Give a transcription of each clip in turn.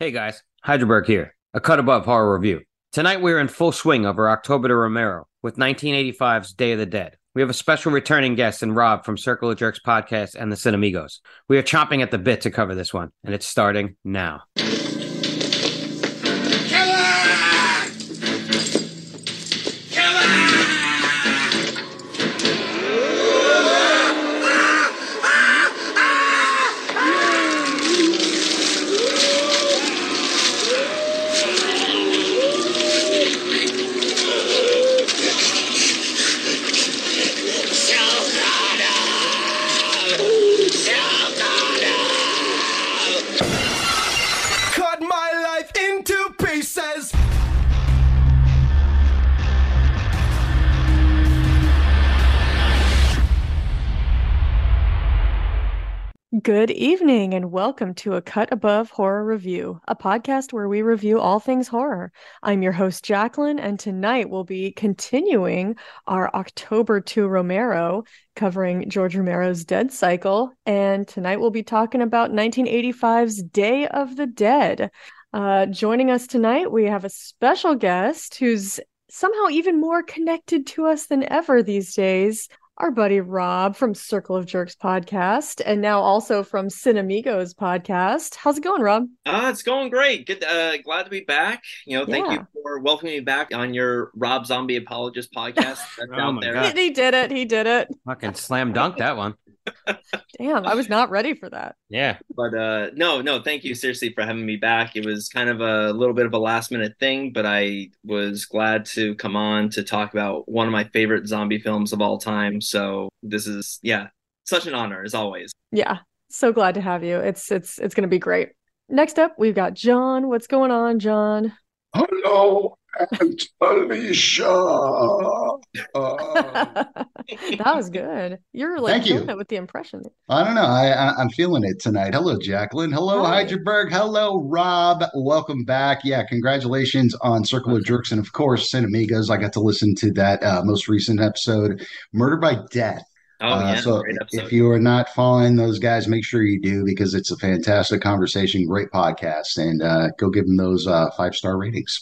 Hey guys, Heidelberg here, a Cut Above Horror Review. Tonight we're in full swing over October to Romero with 1985's Day of the Dead. We have a special returning guest in Rob from Circle of Jerks podcast and the Cinemigos. We are chomping at the bit to cover this one, and it's starting now. Good evening and welcome to A Cut Above Horror Review, a podcast where we review all things horror. I'm your host, Jacqueline, and tonight we'll be continuing our October to Romero, covering George Romero's Dead Cycle, and tonight we'll be talking about 1985's Day of the Dead. Joining us tonight, we have a special guest who's somehow even more connected to us than ever these days. Our buddy Rob from Circle of Jerks podcast, and now also from Cinemigos podcast. How's it going, Rob? It's going great. Good. Glad to be back. Thank you for welcoming me back on your Rob Zombie Apologist podcast. That's out there. God. He did it. Fucking slam dunk that one. Damn, I was not ready for that. Yeah. But no, thank you seriously for having me back. It was kind of a little bit of a last minute thing, but I was glad to come on to talk about one of my favorite zombie films of all time. So this is, such an honor as always. Yeah. So glad to have you. It's going to be great. Next up, we've got John. What's going on, John? Hello. And that was good. You're like doing it with the impression. I don't know. I'm feeling it tonight. Hello, Jacqueline. Hello, Heidelberg. Hello, Rob. Welcome back. Yeah, congratulations on Circle of Jerks and of course Cinemigos. I got to listen to that most recent episode, Murder by Death. So if you are not following those guys, make sure you do because it's a fantastic conversation, great podcast, and go give them those 5-star ratings.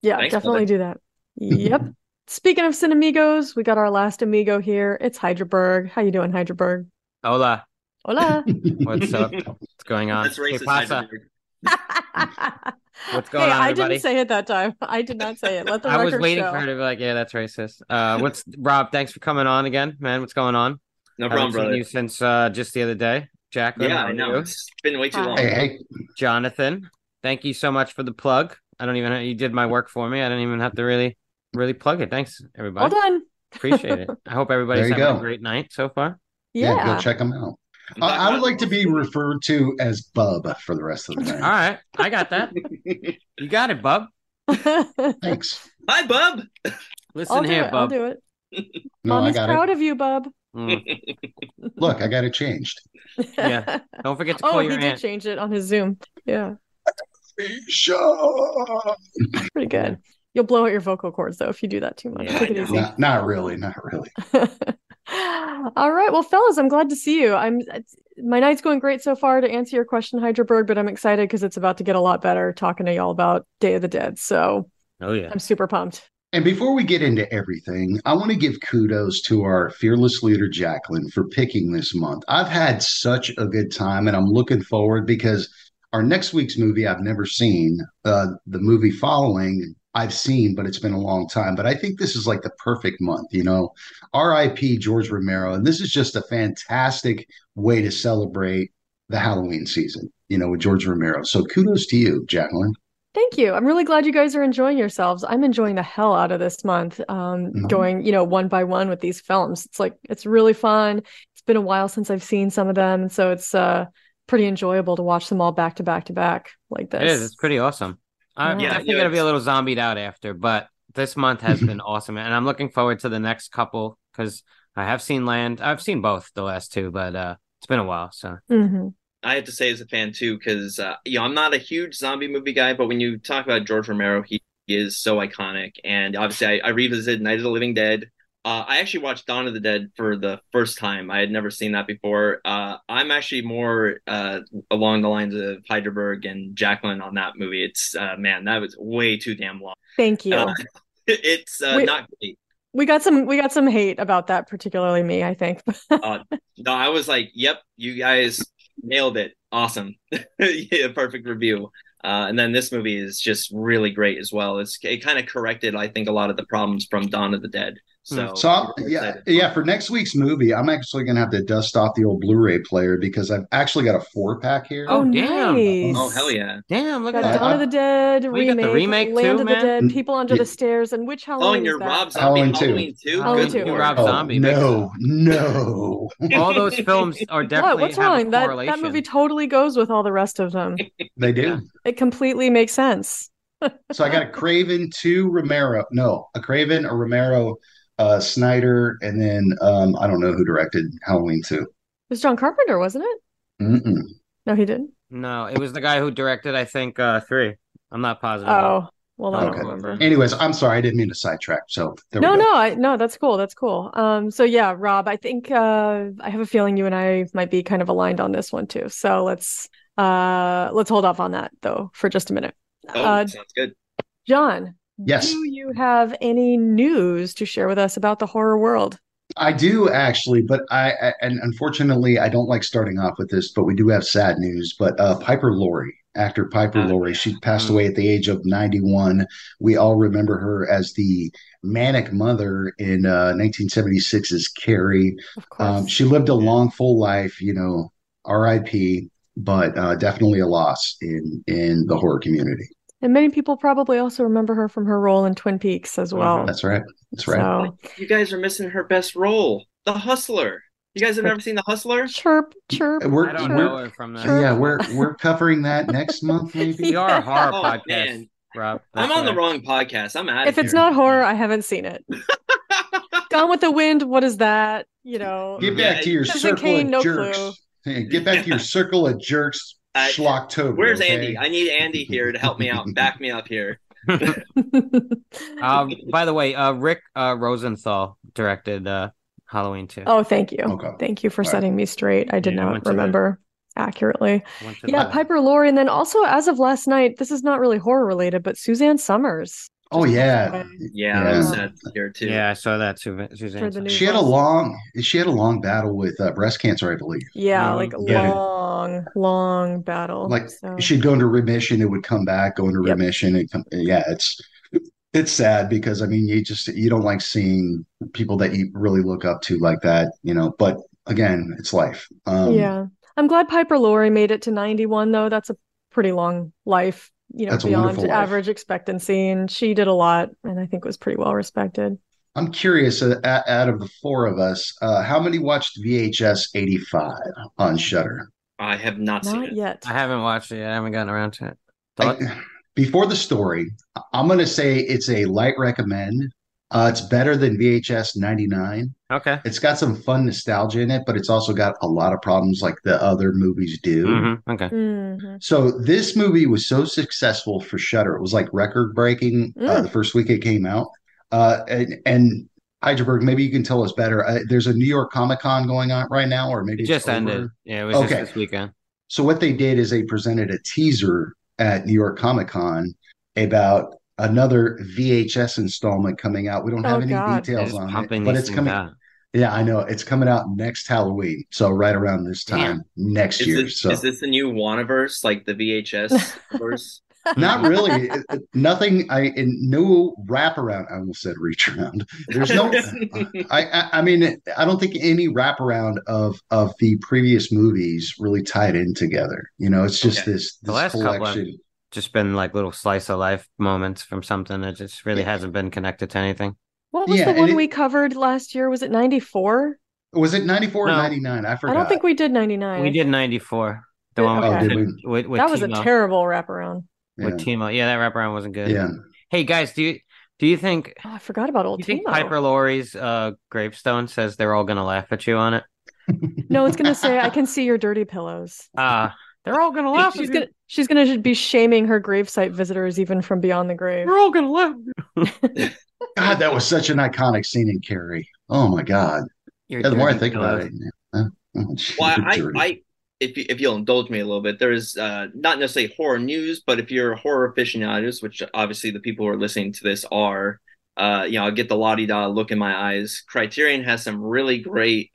Yeah, thanks, definitely do that. Yep. Speaking of Cinemigos, we got our last amigo here. It's Heidelberg. How you doing, Heidelberg? Hola. What's up? What's going on? That's racist, Heidelberg. What's going on, everybody? I didn't say it that time. I did not say it. Let the record show. I was waiting for her to be like, yeah, that's racist. What's Rob, thanks for coming on again, man. What's going on? No problem, brother. I haven't seen you since just the other day. Jacqueline. Yeah, I know. It's been way too long. Hey. Jonathan, thank you so much for the plug. I don't even know. You did my work for me. I don't even have to really plug it. Thanks, everybody. Well done. Appreciate it. I hope everybody's having a great night so far. Yeah, go check them out. I would like to be referred to as Bub for the rest of the night. All right. I got that. You got it, Bub. Thanks. Hi, Bub. Listen here, Bub. I'll do it. Mommy's proud of you, Bub. Look, I got it changed. Yeah. Don't forget to call your aunt. He did change it on his Zoom. Yeah. Pretty good. You'll blow out your vocal cords though if you do that too much. Yeah, take it easy. Not really. All right, well, fellas, I'm glad to see you. My night's going great so far. To answer your question, Heidelberg, but I'm excited because it's about to get a lot better talking to y'all about Day of the Dead. So, I'm super pumped. And before we get into everything, I want to give kudos to our fearless leader, Jacqueline, for picking this month. I've had such a good time, and I'm looking forward because. Our next week's movie I've never seen, the movie following I've seen, but it's been a long time. But I think this is like the perfect month, R.I.P. George Romero. And this is just a fantastic way to celebrate the Halloween season, with George Romero. So kudos to you, Jacqueline. Thank you. I'm really glad you guys are enjoying yourselves. I'm enjoying the hell out of this month, going, one by one with these films. It's like, it's really fun. It's been a while since I've seen some of them. And so it's, pretty enjoyable to watch them all back to back like this. It is. It's pretty awesome. I'm definitely going to be a little zombied out after, but this month has been awesome. And I'm looking forward to the next couple because I have seen Land. I've seen both the last two, but it's been a while. So I have to say as a fan too, because I'm not a huge zombie movie guy, but when you talk about George Romero, he is so iconic. And obviously I revisited Night of the Living Dead. I actually watched Dawn of the Dead for the first time. I had never seen that before. I'm actually more along the lines of Heidelberg and Jacqueline on that movie. It's, man, that was way too damn long. Thank you. It's not great. We got some hate about that, particularly me, I think. No, I was like, yep, you guys nailed it. Awesome. Yeah, perfect review. And then this movie is just really great as well. It kind of corrected, I think, a lot of the problems from Dawn of the Dead. So for next week's movie, I'm actually going to have to dust off the old Blu-ray player because I've actually got a 4-pack here. Oh, damn. Nice. Oh, hell yeah. Damn, look at that. Dawn of the Dead, remake, Land of the Dead, People Under the Stairs, and which Halloween is that? Oh, and your Rob Zombie Halloween 2. Halloween 2. Rob Zombie. No. All those films are definitely what's wrong? That movie totally goes with all the rest of them. They do. Yeah. It completely makes sense. So I got a Craven 2 Romero. No, a Craven, a Romero... Snyder, and then I don't know who directed Halloween 2. It was John Carpenter, wasn't it? Mm-mm. No, he didn't. No, it was the guy who directed, I think, 3. I'm not positive. Oh, well, I don't remember. Anyways, I'm sorry, I didn't mean to sidetrack. So no, that's cool. That's cool. So yeah, Rob, I think I have a feeling you and I might be kind of aligned on this one too. So let's hold off on that though for just a minute. Oh, sounds good, John. Yes. Do you have any news to share with us about the horror world? I do actually, but I and unfortunately I don't like starting off with this, but we do have sad news. But Piper Laurie, actor Piper Laurie, she passed away at the age of 91. We all remember her as the manic mother in 1976's Carrie. Of course. She lived a long, full life, you know, R.I.P., but definitely a loss in the horror community. And many people probably also remember her from her role in Twin Peaks as well. That's right. So, you guys are missing her best role, The Hustler. You guys have never seen The Hustler? Chirp. I don't know her from that. Yeah, we're covering that next month, maybe. We are a horror podcast, man. Rob. I'm on the wrong podcast. I'm out of here. If it's not horror, I haven't seen it. Gone with the Wind, what is that? You know, get back to your Circle of Jerks. Get back to your Circle of Jerks. Schlocktober. Where's Andy? I need Andy here to help me out. Back me up here. By the way, Rick Rosenthal directed Halloween 2. Oh, thank you. Okay. Thank you for setting me straight. I did not remember accurately. Piper Laurie. And then also, as of last night, this is not really horror related, but Suzanne Somers. Oh, yeah. Yeah, I was here too. Yeah, I saw that too. Suzanne. She had a long battle with breast cancer, I believe. Yeah, long battle. Like she'd go into remission, it would come back, go into remission. And come, it's sad because, I mean, you don't like seeing people that you really look up to like that, you know, but again, it's life. Yeah. I'm glad Piper Laurie made it to 91 though. That's a pretty long life. You know, beyond average expectancy, and she did a lot, and I think was pretty well respected. I'm curious, out of the four of us, how many watched VHS 85 on Shudder? I have not seen it yet. I haven't watched it yet. I haven't gotten around to it. Before the story, I'm going to say it's a light recommend. It's better than VHS 99. Okay. It's got some fun nostalgia in it, but it's also got a lot of problems like the other movies do. Mm-hmm. Okay. Mm-hmm. So this movie was so successful for Shudder. It was like record-breaking the first week it came out. And Heidelberg, maybe you can tell us better. There's a New York Comic-Con going on right now, or maybe it just ended. Yeah, it was just this weekend. So what they did is they presented a teaser at New York Comic-Con about another VHS installment coming out. We don't have any details on it, but it's coming out. Yeah, I know. It's coming out next Halloween. So right around this time next year. Is this the new Wannaverse, like the VHS verse? Not really. Nothing. No wraparound. I almost said reach around. There's no. I mean, I don't think any wraparound of the previous movies really tied in together. You know, it's just this collection. Just been like little slice of life moments from something that just really hasn't been connected to anything. What was the one we covered last year? Was it 94? Was it 94 or 99? I forgot. I don't think we did 99. We did 94. The one with that was Timo. A terrible wraparound. Yeah. With Timo. Yeah, that wraparound wasn't good. Yeah. Hey guys, do you think I forgot about old Timo. Think Piper Laurie's gravestone says they're all gonna laugh at you on it? No, it's gonna say I can see your dirty pillows. They're all gonna laugh. She's gonna be shaming her gravesite visitors even from beyond the grave. They're all gonna laugh. God, that was such an iconic scene in Carrie. Oh my God. The more I think about it, if you'll indulge me a little bit, there's not necessarily horror news, but if you're a horror aficionados, which obviously the people who are listening to this are, I get the la-di-da look in my eyes. Criterion has some really great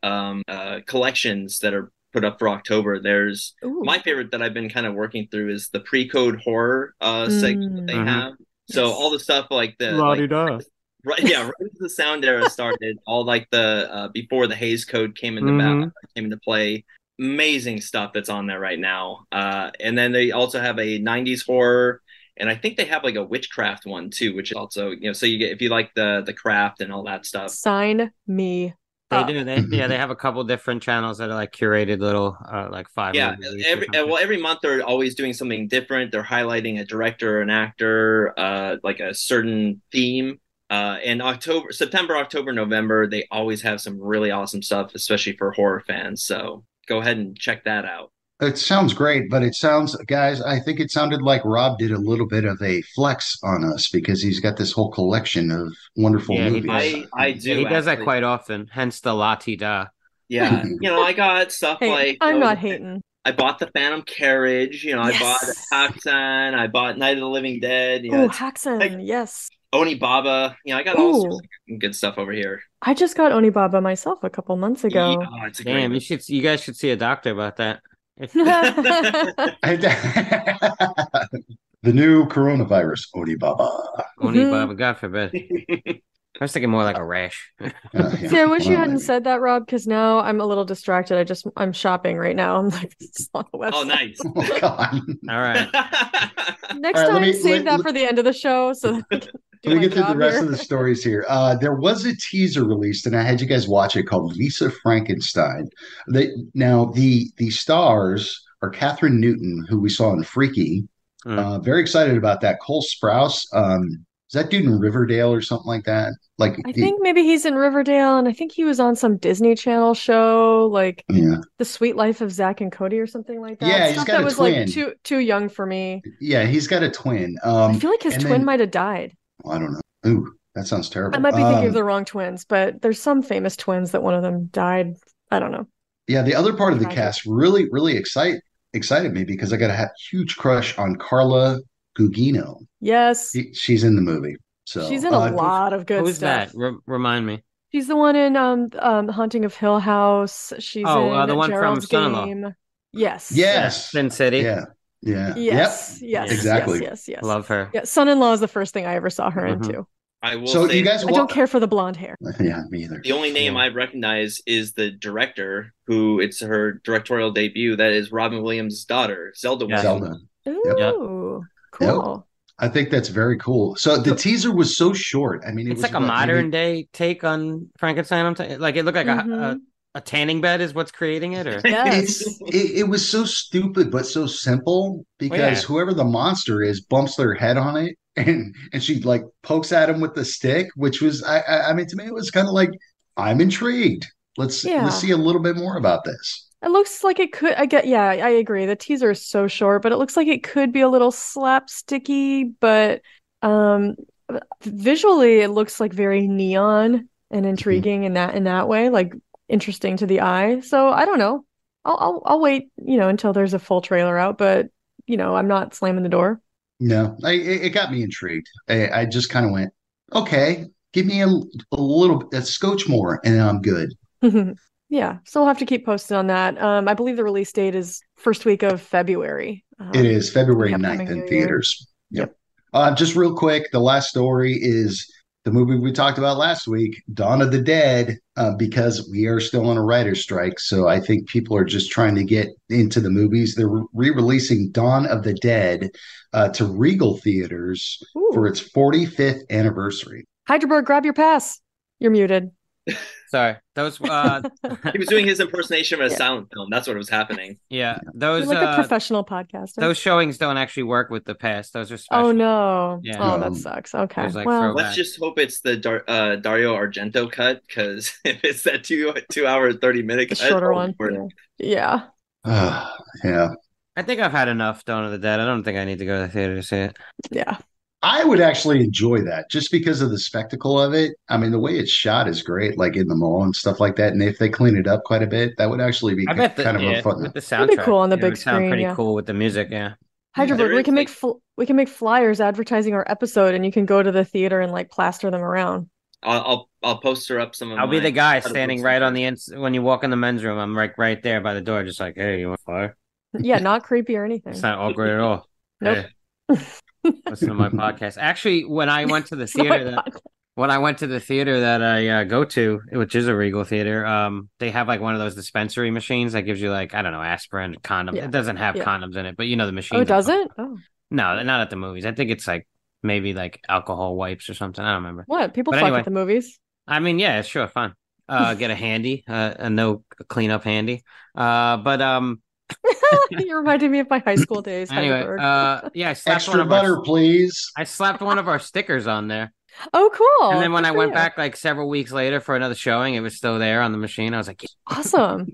collections that are put up for October. There's my favorite that I've been kind of working through is the pre-code horror segment that they have. So all the stuff like the la-di-da. Right as the sound era started, all like the before the Hays Code came into play. Amazing stuff that's on there right now. And then they also have a 90s horror, and I think they have like a witchcraft one too, which is also, so you get, if you like the craft and all that stuff. Sign me up. They do. They have a couple different channels that are like curated little like five. Yeah. Every month they're always doing something different. They're highlighting a director or an actor, like a certain theme. And September, October, November, they always have some really awesome stuff, especially for horror fans. So go ahead and check that out. It sounds great, but I think it sounded like Rob did a little bit of a flex on us because he's got this whole collection of wonderful movies. I do. Yeah, he does that quite often, hence the la-ti-da. Yeah. I got stuff like... I'm not hating. I bought the Phantom Carriage. I bought Haxan. I bought Night of the Living Dead. Oh, Haxan, yes. Oni Baba. I got all sorts of good stuff over here. I just got Oni Baba myself a couple months ago. Yeah, it's a damn, great you guys should see a doctor about that. The new coronavirus, Oni Baba. Oni Baba, God forbid. I was thinking more like a rash. See, I wish you hadn't said that, Rob, because now I'm a little distracted. I'm shopping right now. I'm like, it's on the website. Oh, nice. Oh, God. All right. Next time, save that for the end of the show. So that let me get through the rest of the stories here. There was a teaser released, and I had you guys watch it, called Lisa Frankenstein. The stars are Kathryn Newton, who we saw in Freaky. Very excited about that. Cole Sprouse, is that dude in Riverdale or something like that? Like, I think maybe he's in Riverdale, and I think he was on some Disney Channel show, like the Suite Life of Zach and Cody or something like that. Yeah, he's got a twin. Like too young for me. Yeah, he's got a twin. I feel like his twin might have died. I don't know. Ooh, that sounds terrible. I might be thinking of the wrong twins, but there's some famous twins that one of them died. I don't know. Yeah, the other part of the cast really, really excited me because I got a huge crush on Carla Gugino. Yes. She's in the movie. So she's in a lot of good stuff. Who's that? Remind me. She's the one in Haunting of Hill House. She's in the one Gerald's from Game. Yes. Yes. Sin City. Yeah. Yeah. Yes. Yep. Yes. Exactly. Yes. Love her. Yeah. Son-in-Law is the first thing I ever saw her in too. I will. So you guys, I don't care for the blonde hair. Yeah, me either. The only name I recognize is the director, who it's her directorial debut. That is Robin Williams' daughter, Zelda Williams. Zelda. Ooh, cool. Yep. I think that's very cool. So the teaser was so short. I mean, it's like a modern day take on Frankenstein. It looked like a tanning bed is what's creating it, or it was so stupid but so simple because whoever the monster is bumps their head on it, and she like pokes at him with the stick, which was I mean to me it was kind of like, I'm intrigued. Let's see a little bit more about this. It looks like it could. I agree. The teaser is so short, but it looks like it could be a little slapsticky. But visually, it looks like very neon and intriguing in that way. Like, interesting to the eye. So I don't know. I'll wait, until there's a full trailer out, but I'm not slamming the door. No, it got me intrigued. I just kind of went, okay, give me a little bit, a scotch more, and then I'm good. Yeah. So we'll have to keep posted on that. I believe the release date is first week of February. It is February 9th in theaters. Yep. Just real quick. The last story is the movie we talked about last week, Dawn of the Dead, because we are still on a writer's strike. So I think people are just trying to get into the movies. They're re-releasing Dawn of the Dead to Regal Theaters for its 45th anniversary. Hyderberg, grab your pass. You're muted. Sorry. Those he was doing his impersonation of a silent film. That's what was happening. Yeah. Those you're like a professional podcaster. Those showings don't actually work with the past. Those are special. Oh no. Yeah. Oh, that sucks. Okay. Like, well, let's just hope it's the Dario Argento cut, because if it's that 2 hour and 30 minute cut, shorter one. Yeah. Yeah. I think I've had enough Dawn of the Dead. I don't think I need to go to the theater to see it. Yeah. I would actually enjoy that just because of the spectacle of it. I mean, the way it's shot is great, like in the mall and stuff like that. And if they clean it up quite a bit, that would actually be kind of a fun. With the soundtrack, it'd be cool on the big screen. Sound pretty cool with the music, yeah. Hydraberg, we can make flyers advertising our episode, and you can go to the theater and like plaster them around. I'll poster up some of I'll be the guy standing right on the when you walk in the men's room. I'm like right there by the door, just like, hey, you want a flyer? Yeah, not creepy or anything. It's not awkward at all. Nope. Hey. Listen to my podcast. Actually, when I went to the theater that I go to, which is a Regal Theater, they have like one of those dispensary machines that gives you like, I don't know, aspirin, condoms. Yeah. It doesn't have condoms in it, but you know the machine. Oh, does it? Oh. No, not at the movies. I think it's like maybe like alcohol wipes or something. I don't remember. What? People fuck at the movies. I mean, yeah, it's sure fun. Get a handy, a cleanup handy. You reminded me of my high school days. Anyway, I slapped extra one of butter, please. I slapped one of our stickers on there. Oh, cool! And then when I went back like several weeks later for another showing, it was still there on the machine. I was like, yeah. Awesome.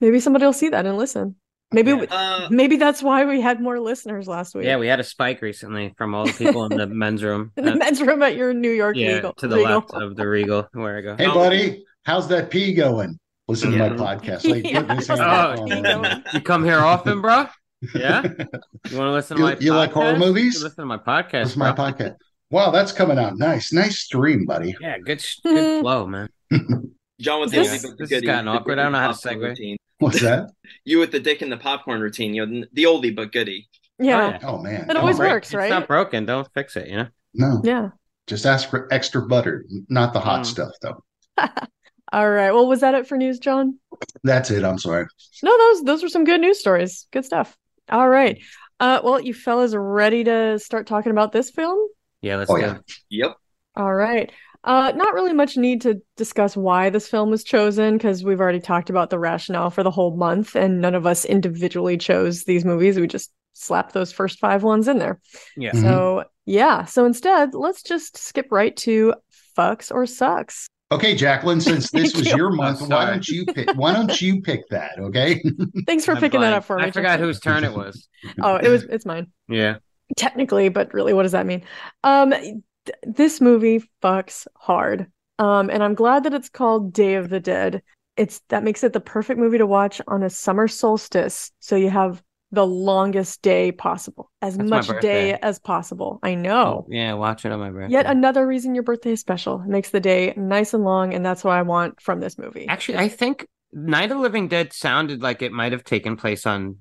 Maybe somebody will see that and listen. Maybe maybe that's why we had more listeners last week. Yeah, we had a spike recently from all the people in the men's room. The men's room at your New York Regal. To the left of the Regal, where I go. Hey, buddy, how's that pee going? Listen to my podcast. Like, you come here often, bro? Yeah? You want to listen to my podcast? You like horror movies? Listen to my podcast. Listen to my podcast. Wow, that's coming out. Nice stream, buddy. Yeah, good flow, man. John with this has gotten awkward. I don't know how to segue. Routine. What's that? You with the dick and the popcorn routine. You know, the oldie but goodie. Yeah. Oh, man. It always works, right? It's not broken. Don't fix it, you know? No. Yeah. Just ask for extra butter. Not the hot stuff, though. All right. Well, was that it for news, John? That's it. I'm sorry. No, those were some good news stories. Good stuff. All right. Well, you fellas are ready to start talking about this film? Yeah, let's go. Yeah. Yep. All right. Not really much need to discuss why this film was chosen because we've already talked about the rationale for the whole month, and none of us individually chose these movies. We just slapped those first 5 ones in there. Yeah. Mm-hmm. So instead, let's just skip right to fucks or sucks. Okay, Jacqueline, since this was your month, why don't you pick that, okay? Thanks for picking that up for me. I forgot whose turn it was. Oh, it's mine. Yeah. Technically, but really, what does that mean? This movie fucks hard. And I'm glad that it's called Day of the Dead. That makes it the perfect movie to watch on a summer solstice, so you have the longest day possible. That's much day as possible. I know. Oh, yeah, watch it on my birthday. Yet another reason your birthday is special. It makes the day nice and long, and that's what I want from this movie. Actually, I think Night of the Living Dead sounded like it might have taken place on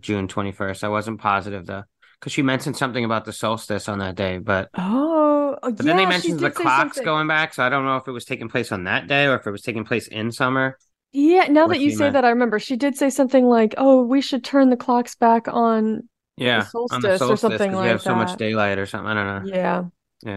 June 21st. I wasn't positive, though, because she mentioned something about the solstice on that day. But then they mentioned the clocks going back, so I don't know if it was taking place on that day or if it was taking place in summer. Yeah, now that you say that, I remember she did say something like, "Oh, we should turn the clocks back on the solstice or something like that." We have so much daylight or something. I don't know. Yeah.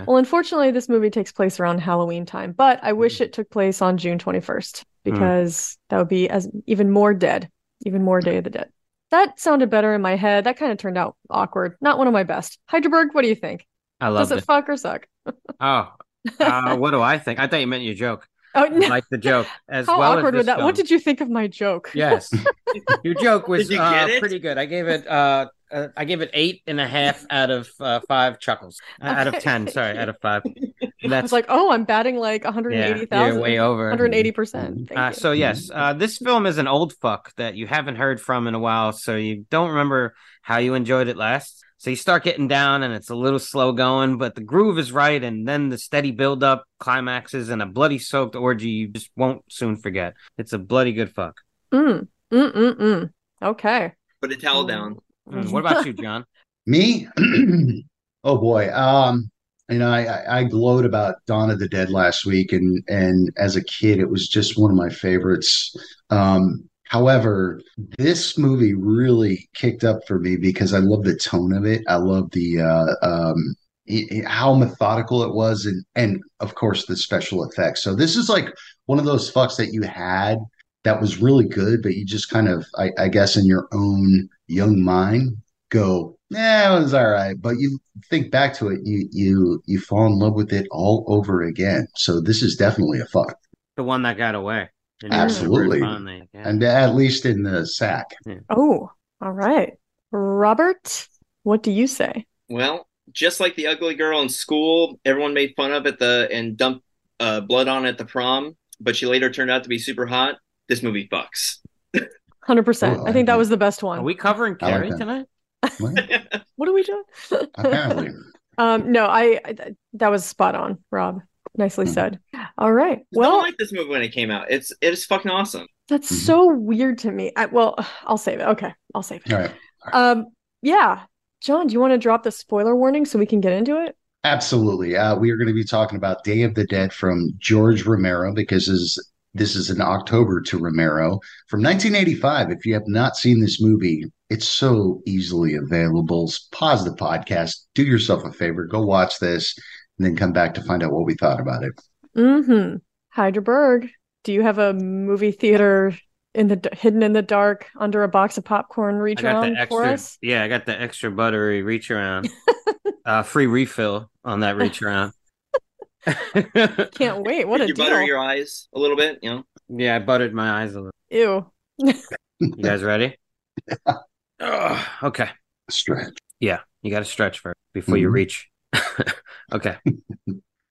Well, unfortunately, this movie takes place around Halloween time, but I wish it took place on June 21st because that would be even more Day of the Dead. That sounded better in my head. That kind of turned out awkward. Not one of my best. Hydraberg, what do you think? I love it. Does it fuck or suck? What do I think? I thought you meant your joke. Oh, no. Like the joke as How well awkward as would that film. What did you think of my joke? Yes. Your joke was pretty good. I gave it 8.5 out of 5 chuckles. Out of 10, sorry, out of 5. I was like, oh, I'm batting like 180,000. Yeah, way over. 180%. So yes, this film is an old fuck that you haven't heard from in a while, so you don't remember how you enjoyed it last. So you start getting down and it's a little slow going, but the groove is right. And then the steady build up climaxes and a bloody soaked orgy you just won't soon forget. It's a bloody good fuck. Okay. Put a towel down. What about you, John? Me? Oh, boy. I glowed about Dawn of the Dead last week. And as a kid, it was just one of my favorites. However, this movie really kicked up for me because I love the tone of it. I love the how methodical it was and, of course, the special effects. So this is like one of those fucks that you had that was really good, but you just kind of, I guess, in your own young mind go, it was all right. But you think back to it, you fall in love with it all over again. So this is definitely a fuck. The one that got away. Absolutely. And at least in the sack. Yeah. Oh, all right. Robert, what do you say? Well, just like the ugly girl in school, everyone made fun of at the and dumped blood on at the prom, but she later turned out to be super hot. This movie fucks. 100%. I think that was the best one. Are we covering Carrie tonight? What? What are we doing? Apparently. No, that was spot on, Rob. Nicely said. All right. Well, I don't like this movie when it came out. It is fucking awesome. That's so weird to me. I'll save it. Okay, I'll save it. All right. Yeah. John, do you want to drop the spoiler warning so we can get into it? Absolutely. We are going to be talking about Day of the Dead from George Romero, because this is an October to Romero from 1985. If you have not seen this movie, it's so easily available. Pause the podcast. Do yourself a favor. Go watch this and then come back to find out what we thought about it. Mm-hmm. Carter Burke, do you have a movie theater hidden in the dark under a box of popcorn reach around for us? Yeah, I got the extra buttery reach around. Free refill on that reach around. Can't wait. What a deal. Did you butter your eyes a little bit? You know? Yeah, I buttered my eyes a little. Ew. You guys ready? Yeah. Okay. Stretch. Yeah, you got to stretch first before you reach. Okay.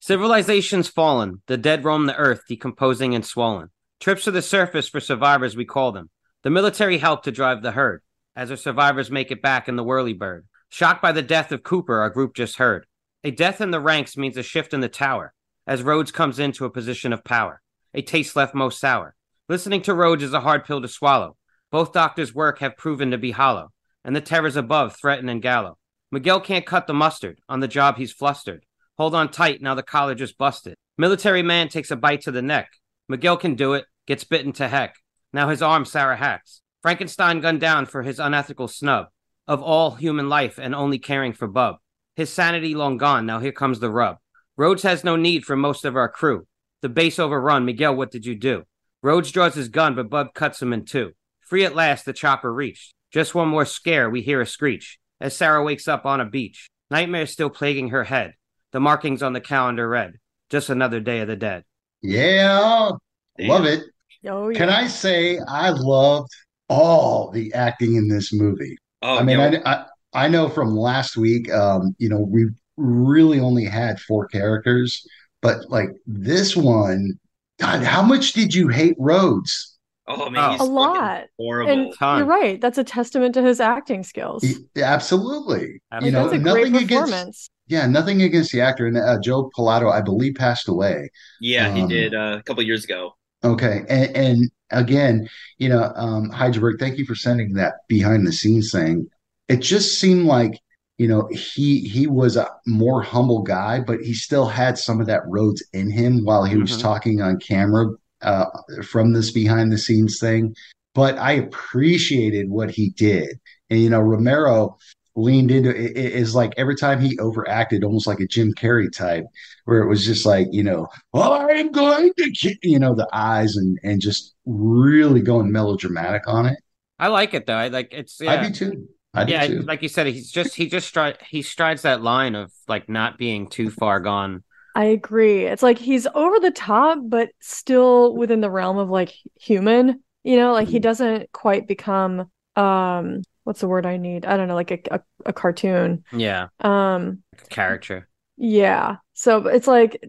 Civilization's fallen. The dead roam the earth, decomposing and swollen. Trips to the surface for survivors, we call them. The military helped to drive the herd, as our survivors make it back in the whirlybird. Shocked by the death of Cooper, our group just heard. A death in the ranks means a shift in the tower, as Rhodes comes into a position of power. A taste left most sour. Listening to Rhodes is a hard pill to swallow. Both doctors' work have proven to be hollow, and the terrors above threaten and gallow. Miguel can't cut the mustard. On the job, he's flustered. Hold on tight, now the collar just busted. Military man takes a bite to the neck. Miguel can do it, gets bitten to heck. Now his arm Sarah hacks. Frankenstein gunned down for his unethical snub of all human life and only caring for Bub. His sanity long gone, now here comes the rub. Rhodes has no need for most of our crew. The base overrun, Miguel, what did you do? Rhodes draws his gun, but Bub cuts him in two. Free at last, the chopper reached. Just one more scare, we hear a screech. As Sarah wakes up on a beach, nightmares still plaguing her head. The markings on the calendar red. Just another day of the dead. Yeah. Damn. Love it. Oh, yeah. Can I say I loved all the acting in this movie? Oh, I mean, yeah. I know from last week, we really only had four characters, but like this one, God, how much did you hate Rhodes? Oh, man, he's a lot. Horrible. And you're right. That's a testament to his acting skills. Absolutely. You know, nothing against. Yeah, nothing against the actor. And Joe Pilato, I believe, passed away. Yeah, he did a couple years ago. Okay. And again, Heidelberg, thank you for sending that behind the scenes thing. It just seemed like, he was a more humble guy, but he still had some of that Rhodes in him while he was talking on camera from this behind the scenes thing. But I appreciated what he did. And, Romero leaned into it, is like every time he overacted, almost like a Jim Carrey type, where it was just like, well, I am going to, the eyes and just really going melodramatic on it. I like it though. I like it's. Yeah. I do too. I do too. Like you said, he strides that line of like not being too far gone. I agree. It's like he's over the top, but still within the realm of like human. He doesn't quite become what's the word I need? I don't know, like a cartoon. Yeah. Character. Yeah. So it's like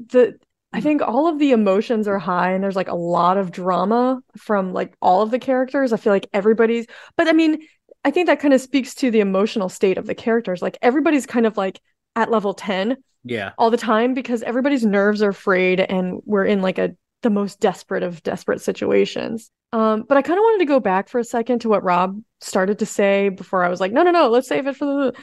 I think all of the emotions are high and there's like a lot of drama from like all of the characters. I feel like everybody's, but I mean, I think that kind of speaks to the emotional state of the characters. Like everybody's kind of like at level 10 all the time because everybody's nerves are frayed and we're in like the most desperate of desperate situations. But I kind of wanted to go back for a second to what Rob started to say before I was like, no, let's save it for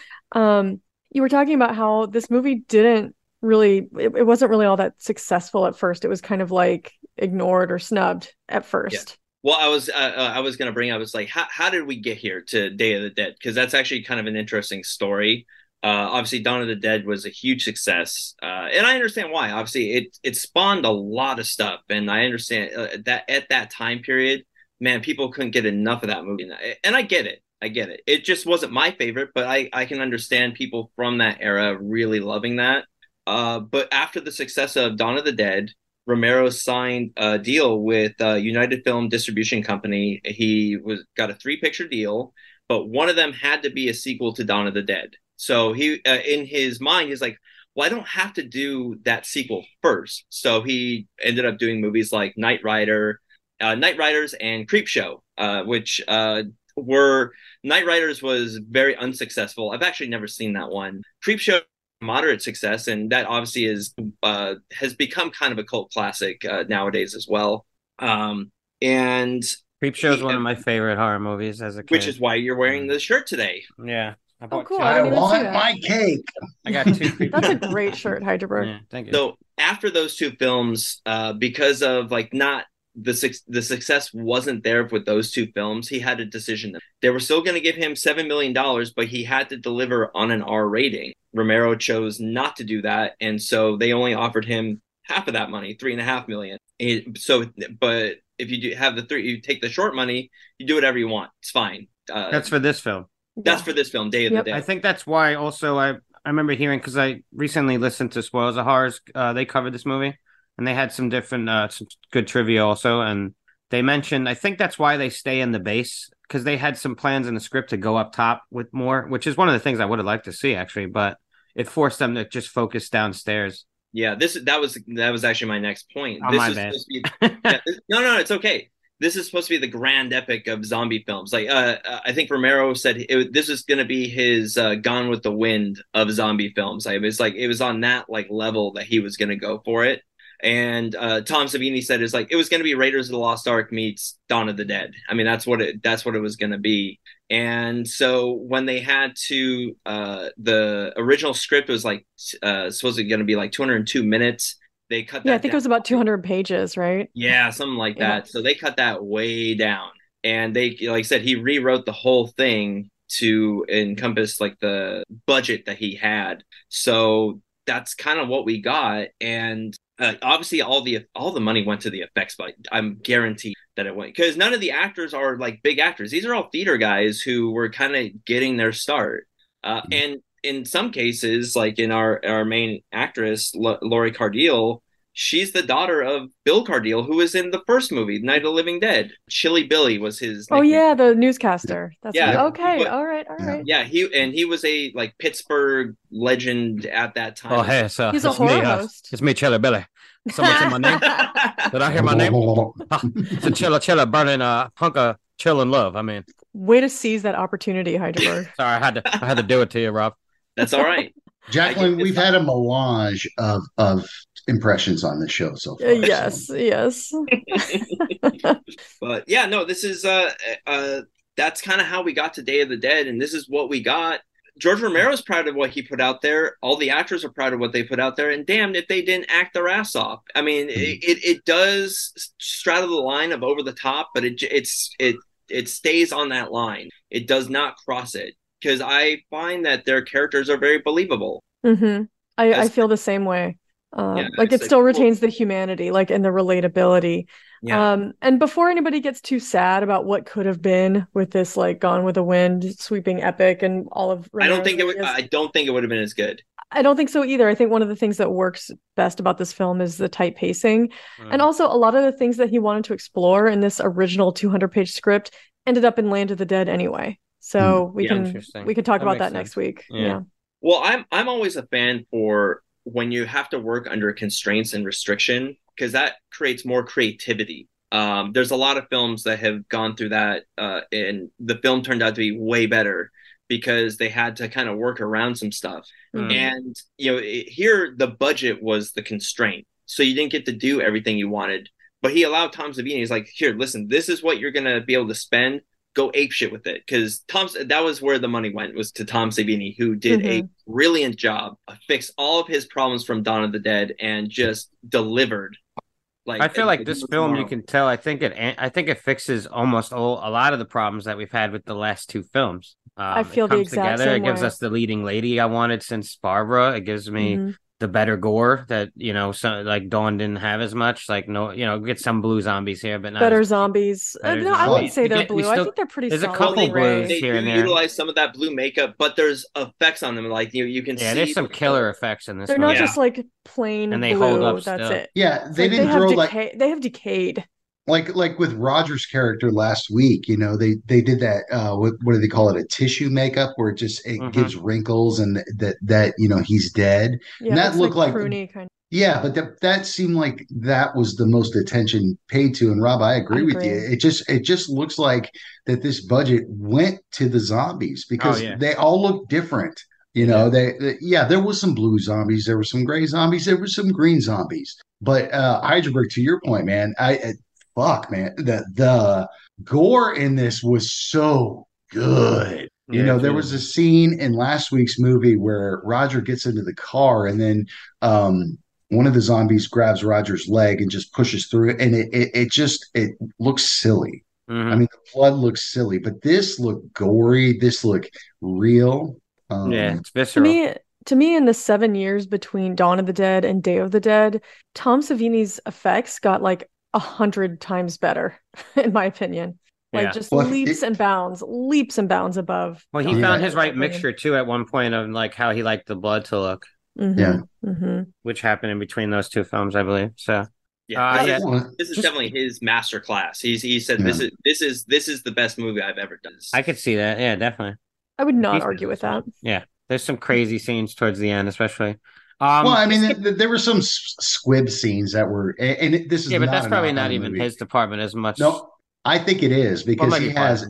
the... you were talking about how this movie didn't really... It wasn't really all that successful at first. It was kind of like ignored or snubbed at first. Yeah. Well, I was going to bring up, it's like, how did we get here to Day of the Dead? Because that's actually kind of an interesting story. Obviously, Dawn of the Dead was a huge success, and I understand why. Obviously, it spawned a lot of stuff, and I understand that at that time period, man, people couldn't get enough of that movie, and I get it. I get it. It just wasn't my favorite, but I can understand people from that era really loving that. But after the success of Dawn of the Dead, Romero signed a deal with United Film Distribution Company. He got a 3-picture deal, but one of them had to be a sequel to Dawn of the Dead. So he, in his mind, he's like, well, I don't have to do that sequel first. So he ended up doing movies like Knight Riders and Creepshow, which Knight Riders was very unsuccessful. I've actually never seen that one. Creepshow, moderate success, and that obviously is has become kind of a cult classic nowadays as well. And Creepshow is one of my favorite horror movies as a kid, which is why you're wearing this shirt today. Yeah. Cool. I want my cake. I got two. That's a great shirt, Heidelberg. Yeah, thank you. So after those two films, because of like not the success wasn't there with those two films, he had a decision. They were still going to give him $7 million, but he had to deliver on an R rating. Romero chose not to do that, and so they only offered him half of that money, $3.5 million. But if you do have the three, you take the short money, you do whatever you want. It's fine. That's for this film. That's for this film, Day of the Dead. I think that's why also I remember hearing, because I recently listened to Spoils of Horrors. They covered this movie, and they had some different some good trivia also. And they mentioned, I think that's why they stay in the base, because they had some plans in the script to go up top with more, which is one of the things I would have liked to see, actually. But it forced them to just focus downstairs. Yeah, that was actually my next point. Oh, my bad. No, it's okay. This is supposed to be the grand epic of zombie films. Like, I think Romero said this is going to be his Gone with the Wind of zombie films. It was on that like level that he was going to go for it. And Tom Savini said it's like it was going to be Raiders of the Lost Ark meets Dawn of the Dead. I mean, that's what it was going to be. And so when they had to, the original script was like supposedly going to be like 202 minutes. They cut that. Yeah, I think down. It was about 200 pages, right? Yeah, something like that. Yeah. So they cut that way down, and they, like I said, he rewrote the whole thing to encompass like the budget that he had. So that's kind of what we got, and obviously all the money went to the effects, but I'm guaranteed that it went, because none of the actors are like big actors. These are all theater guys who were kind of getting their start, and. In some cases, like in our main actress, Lori Cardille, she's the daughter of Bill Cardille, who was in the first movie, Night of the Living Dead. Chilly Billy was his nickname. Oh, yeah, the newscaster. That's okay. But, all right. Yeah, he was a like Pittsburgh legend at that time. Oh, hey, sir. He's a horror host. It's me, Chilly Billy. Someone said my name. Did I hear my name? It's a chiller burning hunk of chill and love. I mean, way to seize that opportunity, Heidelberg. Sorry, I had to do it to you, Rob. That's all right. Jacqueline, we've had a melange of impressions on this show so far. Yes. But yeah, no, this is that's kind of how we got to Day of the Dead, and this is what we got. George Romero's proud of what he put out there. All the actors are proud of what they put out there, and damned if they didn't act their ass off. I mean, it does straddle the line of over the top, but it stays on that line. It does not cross it. Because I find that their characters are very believable. Mm-hmm. I feel the same way. It still retains the humanity, like, and the relatability. Yeah. And before anybody gets too sad about what could have been with this, like, Gone with the Wind, sweeping epic, and all of Romero's I don't think it would have been as good. I don't think so either. I think one of the things that works best about this film is the tight pacing, and also a lot of the things that he wanted to explore in this original 200-page script ended up in Land of the Dead anyway. So we can talk about that next week. Yeah. Well, I'm always a fan for when you have to work under constraints and restriction, because that creates more creativity. There's a lot of films that have gone through that, and the film turned out to be way better because they had to kind of work around some stuff. Mm. And here the budget was the constraint, so you didn't get to do everything you wanted. But he allowed Tom Savini. He's like, here, listen, this is what you're gonna be able to spend. Go ape shit with it, because that was where the money went, was to Tom Savini, who did a brilliant job, fixed all of his problems from Dawn of the Dead, and just delivered. Like, I feel like this film, you can tell. I think it fixes almost a lot of the problems that we've had with the last two films. I feel it comes the exact together. Same it gives way. Us the leading lady I wanted since Barbara. It gives me the better gore that like Dawn didn't have as much. Like get some blue zombies here, but not better zombies. I wouldn't say they're blue. I think they're pretty. There's solid. A couple blues here and there. They utilize some of that blue makeup, but there's effects on them. Like you can see. Yeah, there's some killer effects in this. They're not just like plain and they blue. Hold up. That's still. It. Yeah, they didn't throw like they have decayed. Like with Roger's character last week, you know, they did that. What do they call it? A tissue makeup, where it just gives wrinkles, and that you know he's dead. Yeah, and that looked like pruny kind of. Yeah, but that seemed like that was the most attention paid to. And Rob, I agree with you. It just looks like that this budget went to the zombies, because they all look different. You know, there was some blue zombies, there were some gray zombies, there were some green zombies. But Heidelberg, to your point, man, fuck, man, the gore in this was so good. You know, there was a scene in last week's movie where Roger gets into the car, and then one of the zombies grabs Roger's leg and just pushes through it, and it looks silly. Mm-hmm. I mean, the blood looks silly, but this looked gory. This looked real. It's visceral. To me, in the 7 years between Dawn of the Dead and Day of the Dead, Tom Savini's effects got like 100 times better, in my opinion. Like just leaps and bounds above. Well, he found his right mixture too at one point of like how he liked the blood to look. Mm-hmm. Yeah, mm-hmm. Which happened in between those two films, I believe. So this is definitely his masterclass. He said this is the best movie I've ever done. I could see that. Yeah, definitely. I would not argue with that. Yeah, there's some crazy scenes towards the end, especially. Well, I mean, there were some squib scenes that were, and this is but that's probably not even his department as much. No, I think it is, because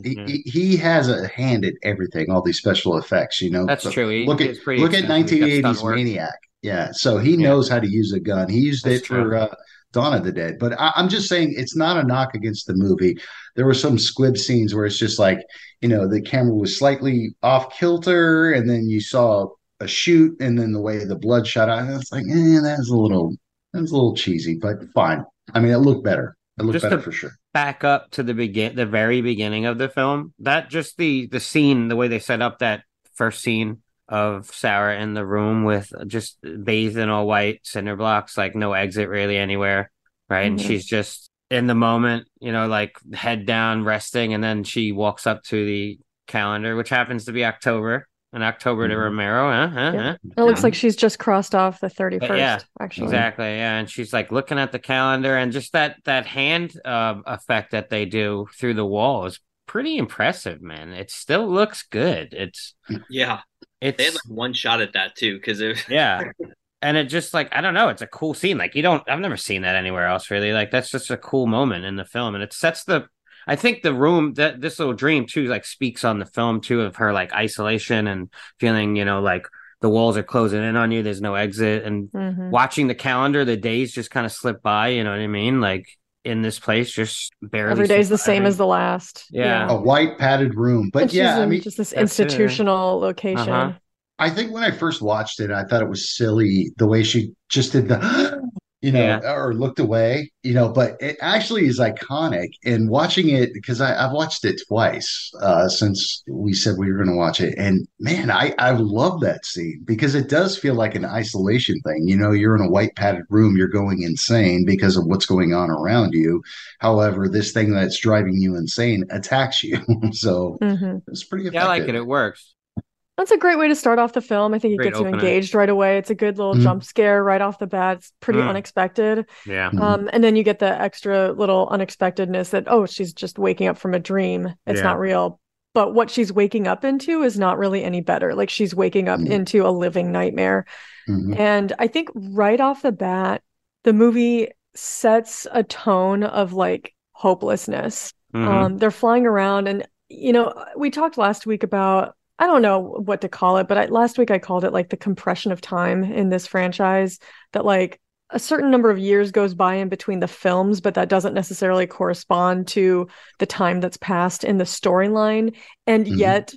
he has a hand in everything, all these special effects. You know, that's true. Look at 1980s Maniac. Yeah, so he knows how to use a gun. He used it for Dawn of the Dead. But I'm just saying, it's not a knock against the movie. There were some squib scenes where it's just like, you know, the camera was slightly off kilter, and then you saw a shoot, and then the way the blood shot out, it's like, that's a little cheesy, but fine. I mean, it looked better. It looked better for sure. Back up to the very beginning of the film. That just the scene, the way they set up that first scene of Sarah in the room with just bathed in all white cinder blocks, like no exit really anywhere, right? Mm-hmm. And she's just in the moment, you know, like head down, resting, and then she walks up to the calendar, which happens to be October. In October to Romero, It looks like she's just crossed off the 31st. Yeah, actually, exactly. Yeah, and she's like looking at the calendar, and just that hand effect that they do through the wall is pretty impressive, man. It still looks good. They had like one shot at that too, because and it just like, I don't know, it's a cool scene. Like I've never seen that anywhere else really. Like that's just a cool moment in the film, and it sets the. I think the room, that this little dream too, like speaks on the film too, of her like isolation and feeling, you know, like the walls are closing in on you. There's no exit, and watching the calendar, the days just kind of slip by. You know what I mean? Like in this place, just barely. Every day's the same as the last. Yeah. A white padded room, but I mean, just this institutional location. Uh-huh. I think when I first watched it, I thought it was silly the way she just did the. You know, or looked away, you know, but it actually is iconic. And watching it, because I've watched it twice since we said we were going to watch it. And man, I love that scene, because it does feel like an isolation thing. You know, you're in a white padded room, you're going insane because of what's going on around you. However, this thing that's driving you insane attacks you. So it's pretty effective. Yeah, I like it. It works. That's a great way to start off the film. I think it gets you engaged right away. It's a good little jump scare right off the bat. It's pretty unexpected. Yeah. And then you get the extra little unexpectedness that, oh, she's just waking up from a dream. It's not real. But what she's waking up into is not really any better. Like she's waking up into a living nightmare. Mm-hmm. And I think right off the bat, the movie sets a tone of like hopelessness. Mm-hmm. They're flying around, and, you know, we talked last week about, I don't know what to call it, but last week I called it like the compression of time in this franchise, that like a certain number of years goes by in between the films, but that doesn't necessarily correspond to the time that's passed in the storyline. And yet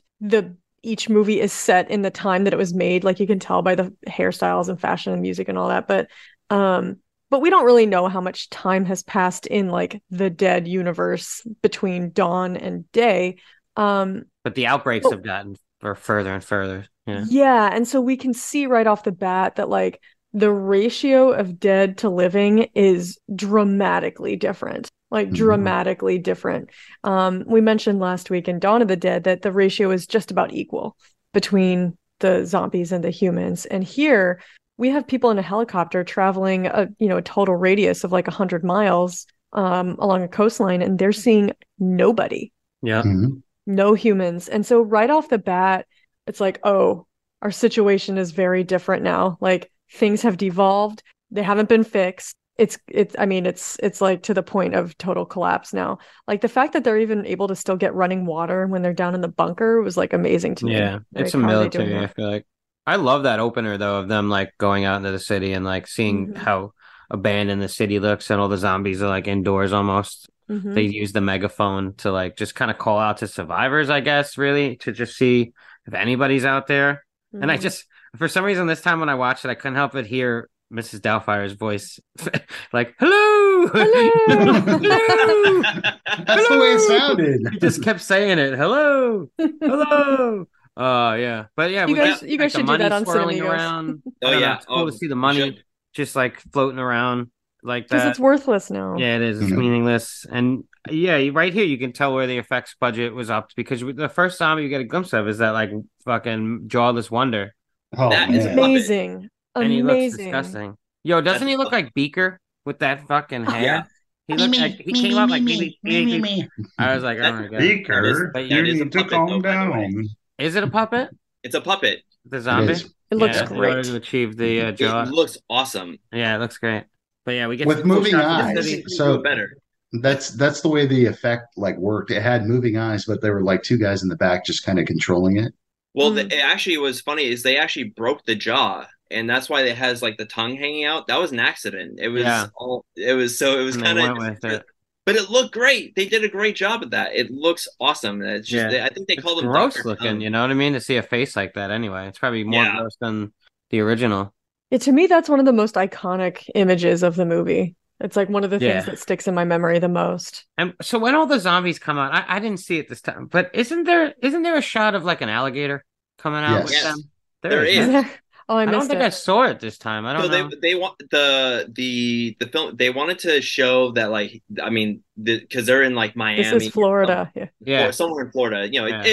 each movie is set in the time that it was made. Like you can tell by the hairstyles and fashion and music and all that. But we don't really know how much time has passed in like the Dead universe between Dawn and Day. But the outbreaks have gotten or further and further. Yeah, and so we can see right off the bat that like the ratio of dead to living is dramatically different. Like dramatically different. We mentioned last week in Dawn of the Dead that the ratio is just about equal between the zombies and the humans. And here we have people in a helicopter traveling a total radius of like 100 miles along a coastline, and they're seeing nobody. Yeah. Mm-hmm. No humans. And so right off the bat, it's like, oh, our situation is very different now. Like, things have devolved. They haven't been fixed. It's like to the point of total collapse now. Like, the fact that they're even able to still get running water when they're down in the bunker was like amazing to me. Yeah, like, it's a military, I feel like. I love that opener though, of them like going out into the city and like seeing mm-hmm. how abandoned the city looks, and all the zombies are like indoors almost. Mm-hmm. They use the megaphone to like just kind of call out to survivors, I guess, really, to just see if anybody's out there. Mm-hmm. And I just, for some reason, this time when I watched it, I couldn't help but hear Mrs. Doubtfire's voice, like, hello! Hello! Hello! That's hello! The way it sounded. He just kept saying it. Hello! Hello! Oh, yeah. But yeah, you guys should do that on Cinemigos. Oh, yeah. It's cool to see the money just like floating around like that. Because it's worthless now. Yeah, it is. It's meaningless. And yeah, right here you can tell where the effects budget was upped, because the first zombie you get a glimpse of is that like fucking jawless wonder. Oh, that is amazing. And he looks disgusting. Yo, doesn't he look like Beaker with that fucking hair? Yeah. He looked like he came out like me. I was like, oh my god, Beaker. You took on down. Is it a puppet? It's a puppet. The zombie. It looks great. To achieve the jaw. It looks awesome. Yeah, it looks great. But yeah, we get with moving eyes. So better. That's the way the effect like worked. It had moving eyes, but there were like two guys in the back just kind of controlling it. Well, it actually was funny. Is they actually broke the jaw, and that's why it has like the tongue hanging out. That was an accident. It was all. It was so. It was kind of. But it looked great. They did a great job at that. It looks awesome. It's just, I think they called it gross Dr. looking. You know what I mean? To see a face like that, anyway, it's probably more gross than the original. Yeah, to me, that's one of the most iconic images of the movie. It's like one of the things that sticks in my memory the most. And so when all the zombies come out, I didn't see it this time, but isn't there a shot of like an alligator coming out with them? There is. Oh, I don't think I saw it this time. I don't know. They want the film. They wanted to show that, like, I mean, because they're in like Miami. This is Florida, or somewhere in Florida. You know,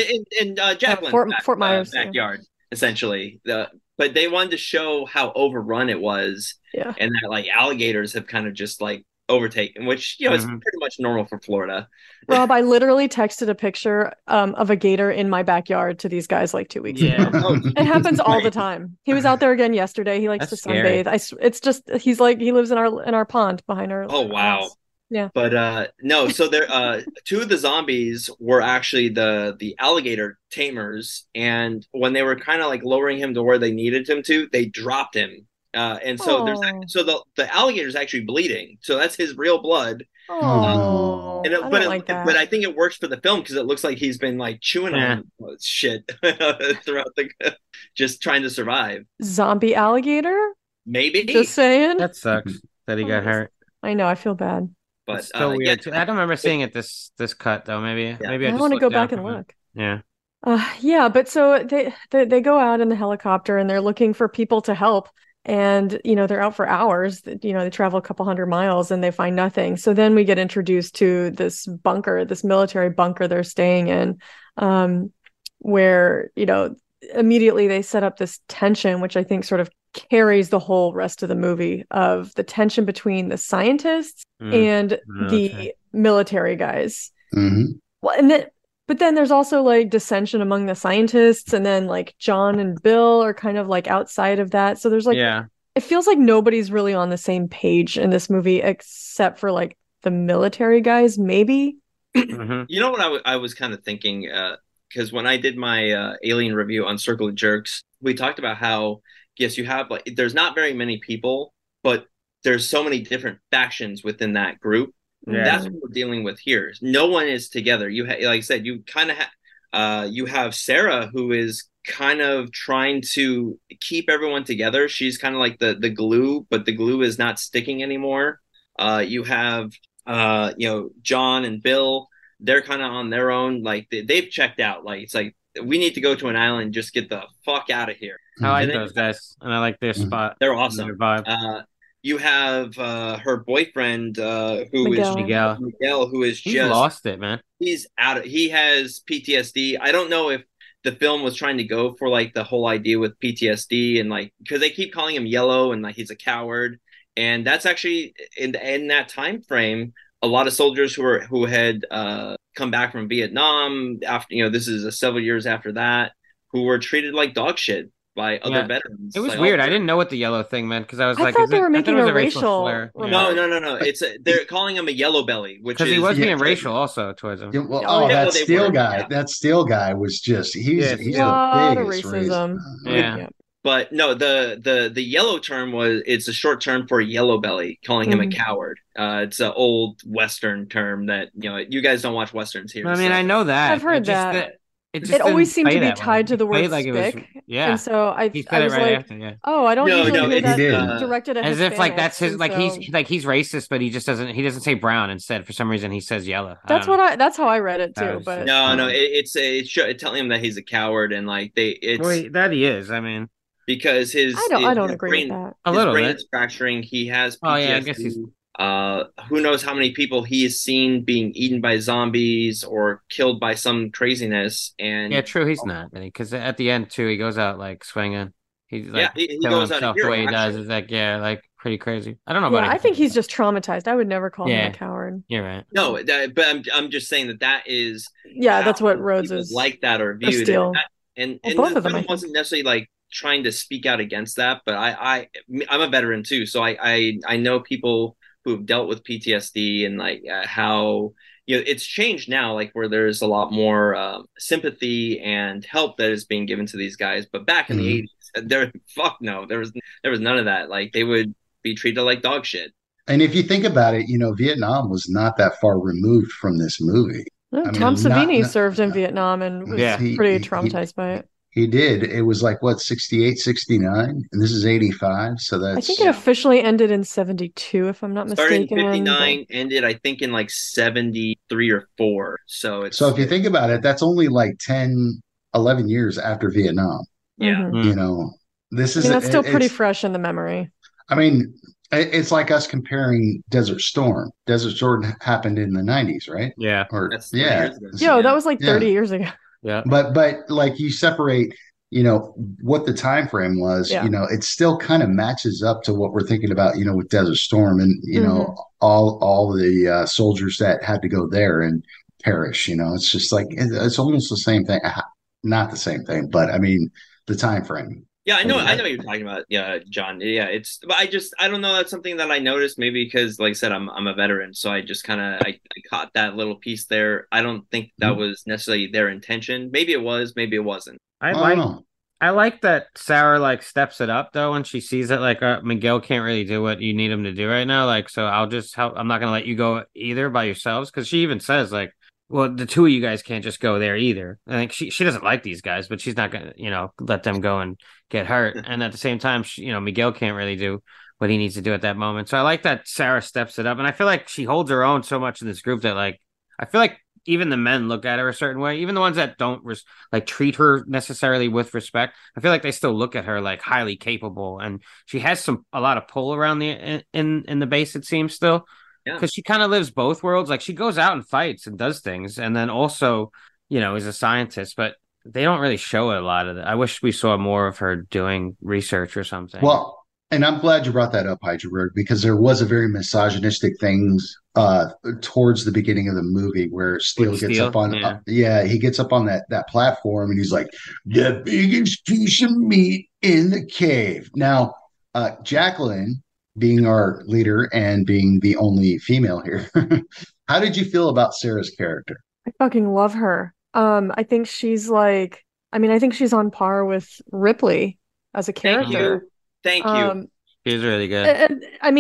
in Jacqueline's Fort Myers backyard, essentially. But they wanted to show how overrun it was, and that like alligators have kind of just like overtaken, which is pretty much normal for Florida. Rob, I literally texted a picture of a gator in my backyard to these guys like 2 weeks ago. It happens all the time. He was out there again yesterday. He likes to sunbathe. It's just he lives in our pond behind our. Oh wow! House. Yeah, but no. So there, two of the zombies were actually the alligator tamers, and when they were kind of like lowering him to where they needed him to, they dropped him. And so the alligator's actually bleeding, so that's his real blood. But I think it works for the film because it looks like he's been like chewing on shit throughout just trying to survive. Zombie alligator? Maybe. Just saying. That sucks that he got hurt. I know. I feel bad. But it's so weird. Yeah. I don't remember seeing it this cut though. Maybe I just want to go back and look. Yeah. Yeah, but so they go out in the helicopter and they're looking for people to help. And, they're out for hours, they travel a couple 100 miles and they find nothing. So then we get introduced to this bunker, this military bunker they're staying in, where, immediately they set up this tension, which I think sort of carries the whole rest of the movie, of the tension between the scientists and the military guys. Mm-hmm. Well, and then. But then there's also like dissension among the scientists, and then like John and Bill are kind of like outside of that. So there's like, it feels like nobody's really on the same page in this movie except for like the military guys, maybe. Mm-hmm. You know what I was kind of thinking, because when I did my Alien review on Circle of Jerks, we talked about how, yes, you have like, there's not very many people, but there's so many different factions within that group. Yeah. That's what we're dealing with here. No one is together. You like I said, you kind of you have Sarah, who is kind of trying to keep everyone together. She's kind of like the glue, but the glue is not sticking anymore. You have John and Bill. They're kind of on their own. Like they've checked out. Like it's like we need to go to an island and just get the fuck out of here. I like those guys, and I like their spot. They're awesome. You have her boyfriend, who Miguel. Miguel, who is he's lost it, man. He's out. He has PTSD. I don't know if the film was trying to go for like the whole idea with PTSD and like because they keep calling him yellow and like he's a coward, and that's actually in that time frame. a lot of soldiers who had come back from Vietnam after, you know, this is several years after that, who were treated like dog shit by other veterans. It was like, weird. I didn't know what the yellow thing meant because I was I thought they were making a racial slur. Yeah. No. It's they're calling him a yellow belly, which because he was being racial also towards him. That Steele guy. Yeah. That Steele guy was just he's the biggest racism. Yeah. But no, the yellow term was, it's a short term for yellow belly, calling him a coward. It's an old Western term that, you know, you guys don't watch Westerns here. I mean, I know that. I've heard that. It always seemed to be tied to the word like spick. And so I was right after, oh, I don't usually hear that directed at Hispanics. As if like that's his, like he's racist, but he doesn't say brown instead. For some reason, he says yellow. That's how I read it too. But it's telling him that he's a coward and like that he is. I mean, because I don't agree with that. A little bit. His brain is fracturing. He has PTSD. Oh yeah, I guess he's. Who knows how many people he has seen being eaten by zombies or killed by some craziness? And yeah, true, he's not, because at the end too, he goes out like swinging. He's like he killing himself the way he does. It's like pretty crazy. I don't know about it. I think he's just traumatized. I would never call him a coward. You're right. No, but I'm just saying that is that's what Rhodes is like that or viewed, and both of them wasn't necessarily like trying to speak out against that. But I'm a veteran too, so I know people who've dealt with PTSD and like how, you know, it's changed now, like where there's a lot more sympathy and help that is being given to these guys. But back in the 80s, there was none of that. Like they would be treated like dog shit. And if you think about it, you know, Vietnam was not that far removed from this movie. Yeah, Tom Savini served in Vietnam and was pretty traumatized by it. He did. It was like, what, 68, 69? And this is 85. So that's. I think it officially ended in 72, if I'm not mistaken. Started in 59, ended, I think, in like 73 or 4. So it's. So if you think about it, that's only like 10, 11 years after Vietnam. Yeah. Mm-hmm. You know, this is. That's still pretty fresh in the memory. I mean, it's like us comparing Desert Storm. Desert Storm happened in the 90s, right? Yeah. Or, that was like 30 years ago. Yeah, but like you separate, you know, what the time frame was, you know, it still kind of matches up to what we're thinking about, you know, with Desert Storm and, you know, all the soldiers that had to go there and perish. You know, it's just like it's almost the same thing, not the same thing, but I mean, the time frame. Yeah, I know what you're talking about. Yeah, John. Yeah, it's. But I don't know. That's something that I noticed. Maybe because, like I said, I'm a veteran, so I just kind of I caught that little piece there. I don't think that was necessarily their intention. Maybe it was. Maybe it wasn't. I like that Sarah like steps it up though when she sees that like Miguel can't really do what you need him to do right now. Like, so I'll just help. I'm not gonna let you go either by yourselves, because she even says like, well, the two of you guys can't just go there either. I think she doesn't like these guys, but she's not going to, you know, let them go and get hurt. And at the same time, she, you know, Miguel can't really do what he needs to do at that moment. So I like that Sarah steps it up. And I feel like she holds her own so much in this group that, like, I feel like even the men look at her a certain way. Even the ones that don't, treat her necessarily with respect, I feel like they still look at her, like, highly capable. And she has a lot of pull around in the base, it seems, still. Because she kind of lives both worlds. Like, she goes out and fights and does things. And then also, you know, is a scientist. But they don't really show a lot of that. I wish we saw more of her doing research or something. Well, and I'm glad you brought that up, Heidelberg, because there was a very misogynistic things towards the beginning of the movie where he gets up on that platform and he's like, the biggest piece of meat in the cave. Now, Jacqueline, being our leader and being the only female here, how did you feel about Sarah's character? I fucking love her. I think she's like, I think she's on par with Ripley as a character. Thank you. She's really good. I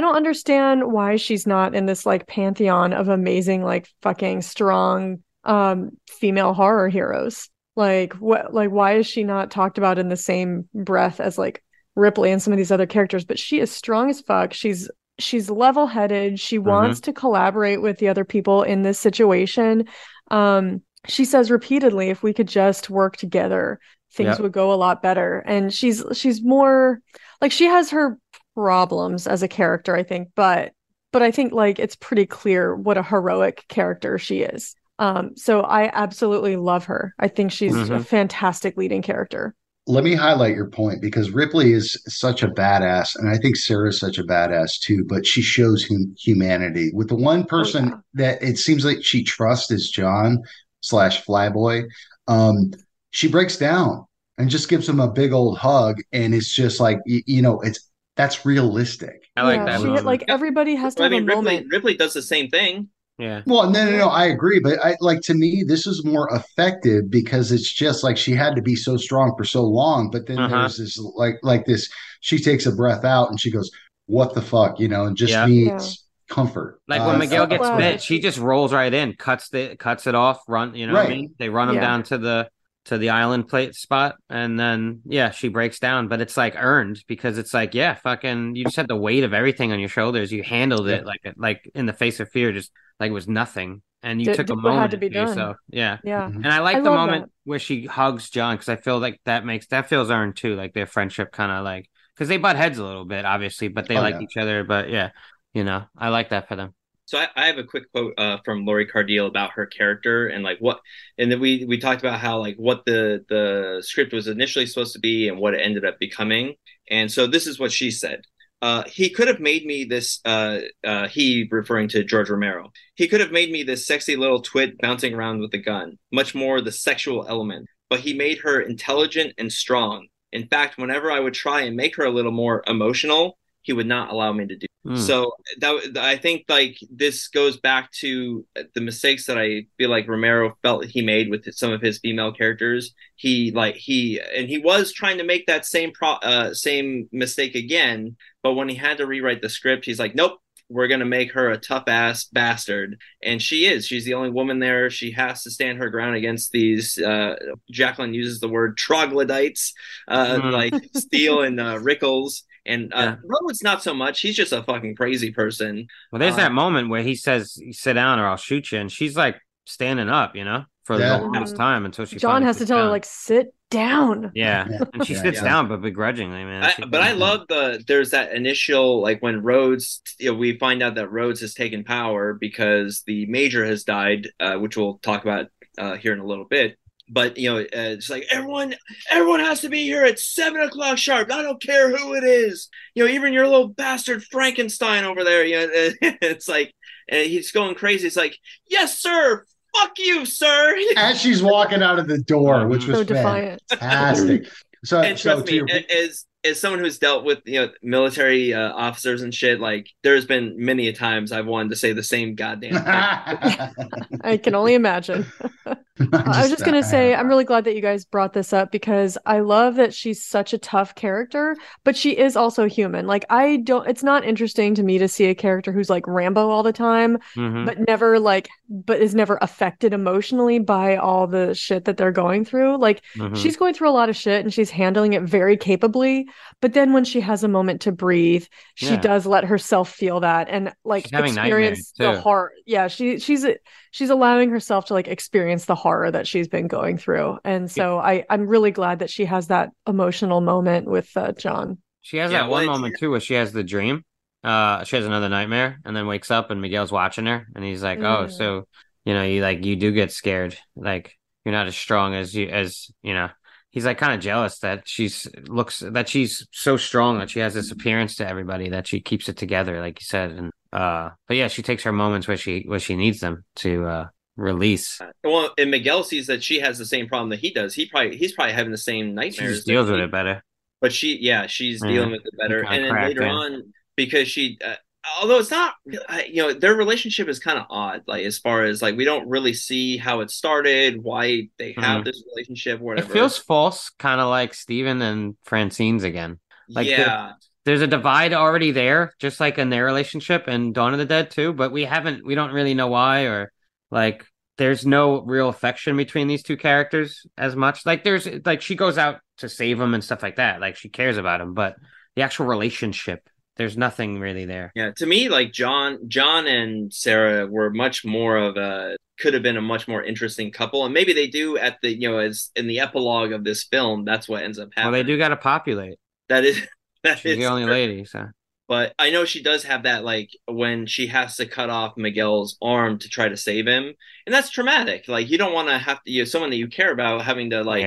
don't understand why she's not in this like pantheon of amazing, like fucking strong female horror heroes. Like what? Like why is she not talked about in the same breath as like Ripley and some of these other characters? But she is strong as fuck. She's level-headed. She wants to collaborate with the other people in this situation. She says repeatedly, if we could just work together, things would go a lot better. And she's more like, she has her problems as a character, I think, but I think like it's pretty clear what a heroic character she is. So I absolutely love her. I think she's a fantastic leading character. let me highlight your point, because Ripley is such a badass, and I think Sarah's such a badass too, but she shows humanity with the one person that it seems like she trusts is John/Flyboy. She breaks down and just gives him a big old hug, and it's just like, that's realistic. I like that. She, like, everybody has to have a moment. Ripley does the same thing. Yeah. Well, no, I agree, but to me, this is more effective because it's just like she had to be so strong for so long, but then there's this this. She takes a breath out and she goes, "What the fuck?" and just needs comfort. Like when Miguel gets bit, she just rolls right in, cuts it off, run. What I mean? They run him down to the island plate spot, and then she breaks down, but it's like earned because it's like fucking you just had the weight of everything on your shoulders. You handled it like in the face of fear, just like it was nothing, and you took a moment had to be done. Yourself. Yeah. And I like the moment where she hugs John, because I feel like that feels earned too, like their friendship kind of like, because they butt heads a little bit obviously, but they like each other. But I like that for them. So I have a quick quote from Lori Cardille about her character and then we talked about how what the script was initially supposed to be and what it ended up becoming. And so this is what she said. He could have made me this, he referring to George Romero, he could have made me this sexy little twit bouncing around with a gun, much more the sexual element, but he made her intelligent and strong. In fact, whenever I would try and make her a little more emotional, he would not allow me to do. So that I think this goes back to the mistakes that I feel like Romero felt he made with some of his female characters. He was trying to make that same same mistake again, but when he had to rewrite the script, he's like, nope, we're going to make her a tough ass bastard. And she is. She's the only woman there. She has to stand her ground against these. Jacqueline uses the word troglodytes, like Steele and Rickles. And Rowan's not so much. He's just a fucking crazy person. Well, there's that moment where he says, "Sit down, or I'll shoot you," and she's like standing up, for the longest time until she. John has to tell her sit down. Yeah, and she sits down, but begrudgingly, man. I love there's that initial when Rhodes, we find out that Rhodes has taken power because the Major has died, which we'll talk about here in a little bit. But, it's like everyone has to be here at 7:00 sharp. I don't care who it is. Even your little bastard Frankenstein over there. It's like, and he's going crazy. It's like, yes, sir. Fuck you, sir. As she's walking out of the door, which was so defiant. Fantastic. So, and trust me, as someone who's dealt with, military officers and shit, there's been many a times I've wanted to say the same goddamn thing. I can only imagine. I was just going to say, I'm really glad that you guys brought this up because I love that she's such a tough character, but she is also human. It's not interesting to me to see a character who's Rambo all the time, but never but is never affected emotionally by all the shit that they're going through. She's going through a lot of shit and she's handling it very capably. But then when she has a moment to breathe, she does let herself feel that and experience the horror. Yeah, she's allowing herself to experience the horror that she's been going through. And so I'm really glad that she has that emotional moment with John. She has that one moment too where she has the dream. She has another nightmare and then wakes up and Miguel's watching her and he's like, "Oh, so you do get scared. You're not as strong as you." He's kind of jealous that she's so strong that she has this appearance to everybody that she keeps it together, like you said. And but she takes her moments where she needs them to release. Well, and Miguel sees that she has the same problem that he does. He's probably having the same nightmares. She just deals with it better. But she's dealing with it better. And then later on, because she. Although it's not, their relationship is kind of odd. As far as we don't really see how it started, why they have this relationship, whatever. It feels false, kind of like Steven and Francine's again. There's a divide already there, just like in their relationship and Dawn of the Dead too. But we don't really know why, or there's no real affection between these two characters as much. There's she goes out to save him and stuff like that. She cares about him, but the actual relationship. There's nothing really there. Yeah, to me, John and Sarah were much more of a could have been a much more interesting couple, and maybe they do at the as in the epilogue of this film. That's what ends up happening. Well, they do got to populate. That is she's the only lady. So But I know she does have that, like, when she has to cut off Miguel's arm to try to save him. And that's traumatic. Like, you don't want to have to, you know, someone that you care about having to, like,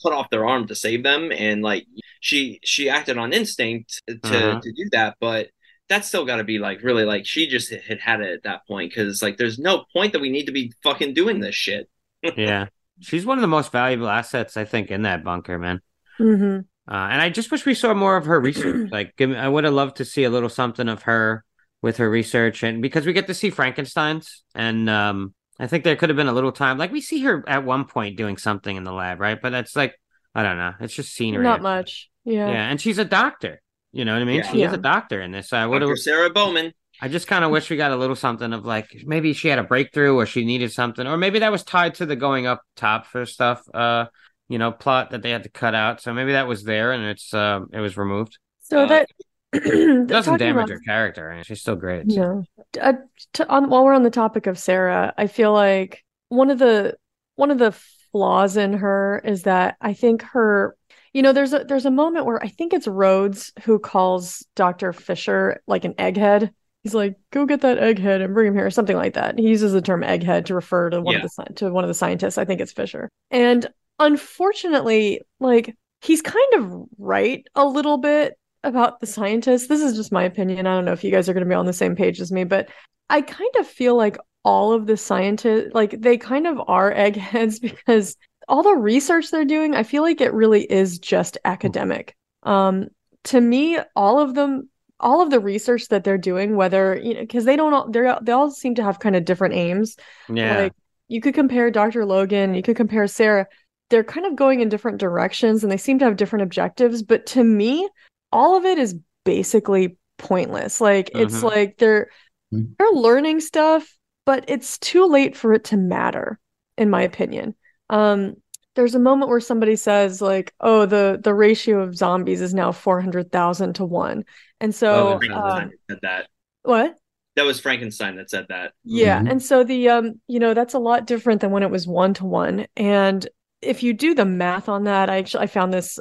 cut off their arm to save them. And, like, she acted on instinct to do that. But that's still got to be, like, really, like, she just had it at that point. Because, like, there's no point that we need to be fucking doing this shit. Yeah. She's one of the most valuable assets, I think, in that bunker, man. Mm-hmm. And I just wish we saw more of her research. Like, I would have loved to see a little something of her with her research, and because we get to see Frankenstein's, and I think there could have been a little time. Like, we see her at one point doing something in the lab, right? But that's like, I don't know. It's just scenery. Not much. Yeah. Yeah, and she's a doctor. You know what I mean? Yeah. She is a doctor in this. Dr. Sarah Bowman. I just kind of wish we got a little something of, like, maybe she had a breakthrough, or she needed something, or maybe that was tied to the going up top for stuff. You know, plot that they had to cut out. So maybe that was there, and it was removed. So that it doesn't damage her character, and she's still great. Yeah. So. While we're on the topic of Sarah, I feel like one of the flaws in her is that I think her, you know, there's a moment where I think it's Rhodes who calls Dr. Fisher like an egghead. He's like, go get that egghead and bring him here, or something like that. He uses the term egghead to refer to one of the scientists. I think it's Fisher, and unfortunately, like, he's kind of right a little bit about the scientists. This is just my opinion. I don't know if you guys are going to be on the same page as me, but I kind of feel like all of the scientists, like, they kind of are eggheads, because all the research they're doing, I feel like it really is just academic. To me, all of the research that they're doing, whether, you know, because they all seem to have kind of different aims. Yeah. Like, you could compare Dr. Logan, you could compare Sarah. They're kind of going in different directions, and they seem to have different objectives. But to me, all of it is basically pointless. Like, it's like they're learning stuff, but it's too late for it to matter, in my opinion. There's a moment where somebody says, like, "Oh, the ratio of zombies is now 400,000 to 1," and so said that. What? That was Frankenstein that said that. Yeah, and so the you know, that's a lot different than when it was 1 to 1, and if you do the math on that, I found this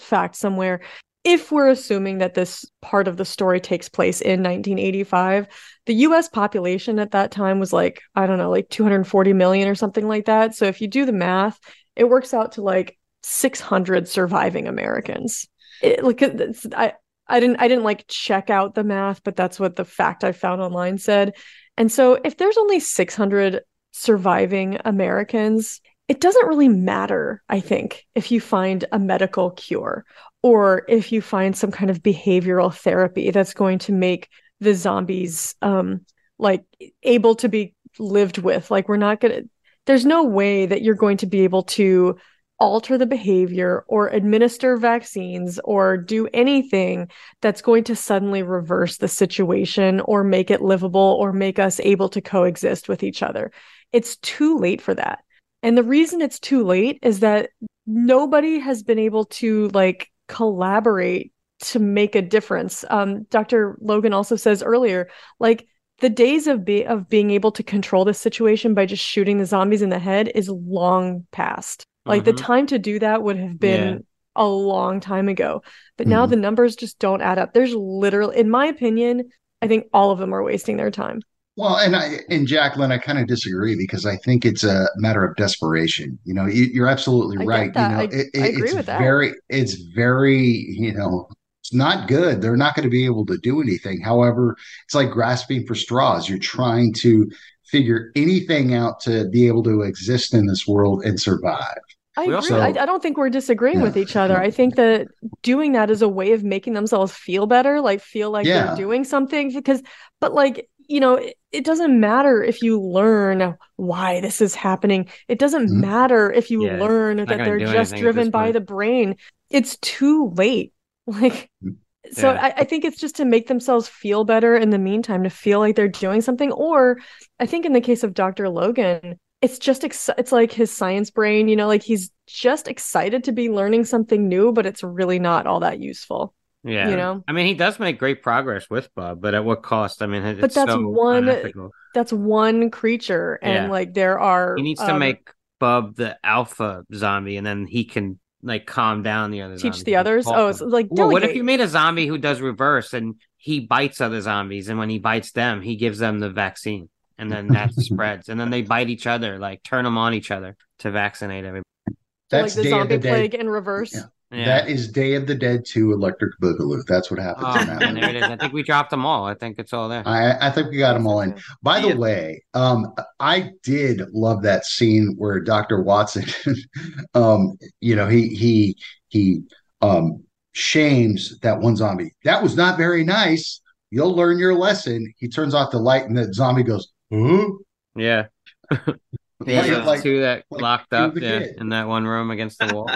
fact somewhere. If we're assuming that this part of the story takes place in 1985, the U.S. population at that time was, like, I don't know, like 240 million or something like that. So if you do the math, it works out to like 600 surviving Americans. I didn't like check out the math, but that's what the fact I found online said. And so if there's only 600 surviving Americans, it doesn't really matter, I think, if you find a medical cure or if you find some kind of behavioral therapy that's going to make the zombies like able to be lived with. Like, there's no way that you're going to be able to alter the behavior or administer vaccines or do anything that's going to suddenly reverse the situation or make it livable or make us able to coexist with each other. It's too late for that. And the reason it's too late is that nobody has been able to, like, collaborate to make a difference. Dr. Logan also says earlier, like, the days of being able to control this situation by just shooting the zombies in the head is long past. Like, the time to do that would have been a long time ago. But now the numbers just don't add up. There's literally, in my opinion, I think all of them are wasting their time. Well, and Jacqueline, I kind of disagree, because I think it's a matter of desperation. You know, you're absolutely right. You know, I agree with that. It's very, you know, it's not good. They're not going to be able to do anything. However, it's like grasping for straws. You're trying to figure anything out to be able to exist in this world and survive. I agree. So, I don't think we're disagreeing with each other. I think that doing that is a way of making themselves feel better, like feel like they're doing something. But like, you know, it doesn't matter if you learn why this is happening. It doesn't matter if you learn that they're just driven by the brain. It's too late. Like, so I think it's just to make themselves feel better in the meantime, to feel like they're doing something. Or I think in the case of Dr. Logan, it's just, it's like his science brain, you know, like he's just excited to be learning something new, but it's really not all that useful. Yeah. You know, I mean, he does make great progress with Bob, but at what cost? I mean, but that's so unethical. That's one creature. And like, he needs to make Bob the alpha zombie, and then he can like calm down the other zombies. Teach the others. Oh, it's like, well, what if you made a zombie who does reverse and he bites other zombies, and when he bites them, he gives them the vaccine, and then that spreads, and then they bite each other, like turn them on each other to vaccinate everybody. That's like the zombie plague in reverse. Yeah. Yeah. That is Day of the Dead 2 Electric Boogaloo. That's what happens. Oh, in that there it is. I think we dropped them all. I think it's all there. I think we got them all in. By the way, I did love that scene where Dr. Watson, you know, he shames that one zombie. That was not very nice. You'll learn your lesson. He turns off the light, and the zombie goes, "Huh?" Yeah. Yeah, like, two that like, locked up in that one room against the wall.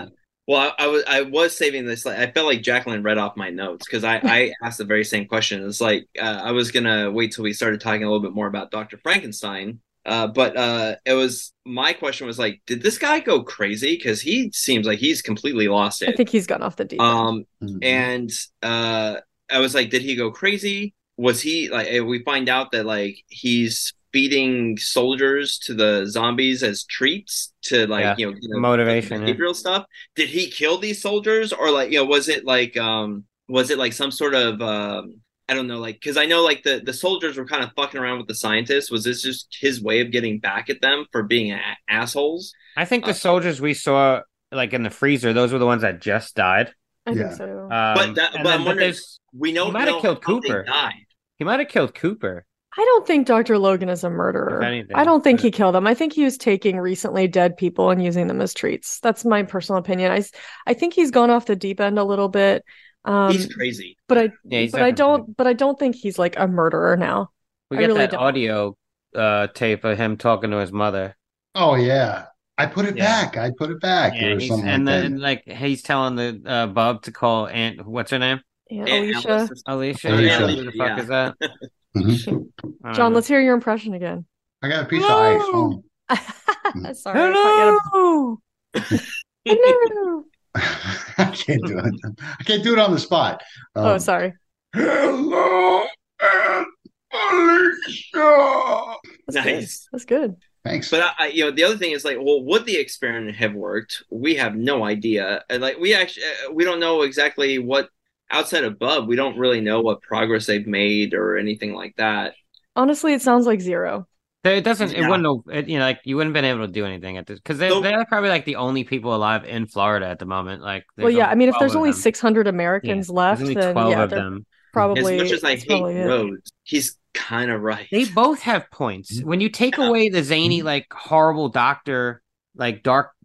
Well, I was saving this. Like, I felt like Jacqueline read off my notes because I asked the very same question. It's like I was going to wait till we started talking a little bit more about Dr. Frankenstein. But it was my question was like, did this guy go crazy? Because he seems like he's completely lost it. I think he's gone off the deep end. And I was like, did he go crazy? Was he like, we find out that like he's feeding soldiers to the zombies as treats to like you know motivation, behavioral stuff. Did he kill these soldiers, or like, you know, was it like some sort of I don't know, like, because I know like the soldiers were kind of fucking around with the scientists. Was this just his way of getting back at them for being assholes? I think the soldiers we saw like in the freezer, those were the ones that just died. I think so. But I'm wondering, we know he might have killed Cooper. He might have killed Cooper. I don't think Dr. Logan is a murderer. I don't think he killed them. I think he was taking recently dead people and using them as treats. That's my personal opinion. I think he's gone off the deep end a little bit. He's crazy. But I don't think he's like a murderer now. We get that audio tape of him talking to his mother. Oh yeah. I put it back. Yeah, or something and like then that. Like he's telling the Bob to call Aunt, what's her name? Aunt Alicia. Who the fuck is that? Mm-hmm. John, let's hear your impression again. I got a piece of ice. Oh. Sorry. Hello. Hello. I can't do it. I can't do it on the spot. Sorry. Hello, Aunt Alicia. Nice. That's good. Thanks. But I, you know, the other thing is like, well, would the experiment have worked? We have no idea. Like, we don't know exactly what. Outside of Bub, we don't really know what progress they've made or anything like that. Honestly, it sounds like zero. It doesn't. Yeah. It wouldn't. You know, like you wouldn't have been able to do anything at this because they're probably like the only people alive in Florida at the moment. Like, well, yeah. I mean, if there's only 600 Americans left, there's only 12 of them. Probably. As much as I hate Rhodes, he's kind of right. They both have points. When you take away the zany, like horrible doctor, like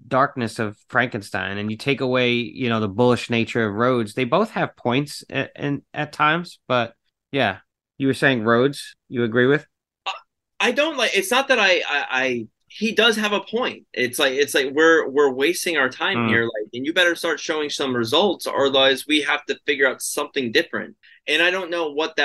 darkness of Frankenstein, and you take away, you know, the bullish nature of Rhodes, they both have points at times. But yeah, you were saying Rhodes, you agree with? I don't like. It's not that I he does have a point. It's like we're wasting our time here. Like, and you better start showing some results, or otherwise we have to figure out something different. And I don't know what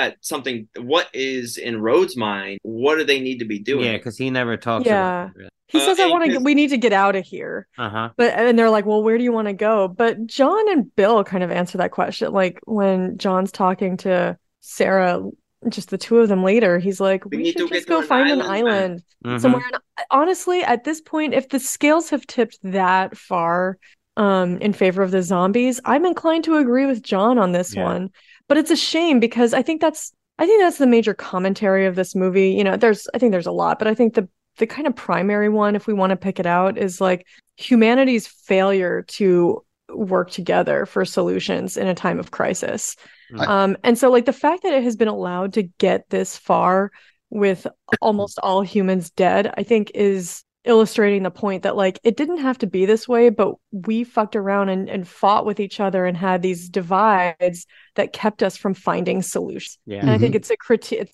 is in Rhodes' mind. What do they need to be doing? Yeah, because he never talks. Yeah. About it. He says, we need to get out of here. Uh-huh. And they're like, well, where do you want to go? But John and Bill kind of answer that question. Like when John's talking to Sarah, just the two of them later, he's like, we should just go find an island somewhere. And honestly, at this point, if the scales have tipped that far in favor of the zombies, I'm inclined to agree with John on this one. But it's a shame because I think that's the major commentary of this movie. You know, I think there's a lot, but I think the kind of primary one, if we want to pick it out, is like humanity's failure to work together for solutions in a time of crisis. And so like the fact that it has been allowed to get this far with almost all humans dead, I think is illustrating the point that like it didn't have to be this way, but we fucked around and fought with each other and had these divides that kept us from finding solutions. Yeah. And I think it's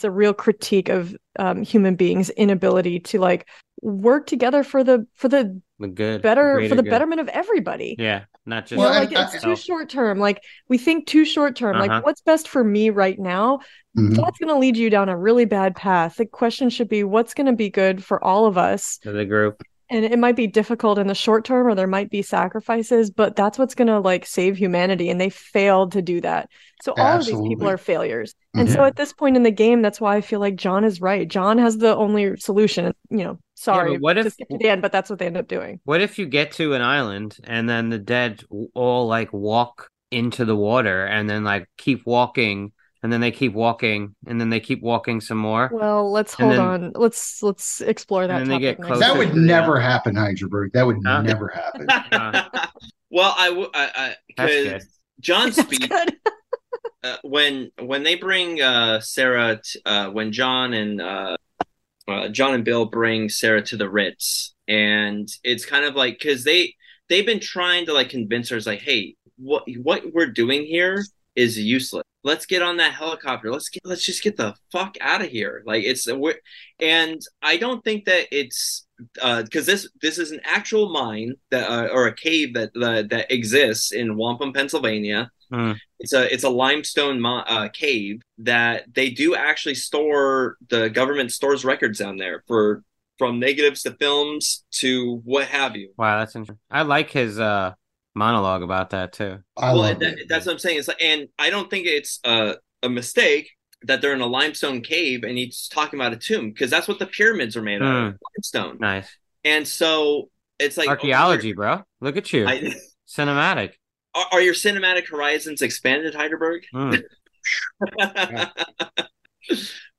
a real critique of human beings' inability to like work together for the betterment of everybody. Yeah, not just it's too short term. Like we think too short term. Like what's best for me right now? That's going to lead you down a really bad path. The question should be what's going to be good for all of us, for the group. And it might be difficult in the short term, or there might be sacrifices, but that's what's going to like save humanity. And they failed to do that. So all of these people are failures. And so at this point in the game, that's why I feel like John is right. John has the only solution. You know, Sorry, yeah, what if, just get to the end, but that's what they end up doing. What if you get to an island and then the dead all like walk into the water and then like keep walking and then they keep walking and then they keep walking some more? Well, let's hold on. Let's explore that. That would never happen, Heidelberg. That would never happen. Well, I because John Speed when they bring Sarah when John and Bill bring Sarah to the Ritz, and it's kind of like, because they've been trying to like convince her, it's like, hey, what we're doing here is useless. Let's get on that helicopter. Let's just get the fuck out of here. Like and I don't think that it's because this is an actual mine that or a cave that exists in Wampum, Pennsylvania. It's a limestone cave that they do actually store, the government stores records down there from negatives to films to what have you. Wow, that's interesting. I like his monologue about that too. That's what I'm saying. It's like, and I don't think it's a mistake that they're in a limestone cave and he's talking about a tomb, because that's what the pyramids are made of, limestone. Nice. And so it's like archaeology, bro. Look at you, cinematic. Are your cinematic horizons expanded, Heidelberg? Yeah.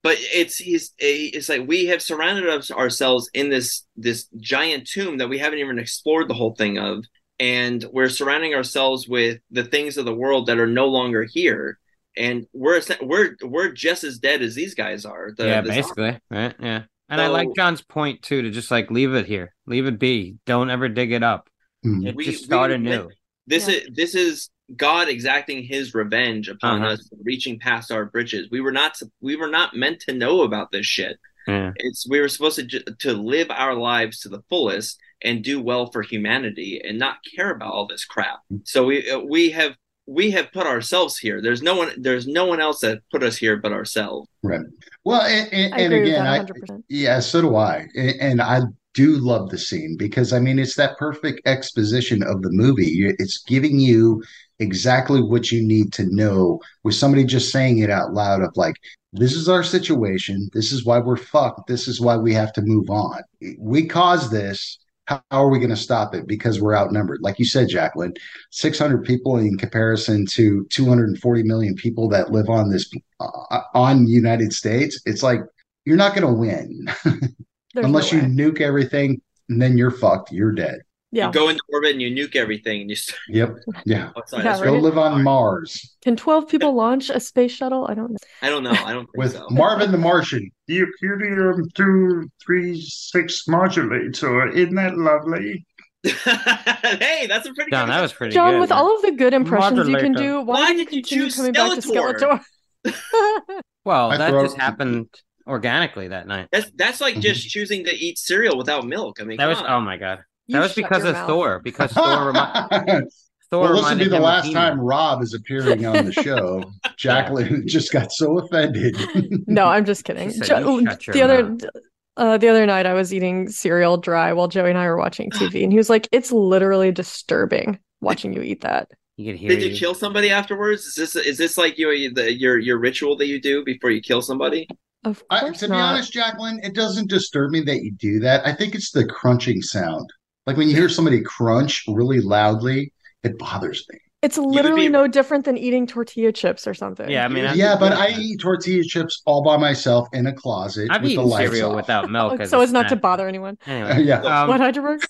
But it's like we have surrounded ourselves in this giant tomb that we haven't even explored the whole thing of, and we're surrounding ourselves with the things of the world that are no longer here, and we're just as dead as these guys are. Basically, right? Yeah, and so, I like John's point too, to just like leave it here, leave it be, don't ever dig it up. Mm-hmm. Just start anew. This is God exacting his revenge upon us, reaching past our bridges. We were not meant to know about this shit. Yeah. We were supposed to live our lives to the fullest and do well for humanity and not care about all this crap. So we have put ourselves here. There's no one else that put us here but ourselves. Right. Well, and again, I agree with that 100%. Yeah, so do I. And I do love the scene, because I mean, it's that perfect exposition of the movie. It's giving you exactly what you need to know, with somebody just saying it out loud of like, this is our situation. This is why we're fucked. This is why we have to move on. We caused this. How are we going to stop it? Because we're outnumbered. Like you said, Jacqueline, 600 people in comparison to 240 million people that live on this, on United States. It's like, you're not going to win. Unless you nuke everything, and then you're fucked. You're dead. Yeah. You go into orbit and you nuke everything. And you start... Yep. Yeah. Go live on Mars. Can 12 people launch a space shuttle? I don't know. I don't think so. With Marvin the Martian. The Acutium-236 modulator. Isn't that lovely? Hey, that's a pretty good. That was pretty John, good. With all of the good impressions you can do, why did you choose coming back to Skeletor? Well, that just happened... organically that night. That's like just choosing to eat cereal without milk. I mean, that was on. Oh my god, that was because of mouth. Thor. Because Thor reminded. Well, this will be the last time Rob is appearing on the show. Jacqueline just got so offended. No, I'm just kidding. Said, the other night, I was eating cereal dry while Joey and I were watching TV, and he was like, "It's literally disturbing watching you eat that." You can hear. Did you kill somebody afterwards? Is this like your ritual that you do before you kill somebody? To be honest, Jacqueline, it doesn't disturb me that you do that. I think it's the crunching sound. Like when you hear somebody crunch really loudly, it bothers me. It's literally no different than eating tortilla chips or something. Yeah, I mean, but I eat tortilla chips all by myself in a closet. I've eaten cereal without milk, so as not to bother anyone. Anyway, what Heidelberg?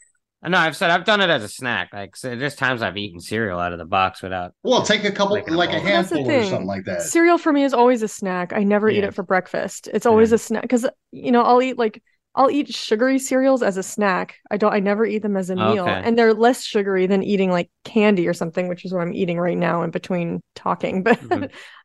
No, I've done it as a snack. Like so there's times I've eaten cereal out of the box without. Well, take a couple, like a handful or something like that. Cereal for me is always a snack. I never eat it for breakfast. It's always a snack, because you know I'll eat sugary cereals as a snack. I never eat them as a meal, and they're less sugary than eating like candy or something, which is what I'm eating right now in between talking. But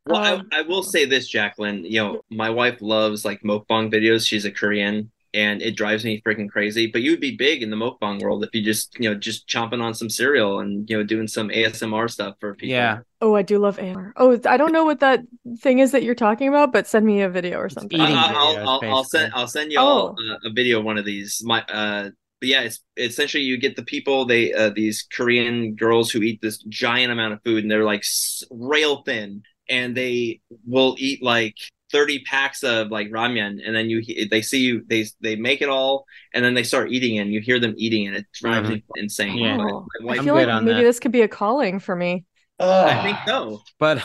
well, I will say this, Jacqueline. You know, my wife loves like mukbang videos. She's a Korean. And it drives me freaking crazy. But you'd be big in the mukbang world if you just chomping on some cereal and doing some ASMR stuff for people. Yeah. Oh, I do love ASMR. Oh, I don't know what that thing is that you're talking about, but send me a video or something. I'll send you all a video of one of these. But yeah, it's essentially you get the people, they these Korean girls who eat this giant amount of food, and they're like rail thin, and they will eat like 30 packs of like ramen, and then they see you, they make it all, and then they start eating it, and you hear them eating it. It drives me insane. Yeah. I feel like maybe this could be a calling for me. I think so. But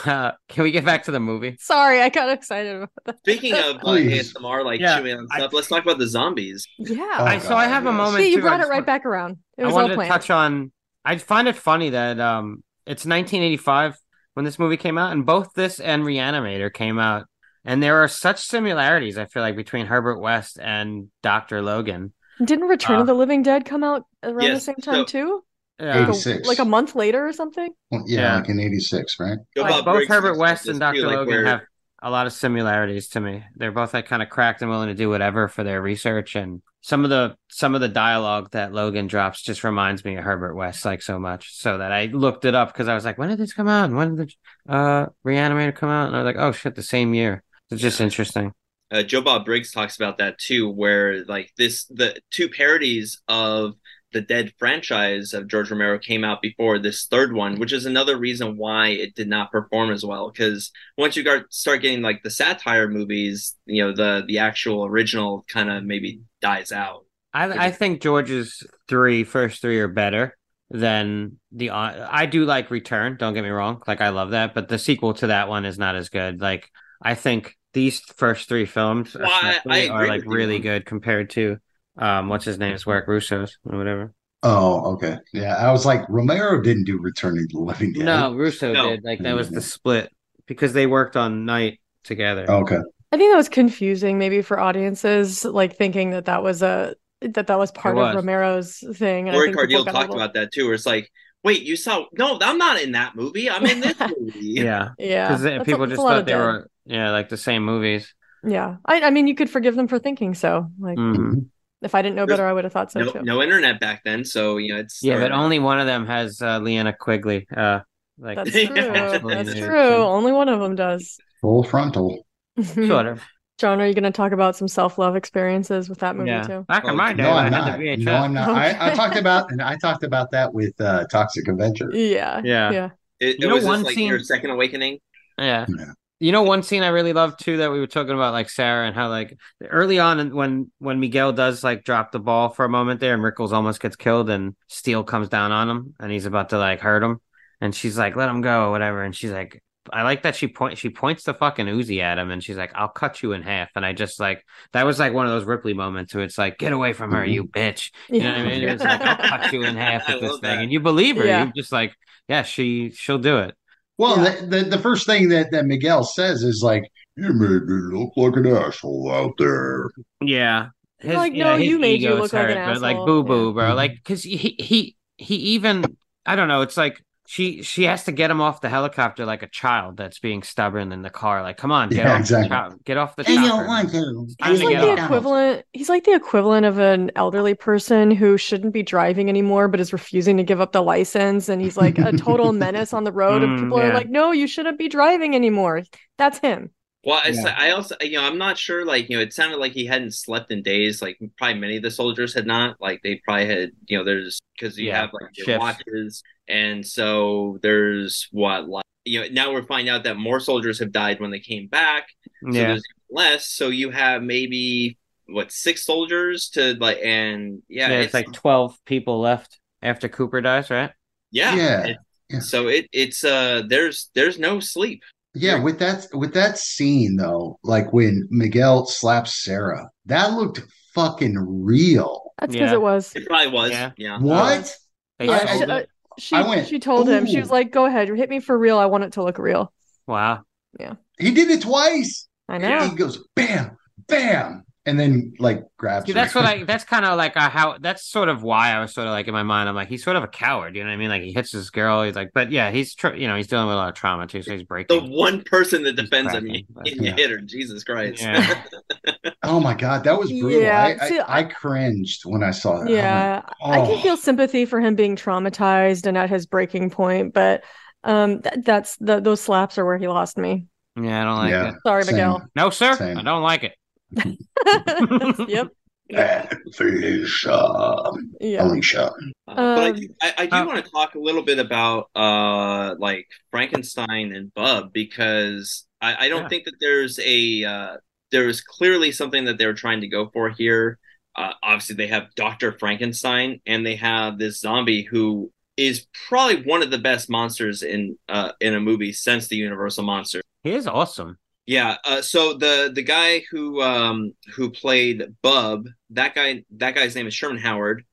can we get back to the movie? Sorry, I got excited about that. Speaking of ASMR, chewing on stuff, let's talk about the zombies. Yeah. I have a moment. See, you brought it right back around. It was all planned. I wanted to touch on, I find it funny that it's 1985 when this movie came out, and both this and Reanimator came out. And there are such similarities, I feel like, between Herbert West and Dr. Logan. Didn't Return of the Living Dead come out around the same time, too? Yeah. Like a month later or something? Well, like in 86, right? Like, both Herbert West and Dr. Logan have a lot of similarities to me. They're both like kind of cracked and willing to do whatever for their research, and some of the dialogue that Logan drops just reminds me of Herbert West like so much, so that I looked it up because I was like, when did this come out? When did Reanimator come out? And I was like, oh shit, the same year. It's just interesting. Joe Bob Briggs talks about that too, where like the two parodies of the Dead franchise of George Romero came out before this third one, which is another reason why it did not perform as well. Because once you start getting like the satire movies, you know, the actual original kind of maybe dies out. I think George's first three are better than the. I do like Return. Don't get me wrong. Like I love that, but the sequel to that one is not as good. Like I think these first three films are like really good compared to. What's his name's work, Russo's or whatever. Oh, okay, yeah. I was like, Romero didn't do Return of the Living Dead. No, Russo did. Like that was the split because they worked on Night together. Okay, I think that was confusing maybe for audiences, like thinking that was part of Romero's thing. Lori Cardille talked about that too, where it's like, wait, you saw? No, I'm not in that movie. I'm in this movie. yeah. Because people just thought they were like the same movies. Yeah, I mean, you could forgive them for thinking so, like. Mm-hmm. If I didn't know better, I would have thought so too. No internet back then, so it's but only one of them has Leanna Quigley. That's true. That's true. Only one of them does. Full frontal. Sort of. John, are you going to talk about some self-love experiences with that movie too? Back in my day, I'm not. Okay. I talked about that with Toxic Avenger. Yeah. It was one scene, your second awakening. Yeah. You know, one scene I really love too that we were talking about, like Sarah, and how like early on when Miguel does like drop the ball for a moment there, and Rickles almost gets killed, and Steele comes down on him, and he's about to like hurt him, and she's like, "Let him go," or whatever, and she's like, "I like that." She points the fucking Uzi at him, and she's like, "I'll cut you in half." And I just like that was like one of those Ripley moments where it's like, "Get away from her, you bitch!" You know what I mean? It's like, "I'll cut you in half with this thing," and you believe her. Yeah. You're just like, "Yeah, she'll do it." Well, the first thing that Miguel says is like, "You made me look like an asshole out there." Yeah, you made you look like an asshole. Like, boo boo, bro. Like, because he even, I don't know. It's like she has to get him off the helicopter like a child that's being stubborn in the car. Like, come on, get off the chopper. I don't want to. He's like the equivalent of an elderly person who shouldn't be driving anymore, but is refusing to give up the license. And he's like a total menace on the road. And people are like, "No, you shouldn't be driving anymore." That's him. Well, I also, I'm not sure. Like, it sounded like he hadn't slept in days. Like, probably many of the soldiers had not. Like, they probably had, there's because you have like your watches, and so there's now we're finding out that more soldiers have died when they came back. So there's less. So you have maybe 6 soldiers to like, and it's like 12 people left after Cooper dies, right? Yeah. Yeah. So it's there's no sleep. Yeah, with that scene though, like when Miguel slaps Sarah, that looked fucking real. That's because it was. It probably was. Yeah. What? She told him. She was like, "Go ahead, hit me for real. I want it to look real." Wow. Yeah. He did it twice. I know. And he goes, "Bam, bam," and then like grabs. See, her. That's what I. That's kind of like how. That's sort of why I was sort of like in my mind. I'm like, he's sort of a coward. You know what I mean? Like he hits this girl. He's like, but yeah, he's he's dealing with a lot of trauma too. So he's breaking. The one person that defends him, you hit her. Jesus Christ! Yeah. Oh my God, that was brutal. Yeah, I cringed when I saw that. Yeah, I can feel sympathy for him being traumatized and at his breaking point, but those slaps are where he lost me. Yeah, I don't like it. Sorry, Miguel. No, sir, I don't like it. Yep. Alicia. But I do want to talk a little bit about like Frankenstein and Bub, because I don't think that there's a there is clearly something that they were trying to go for here. Obviously, they have Dr. Frankenstein, and they have this zombie who is probably one of the best monsters in a movie since the Universal Monster. He is awesome. Yeah. So the guy who played Bub, that guy's name is Sherman Howard.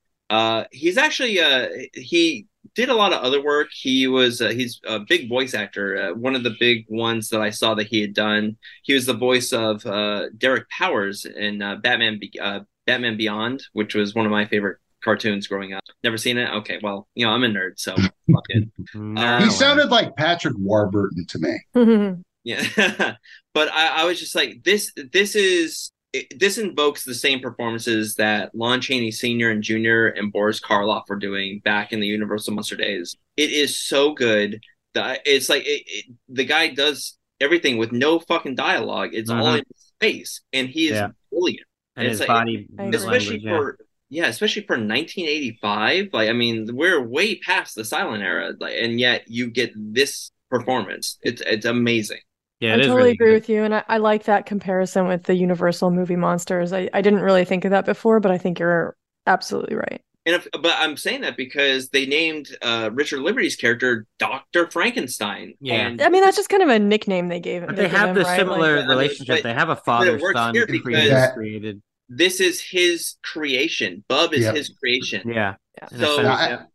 He's actually he did a lot of other work. He was he's a big voice actor. One of the big ones that I saw that he had done. He was the voice of Derek Powers in Batman Beyond, which was one of my favorite cartoons growing up. Never seen it? Okay, well, you know, I'm a nerd, so fuck it. He sounded like Patrick Warburton to me. Yeah, but I was just like, this invokes the same performances that Lon Chaney Sr. and Jr. and Boris Karloff were doing back in the Universal Monster days. It is so good that it's like the guy does everything with no fucking dialogue. It's all in his face, and he is brilliant. And his like, body, especially language, especially for 1985. Like, I mean, we're way past the silent era, like, and yet you get this performance. It's amazing. Yeah, I totally agree with you, and I like that comparison with the Universal movie monsters. I didn't really think of that before, but I think you're absolutely right. And but I'm saying that because they named Richard Liberty's character Dr. Frankenstein. Yeah, and I mean that's just kind of a nickname they gave him. But they have this similar relationship. They have a father-son created. This is his creation. Bub is his creation. Yeah. So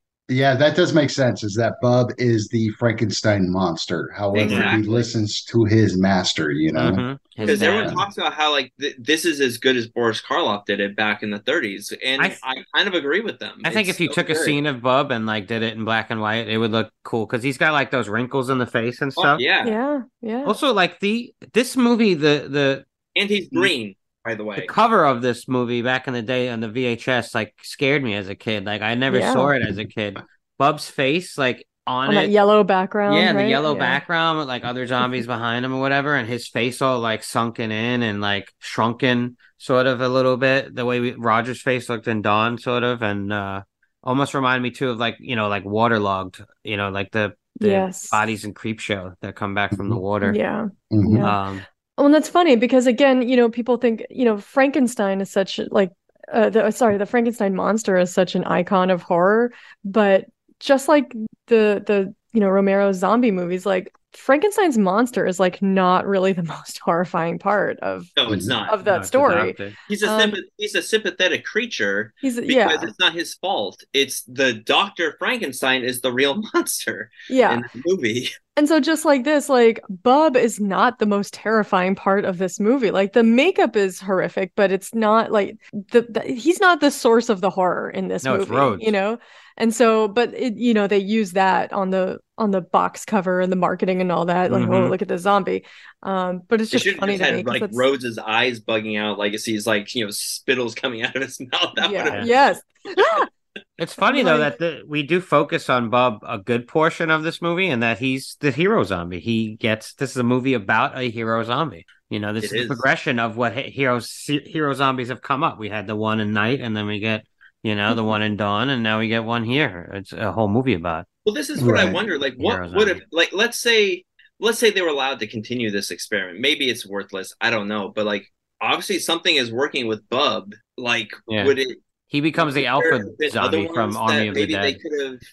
that does make sense. Is that Bub is the Frankenstein monster? However, he listens to his master. You know, because everyone talks about how like this is as good as Boris Karloff did it back in the 30s, and I kind of agree with them. I think if you took a scene of Bub and like did it in black and white, it would look cool because he's got like those wrinkles in the face and stuff. Yeah. Also, like this movie, the and he's green. By the way, the cover of this movie back in the day on the VHS like scared me as a kid. Like I never saw it as a kid. Bub's face, like on that yellow background. Yeah, right? The yellow background with like other zombies behind him or whatever, and his face all like sunken in and like shrunken, sort of a little bit. The way Roger's face looked in Dawn, sort of, and almost reminded me too of like like waterlogged. You know, like the bodies in Creepshow that come back from the water. Yeah. Mm-hmm. Yeah. Well, and that's funny because, again, people think, Frankenstein is such like the Frankenstein monster is such an icon of horror. But just like the Romero's zombie movies, like Frankenstein's monster is like not really the most horrifying part of that story. He's a sympathetic creature because it's not his fault. It's the Dr. Frankenstein is the real monster in the movie. And so just like this, like Bub is not the most terrifying part of this movie. Like the makeup is horrific, but it's not like he's not the source of the horror in this movie. It's Rhodes. And so, but it, they use that on the box cover and the marketing and all that. Like, oh, look at the zombie. But it's just funny to me. Like Rhodes's eyes bugging out, like it sees like spittles coming out of his mouth. Yes. It's funny though that we do focus on Bub a good portion of this movie, and that he's the hero zombie. This is a movie about a hero zombie. This is the progression of what hero zombies have come up. We had the one in Night, and then we get the one in Dawn, and now we get one here. It's a whole movie about. Well, this is what I wonder. Like, what would have like let's say they were allowed to continue this experiment. Maybe it's worthless. I don't know, but like obviously something is working with Bub. Like, would it? He becomes the alpha zombie from Army of the Dead.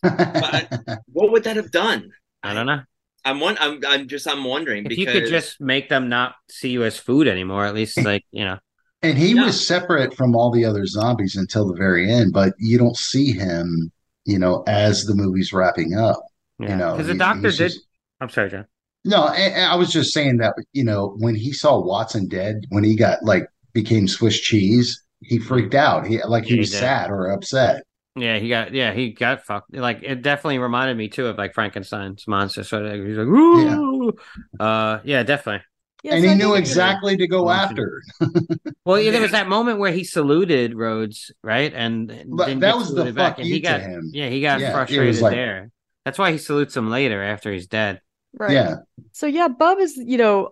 They what would that have done? I don't know. I'm wondering if you could just make them not see you as food anymore. At least . And he was separate from all the other zombies until the very end, but you don't see him, as the movie's wrapping up. Yeah. Because the doctor did. I'm sorry, John. No, and I was just saying that when he saw Watson dead, when he got became Swiss cheese. He freaked out. He was sad or upset. Yeah, he got fucked. Like it definitely reminded me too of like Frankenstein's monster. So he's like, ooh, definitely. Yes, and he knew exactly to go after. Well, there was that moment where he saluted Rhodes, right? And that was the fuck you to him. Yeah, he got frustrated there. That's why he salutes him later after he's dead. Right. Yeah. So Bub is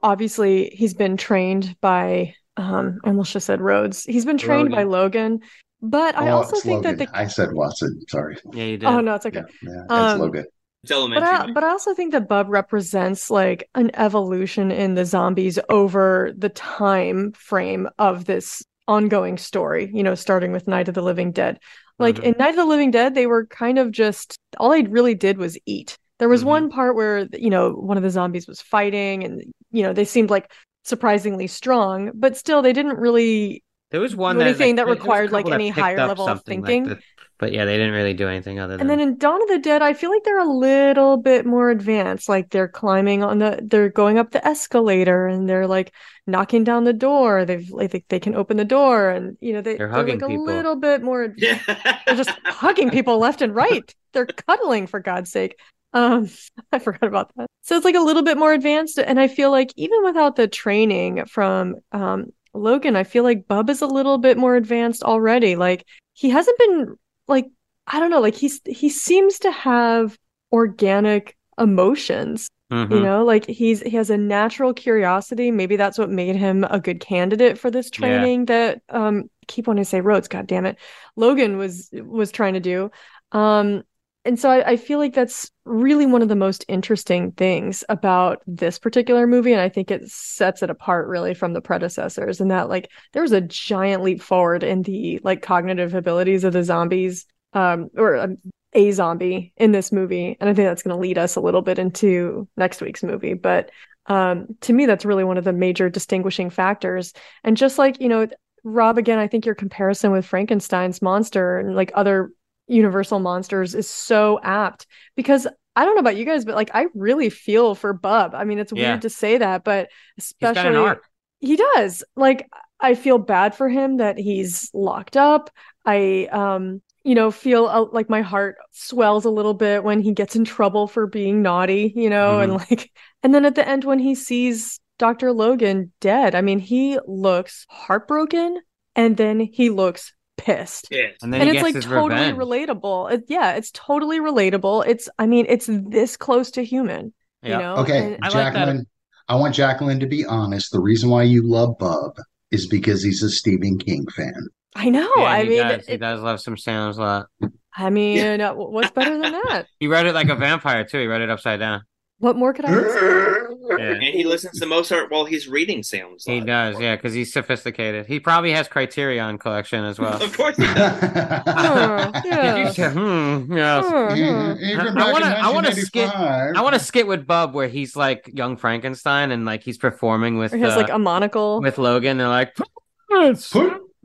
obviously he's been trained by. I almost just said Rhodes. He's been trained by Logan, but I also think that I said Watson. Sorry. Yeah, you did. Oh no, it's okay. Yeah, it's Logan. It's elementary. But I also think that Bub represents like an evolution in the zombies over the time frame of this ongoing story, you know, starting with Night of the Living Dead. Like in Night of the Living Dead, they were kind of just, all they really did was eat. There was one part where, you know, one of the zombies was fighting and, you know, they seemed like surprisingly strong, but still they didn't really do anything that required any higher level of thinking. But yeah, they didn't really do anything other than... And then in Dawn of the Dead, I feel like they're a little bit more advanced. Like they're climbing on the... They're going up the escalator and they're like knocking down the door. They've like they can open the door and, you know, they're hugging like people. A little bit more... Yeah. They're just hugging people left and right. They're cuddling, for God's sake. I forgot about that. So it's like a little bit more advanced. And I feel like even without the training from Logan, I feel like Bub is a little bit more advanced already. Like he hasn't been... Like, I don't know, like he seems to have organic emotions, you know, like he has a natural curiosity. Maybe that's what made him a good candidate for this training that keep wanting to say Rhodes, God damn it, Logan was trying to do. And so I feel like that's really one of the most interesting things about this particular movie. And I think it sets it apart really from the predecessors, and that like there was a giant leap forward in the like cognitive abilities of the zombies or a zombie in this movie. And I think that's going to lead us a little bit into next week's movie. But to me, that's really one of the major distinguishing factors. And just like, you know, Rob, again, I think your comparison with Frankenstein's monster and like other Universal monsters is so apt, because I don't know about you guys, but like I really feel for Bub. I mean, it's weird to say that, but especially he's got an arc. He does. Like I feel bad for him that he's locked up. I you know, feel like my heart swells a little bit when he gets in trouble for being naughty, you know, and like, and then at the end when he sees Dr. Logan dead, I mean, he looks heartbroken and then he looks pissed. And then it's like totally revenge. Relatable. It's totally relatable. I mean, it's this close to human, you know? Okay, and Jacqueline, like I want Jacqueline to be honest. The reason why you love Bub is because he's a Stephen King fan. I know. Yeah, he does love some Sandlot. I mean, what's better than that? He read it like a vampire too. He read it upside down. What more could I say? Yeah. And he listens to Mozart while he's reading Sounds. He does, yeah, because he's sophisticated. He probably has Criterion collection as well. Of course he does. I want to skip with Bub where he's like young Frankenstein and like he's performing with... Or he has like a monocle. With Logan. They're like... Put on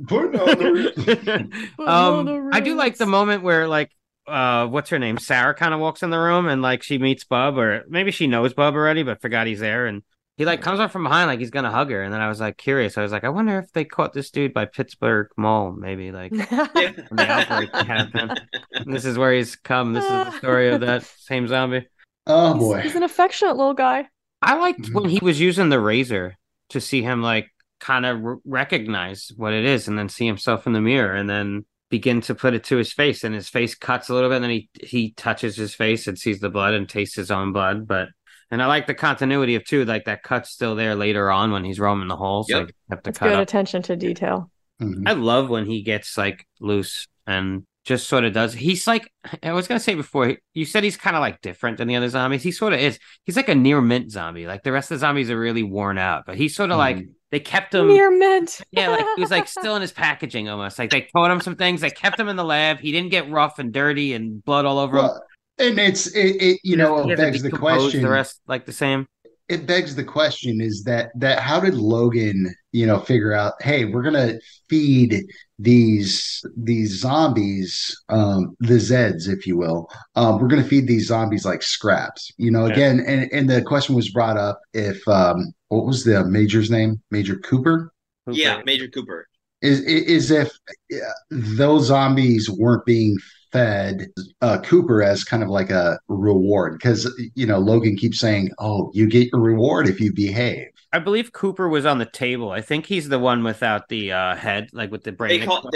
the I do like the moment where like what's her name? Sarah kind of walks in the room and like she meets Bub, or maybe she knows Bub already, but forgot he's there. And he like comes up from behind, like he's going to hug her. And then I was like curious. I was like, I wonder if they caught this dude by Pittsburgh Mall, maybe like when the outbreak happened. And this is where he's come. This is the story of that same zombie. Oh boy. He's an affectionate little guy. I liked when he was using the razor to see him like kind of recognize what it is and then see himself in the mirror and then begin to put it to his face, and his face cuts a little bit, and then he touches his face and sees the blood and tastes his own blood. But and I like the continuity of too, like that cut's still there later on when he's roaming the halls. Yep. Like have to cut good up. Attention to detail. I love when he gets like loose and just sort of does. He's like, I was gonna say before, you said he's kind of like different than the other zombies. He sort of is. He's like a near mint zombie. Like the rest of the zombies are really worn out, but he's sort of like... They kept him near mint. Yeah, like he was like still in his packaging almost. Like they taught him some things. They kept him in the lab. He didn't get rough and dirty and blood all over him. And it begs the question. The rest like the same. It begs the question: is that how did Logan, you know, figure out? Hey, we're gonna feed these zombies, the Zeds, if you will. We're gonna feed these zombies like scraps. You know, again, and the question was brought up if. What was the major's name? Major Cooper? Yeah, Major Cooper. Is if those zombies weren't being fed Cooper as kind of like a reward. Because, you know, Logan keeps saying, oh, you get your reward if you behave. I believe Cooper was on the table. I think he's the one without the head, like with the brain. They called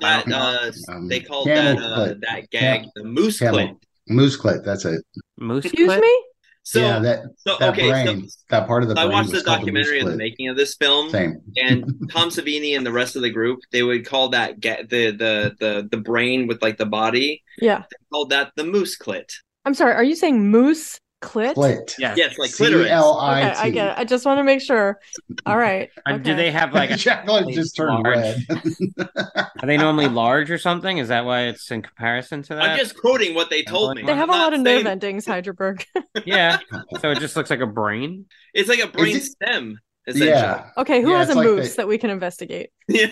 that gag the moose clip. Moose clip, that's it. Moose clip? Excuse me? So, yeah, that part of the brain. I watched the documentary of the making of this film. Same. And Tom Savini and the rest of the group, they would call that the brain with like the body. Yeah. They called that the moose clit. I'm sorry, are you saying moose clit? Clit. Yes, like C-L-I-T. Okay, I get it. I just want to make sure. All right. Okay. Do they have like a... Jacqueline just turned red. Are they normally large or something? Is that why it's in comparison to that? I'm just quoting what they told me. They have a lot of nerve endings, Hyderberg. Yeah. So it just looks like a brain? It's like a brain stem. Yeah. Okay, who has a like moose that we can investigate? Yeah.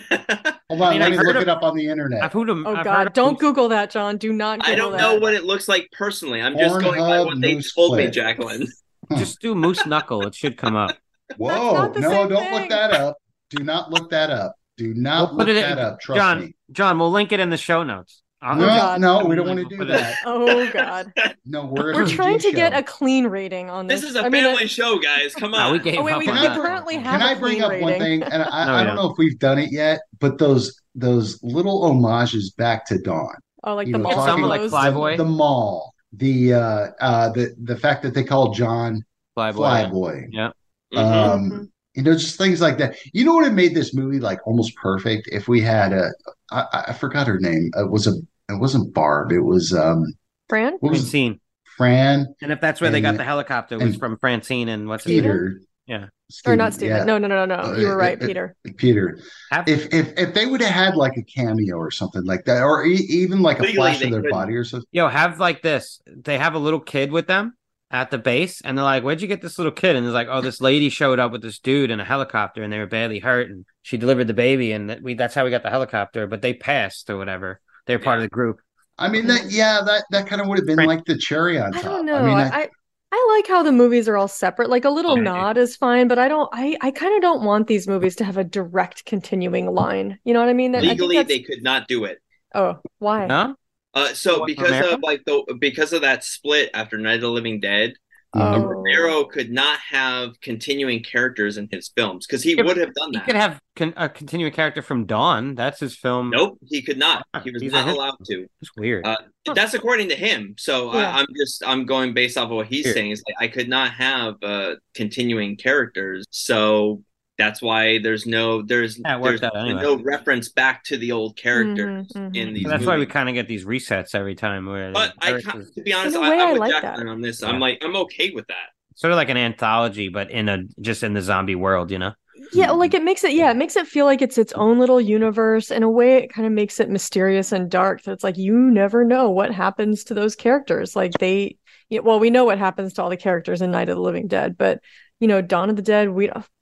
Hold on, let me look it up on the internet. Oh, God. Don't Google that, John. Do not Google that. I don't know what it looks like personally. I'm just going by what they told me, Jacqueline. Just do moose knuckle. It should come up. Whoa. No, don't look that up. Do not look that up. Do not look that up. Trust me. John, we'll link it in the show notes. No, we don't want to do that. Oh, God. No, we're trying to get a clean rating on this. This is a family show, guys. Come on. Can I bring up one thing? And I don't know if we've done it yet, but those little homages back to Dawn. Oh, like the Flyboy? The mall. The fact that they call John Flyboy. Yeah. You know, just things like that. You know what it made this movie like almost perfect? If we had I forgot her name. It wasn't Barb. It was Fran. Francine. Fran. And if that's where they got the helicopter, it was from Francine and what's Peter. Yeah. Or not Stephen. Yeah. No. You were right, Peter. Peter. If they would have had like a cameo or something like that, or even like a flash of their body or something. Yo, have like this. They have a little kid with them at the base, and they're like, "Where'd you get this little kid?" And it's like, "Oh, this lady showed up with this dude in a helicopter, and they were badly hurt, and she delivered the baby, and that's how we got the helicopter." But they passed or whatever. They're part of the group. I mean, that kind of would have been like the cherry on top. I don't know. I like how the movies are all separate. Like a little nod is fine, but I kind of don't want these movies to have a direct continuing line. You know what I mean? Legally, they could not do it. Oh, why? No. Because of that split after Night of the Living Dead, Romero could not have continuing characters in his films because he would have done that. He could have a continuing character from Dawn. That's his film. Nope, he could not. He was not allowed to. It's weird. That's according to him. So yeah. I'm going based off of what he's saying. It's like, I could not have continuing characters. So that's why there's no reference back to the old characters in these. That's movies. Why we kind of get these resets every time. To be honest, I'm with Jacqueline on this. Yeah. I'm okay with that. Sort of like an anthology, but in the zombie world, you know. Yeah, like it makes it feel like it's its own little universe. In a way, it kind of makes it mysterious and dark. So it's like you never know what happens to those characters. Like we know what happens to all the characters in Night of the Living Dead, but you know, Dawn of the Dead,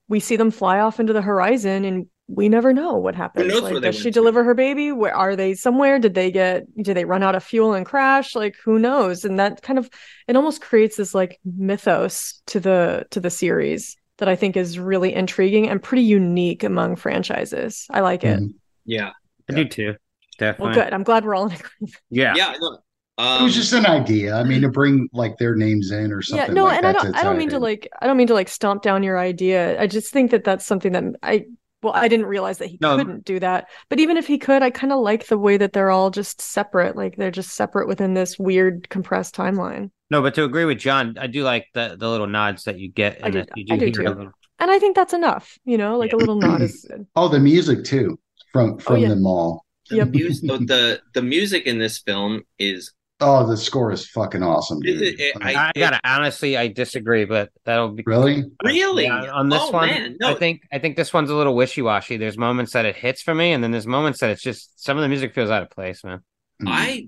we see them fly off into the horizon and we never know what happens. Like, does she deliver her baby? Where are they somewhere? Did they run out of fuel and crash? Like, who knows? And that kind of, it almost creates this like mythos to the series that I think is really intriguing and pretty unique among franchises. I like it. Yeah. I do too. Definitely. Well, good. I'm glad we're all in agreement. Yeah. Yeah. Look. It was just an idea. I mean, to bring like their names in or something. Yeah, no, and I don't mean to stomp down your idea. I just think that that's something that I didn't realize that he couldn't do that. But even if he could, I kind of like the way that they're all just separate. Like they're just separate within this weird compressed timeline. No, but to agree with John, I do like the little nods that you get. And I do too. And I think that's enough. You know, like a little nod is good. Oh, the music too from the mall. Yep. The music in this film is. Oh, the score is fucking awesome, dude. I disagree, but that'll be really on this one. Man, no. I think this one's a little wishy-washy. There's moments that it hits for me, and then there's moments that it's just some of the music feels out of place, man. I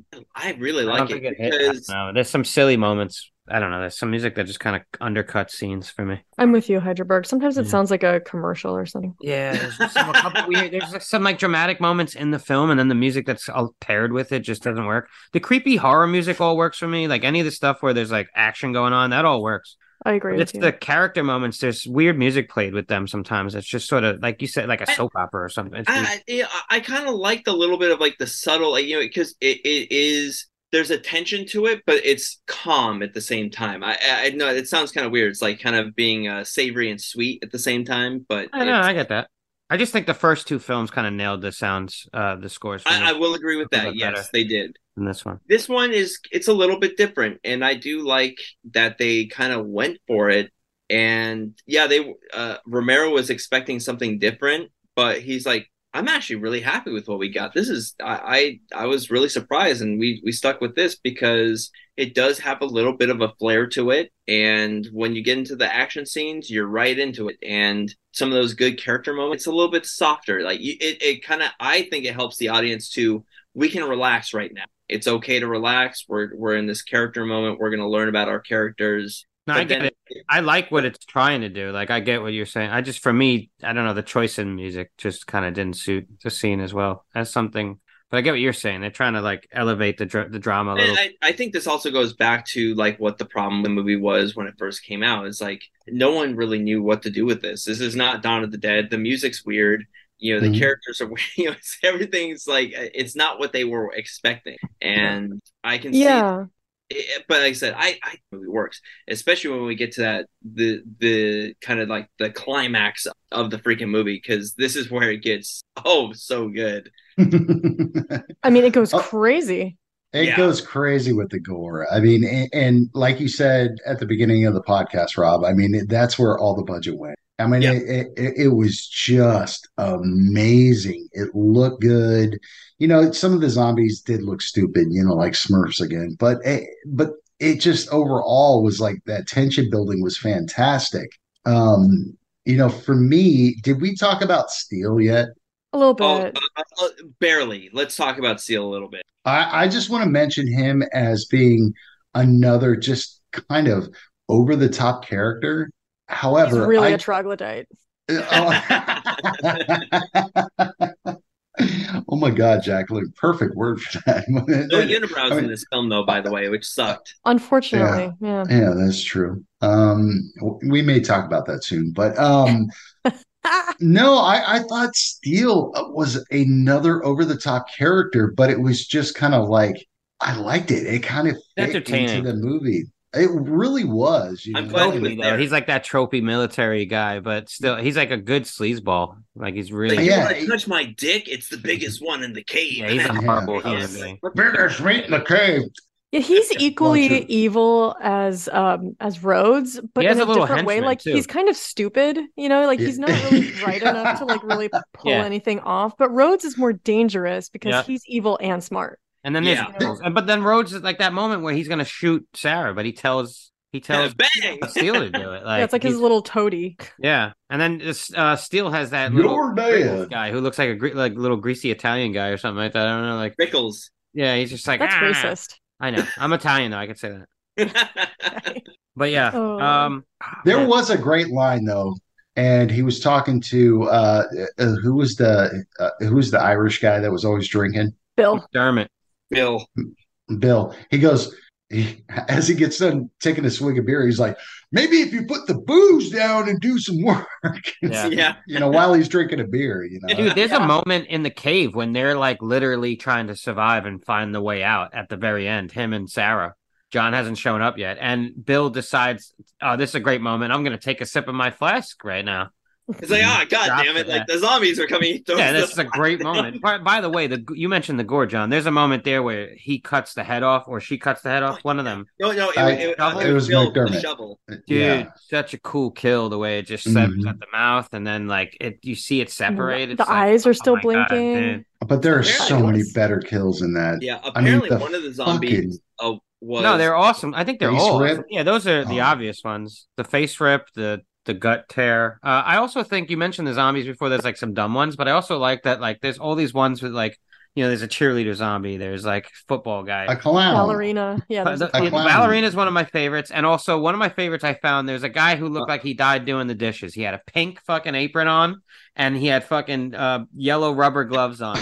really like it because there's some silly moments. I don't know. There's some music that just kind of undercuts scenes for me. I'm with you, Hyderberg. Sometimes it sounds like a commercial or something. Yeah, there's a couple weird. There's some like dramatic moments in the film, and then the music that's all paired with it just doesn't work. The creepy horror music all works for me. Like any of the stuff where there's like action going on, that all works. I agree. But it's the character moments. There's weird music played with them sometimes. It's just sort of like you said, like a soap opera or something. I kind of like the little bit of like the subtle, like, you know, because it is. There's a tension to it, but it's calm at the same time. I know it sounds kind of weird. It's like kind of being savory and sweet at the same time. But I get that. I just think the first two films kind of nailed the sounds, the scores. I will agree with that. Yes, they did. And this one it's a little bit different, and I do like that they kind of went for it. And yeah, Romero was expecting something different, but he's like, I'm actually really happy with what we got. This is, I was really surprised, and we stuck with this because it does have a little bit of a flair to it. And when you get into the action scenes, you're right into it. And some of those good character moments, it's a little bit softer. Like it kind of, I think it helps the audience to, we can relax right now. It's okay to relax. We're in this character moment. We're going to learn about our characters. No, I get it. I like what it's trying to do. Like, I get what you're saying. I just, for me, I don't know, the choice in music just kind of didn't suit the scene as well as something. But I get what you're saying. They're trying to, like, elevate the drama a little. I think this also goes back to, like, what the problem with the movie was when it first came out. It's like, no one really knew what to do with this. This is not Dawn of the Dead. The music's weird. You know, the characters are weird. You know, everything's, like, it's not what they were expecting. And I can see... But like I said, I it works, especially when we get to that the kind of like the climax of the freaking movie, because this is where it gets so good. I mean, it goes crazy. It goes crazy with the gore. I mean, and like you said at the beginning of the podcast, Rob, I mean, that's where all the budget went. I mean, it was just amazing. It looked good. You know, some of the zombies did look stupid, you know, like Smurfs again. But it just overall was like that tension building was fantastic. You know, for me, did we talk about Steel yet? A little bit. Barely. Let's talk about Steel a little bit. I just want to mention him as being another just kind of over-the-top character. However, he's really a troglodyte. Oh my God, Jacqueline! Perfect word for that. No unibrows in this film, though. By the way, which sucked. Unfortunately, yeah, that's true. We may talk about that soon, but no, I thought Steel was another over-the-top character, but it was just kind of like I liked it. It kind of fit into the movie. It really was. I'm glad he was there. He's like that tropey military guy, but still, he's like a good sleazeball. Like, he's really... Like, you touch my dick, it's the biggest one in the cave. Yeah, he's a horrible guy. Biggest meat in the cave. Yeah, he's equally evil as Rhodes, but he has in a little different way. Like, too. He's kind of stupid, you know? Like, he's not really bright enough to, like, really pull anything off. But Rhodes is more dangerous because he's evil and smart. And then there's, but then Rhodes is like that moment where he's gonna shoot Sarah, but he tells Steel to do it. Like, it's like his little toady. Yeah, and then Steel has that little guy who looks like a little greasy Italian guy or something like that. I don't know, like Pickles. Yeah, he's just like that's racist. I know. I'm Italian though. I can say that. But yeah, there was a great line though. And he was talking to who was the Irish guy that was always drinking? Bill McDermott. Bill. He goes, as he gets done taking a swig of beer, he's like, maybe if you put the booze down and do some work. You know, while he's drinking a beer, you know. Dude, there's a moment in the cave when they're like literally trying to survive and find the way out at the very end, him and Sarah. John hasn't shown up yet. And Bill decides, oh, this is a great moment. I'm going to take a sip of my flask right now. It's like, God damn it. Like, the zombies are coming. This is a great moment. By the way, you mentioned the gore, John. There's a moment there where he cuts the head off or she cuts the head off. One of them. No. It was McDermott. Shovel. Dude, such a cool kill the way it just severs at the mouth. And then, like, you see it separate. The eyes are still blinking. God, but there are so many better kills in that. Yeah, apparently one of the zombies. No, they're awesome. I think they're all. Yeah, those are the obvious ones. The face rip, the gut tear. I also think you mentioned the zombies before. There's like some dumb ones, but I also like that. Like there's all these ones with like, you know, there's a cheerleader zombie. There's like football guy. A clown. Ballerina. Yeah. The ballerina is one of my favorites. And also one of my favorites I found, there's a guy who looked like he died doing the dishes. He had a pink fucking apron on and he had fucking yellow rubber gloves on.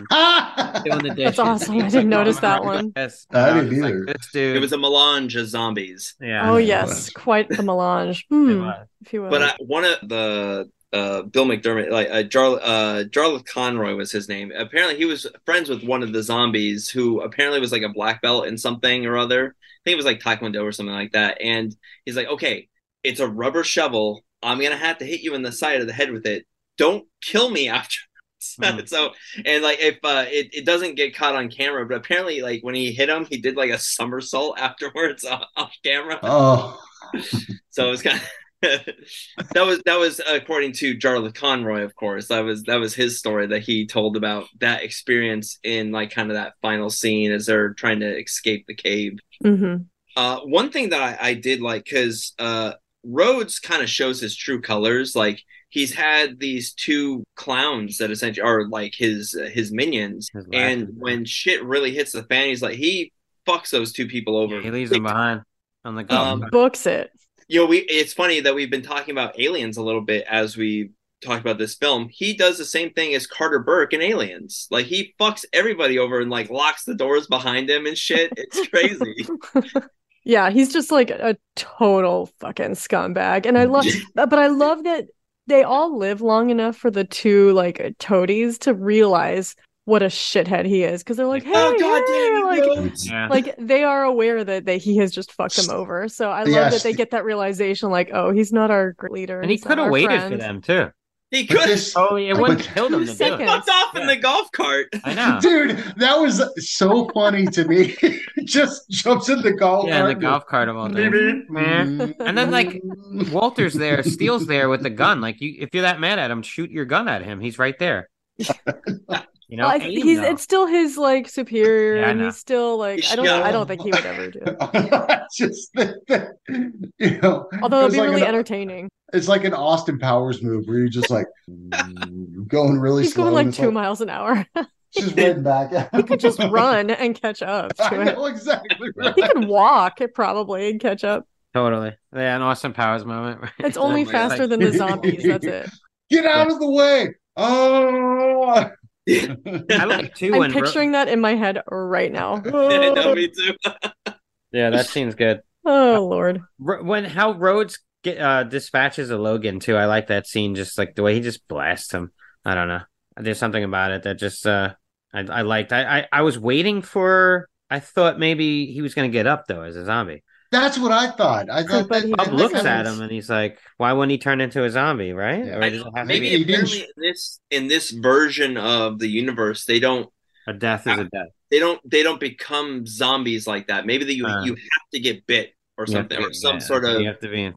Doing the dishes. That's awesome. I didn't notice that one. Yes. I didn't either. Like, it was a melange of zombies. Yeah. Oh, yes. Quite the melange. If you will. But one of the... Bill McDermott, like Jarlath Conroy was his name. Apparently, he was friends with one of the zombies who apparently was like a black belt in something or other. I think it was like Taekwondo or something like that. And he's like, okay, it's a rubber shovel. I'm going to have to hit you in the side of the head with it. Don't kill me after. So, and like if it doesn't get caught on camera, but apparently, like when he hit him, he did like a somersault afterwards off camera. So it was kind of. That was according to Jarlath Conroy, of course. That was his story that he told about that experience in like kind of that final scene as they're trying to escape the cave. Mm-hmm. One thing that I did like, because Rhodes kind of shows his true colors. Like, he's had these two clowns that essentially are like his minions, and when shit really hits the fan, he's like, he fucks those two people over. Yeah, he leaves them behind on the books it. You know, it's funny that we've been talking about Aliens a little bit as we talk about this film. He does the same thing as Carter Burke in Aliens. Like, he fucks everybody over and like locks the doors behind him and shit. It's crazy. Yeah, he's just like a total fucking scumbag. And I love, but I love that they all live long enough for the two like toadies to realize what a shithead he is, because they're like, hey, oh, God, hey. Like they are aware that he has just fucked them over. So I love that they get that realization, like, oh, he's not our leader. And he could have waited for them too. He could have. Oh, it wouldn't kill them. He fucked off in the golf cart. I know, dude. That was so funny to me. Just jumps in the golf cart. Yeah, the golf cart of all things. And then like Walter's there, Steele's there with the gun. Like, if you're that mad at him, shoot your gun at him. He's right there. You know, it's still his like superior, and he's still like, I don't think he would ever do it. Just you know, although it'd be like really entertaining. It's like an Austin Powers move where you're just like going really slow. He's going like 2 miles an hour. Just waiting back. He could just run and catch up to it. I know exactly right. He could walk it probably and catch up. Totally. Yeah, an Austin Powers moment. It's only faster than the zombies. That's it. Get out of the way. Oh, I like too. I'm picturing that in my head right now. Yeah, no, me too. Yeah, that seems good. Oh Lord, when how Rhodes dispatches a Logan too. I like that scene, just like the way he just blasts him. I don't know. There's something about it that just I liked. I was waiting for. I thought maybe he was going to get up though as a zombie. That's what I thought. I thought Bob looks at him and he's like, "Why wouldn't he turn into a zombie?" Right? Or maybe apparently in this version of the universe, they don't. A death is a death. They don't become zombies like that. Maybe that you have to get bit or something, or some sort of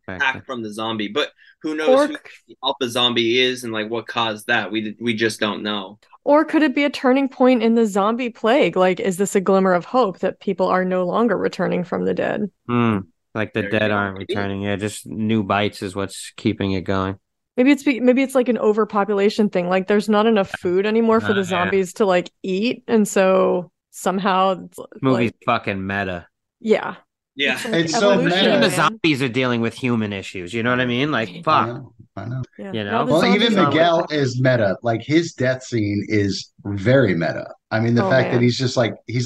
attack from the zombie. But who knows who the alpha zombie is and like what caused that? We just don't know. Or could it be a turning point in the zombie plague? Like, is this a glimmer of hope that people are no longer returning from the dead? Like the dead aren't returning. Yeah, just new bites is what's keeping it going. Maybe it's like an overpopulation thing. Like, there's not enough food anymore for the zombies to like eat, and so somehow this movie's like, fucking meta. Yeah. Yeah, it's so even the zombies are dealing with human issues. You know what I mean? Like, fuck. I know. Yeah. You know. Well, even Miguel is meta. Like, his death scene is very meta. I mean, the fact that he's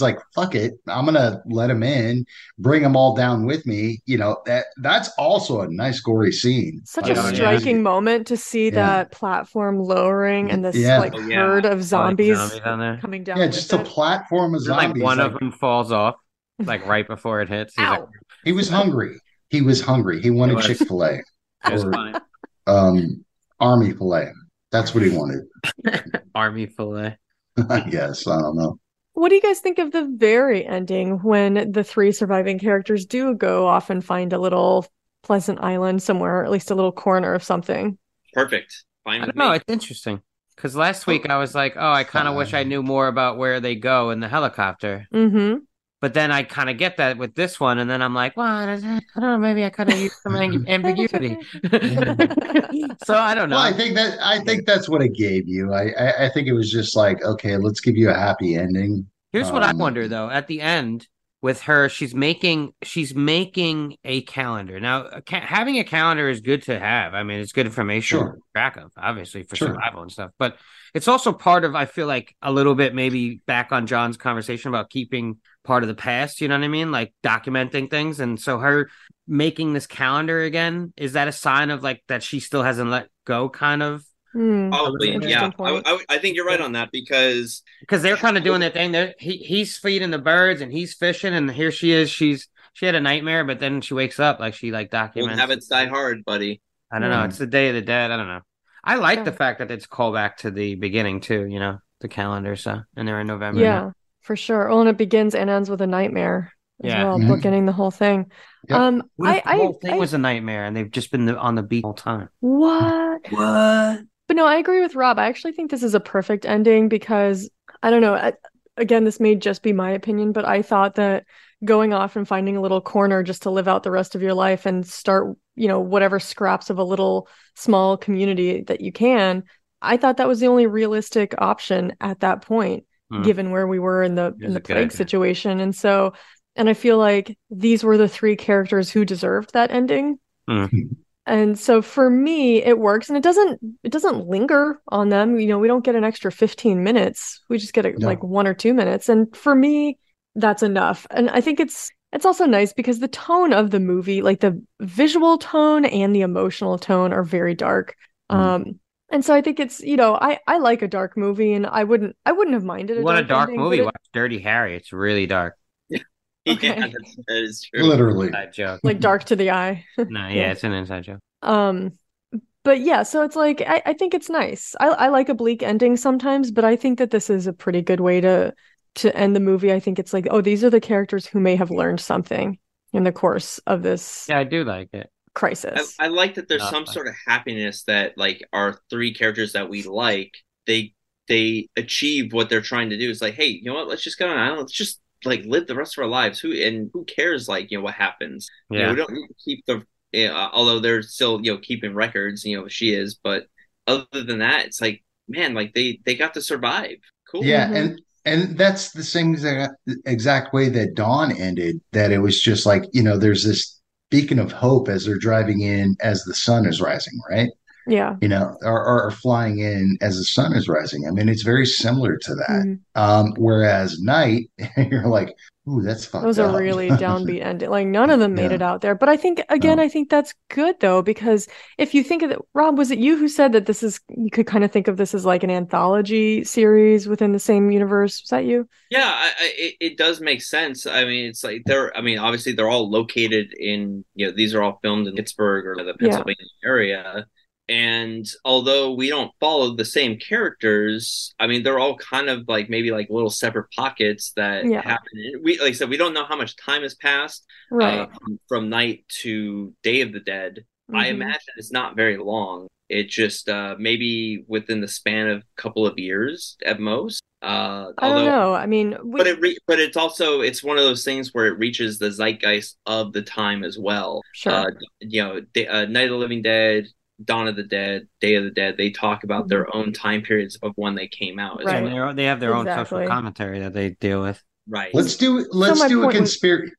like, fuck it, I'm gonna let him in, bring them all down with me. You know, that's also a nice gory scene. Such a striking moment to see that platform lowering and this like herd of zombies coming down. Yeah, just a platform of zombies. Like one of them falls off. Like right before it hits, like, he was hungry. He wanted Chick-fil-A or Army Filet. That's what he wanted. Army Filet. I guess I don't know. What do you guys think of the very ending when the three surviving characters do go off and find a little pleasant island somewhere, or at least a little corner of something? Perfect. Fine. I don't know. It's interesting. Because last week I was like, oh, I kind of wish I knew more about where they go in the helicopter. Mm-hmm. But then I kind of get that with this one. And then I'm like, well, I don't know. Maybe I could have used some ambiguity. So I don't know. Well, I think that's what it gave you. I think it was just like, okay, let's give you a happy ending. Here's what I wonder, though. At the end with her, she's making a calendar. Now, having a calendar is good to have. I mean, it's good information to track of, obviously, for survival and stuff. But it's also part of, I feel like, a little bit maybe back on John's conversation about keeping part of the past, you know what I mean? Like documenting things. And so her making this calendar again, is that a sign of like that she still hasn't let go kind of? Probably, yeah. I think you're right on that because they're kind of doing that thing. He's feeding the birds and he's fishing, and here she is. She had a nightmare, but then she wakes up like she like documents. We'll have it die hard, buddy. I don't know. It's the Day of the Dead. I don't know. I like the fact that it's callback to the beginning too, you know, the calendar. So, and they're in November. Yeah. Now. For sure. Well, and it begins and ends with a nightmare. Yeah, well, bookending the whole thing. Yep. The whole thing was a nightmare, and they've just been on the beat all time. What? But no, I agree with Rob. I actually think this is a perfect ending because I don't know. Again, this may just be my opinion, but I thought that going off and finding a little corner just to live out the rest of your life and start, whatever scraps of a little small community that you can, I thought that was the only realistic option at that point, given where we were in the plague situation. And so, and I feel like these were the three characters who deserved that ending. Mm. And so for me, it works, and it doesn't linger on them. We don't get an extra 15 minutes. We just get like 1 or 2 minutes. And for me, that's enough. And I think it's also nice because the tone of the movie, like the visual tone and the emotional tone, are very dark. And so I think it's, I like a dark movie, and I wouldn't have minded it. What a dark ending, movie. Watch Dirty Harry. It's really dark. Okay. Yeah, that is true. Literally, joke. Like dark to the eye. No, yeah, it's an inside joke. But yeah, so it's like I think it's nice. I like a bleak ending sometimes, but I think that this is a pretty good way to end the movie. I think it's like, oh, these are the characters who may have learned something in the course of this. Yeah, I do like it. Crisis. I like that there's some sort of happiness that like our three characters that we like, they achieve what they're trying to do. It's like, hey, you know what? Let's just go on an island. Let's just like live the rest of our lives. Who cares? Like, what happens? Yeah. We don't need to keep although they're still, keeping records, she is, but other than that, it's like, man, like they got to survive. Cool. Yeah. Mm-hmm. And that's the same exact way that Dawn ended, that it was just like, there's this beacon of hope as they're driving in, as the sun is rising. Right. Yeah. Or flying in as the sun is rising. I mean, it's very similar to that. Mm-hmm. Whereas Night, you're like, ooh, that's fucked up. Those are really downbeat ending. Like none of them made it out there. But I think, again, I think that's good though, because if you think of it, Rob, was it you who said that this is, you could kind of think of this as like an anthology series within the same universe? Was that you? Yeah, it does make sense. I mean, it's like obviously they're all located in, these are all filmed in Pittsburgh or the Pennsylvania area. And although we don't follow the same characters, I mean, they're all kind of like maybe like little separate pockets that happen. Like I said, we don't know how much time has passed from Night to Day of the Dead. Mm-hmm. I imagine it's not very long. It just maybe within the span of a couple of years at most. I don't know. I mean, but it's also, it's one of those things where it reaches the zeitgeist of the time as well. Sure. Night of the Living Dead, Dawn of the Dead, Day of the Dead, they talk about their own time periods of when they came out. Right. Well. They have their own social commentary that they deal with. Right. Let's do a conspiracy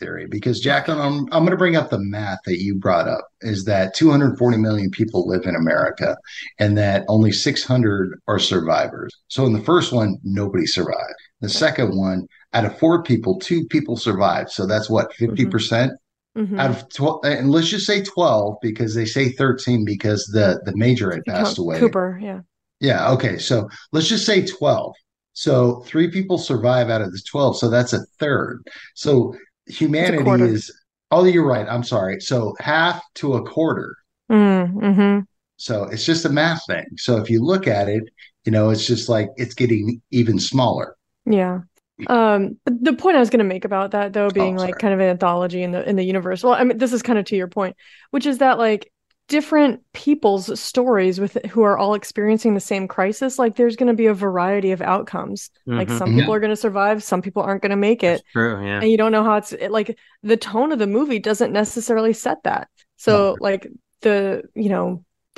theory, because Jacqueline, I'm going to bring up the math that you brought up, is that 240 million people live in America and that only 600 are survivors. So in the first one, nobody survived. The second one, out of 4 people, 2 people survived. So that's what, 50%? Mm-hmm. Out of 12, and let's just say 12, because they say 13 because the major had passed away. Cooper, yeah. Okay, so let's just say 12. So 3 people survive out of the 12, so that's a third. So humanity is. Oh, you're right. I'm sorry. So half to a quarter. Mm-hmm. So it's just a math thing. So if you look at it, it's just like it's getting even smaller. Yeah. The point I was going to make about that though, being like kind of an anthology in the universe, well, I mean, this is kind of to your point, which is that like different people's stories who are all experiencing the same crisis, like there's going to be a variety of outcomes. Mm-hmm. Like some people are going to survive, some people aren't going to make it. That's true, yeah. And you don't know how like the tone of the movie doesn't necessarily set that. So like the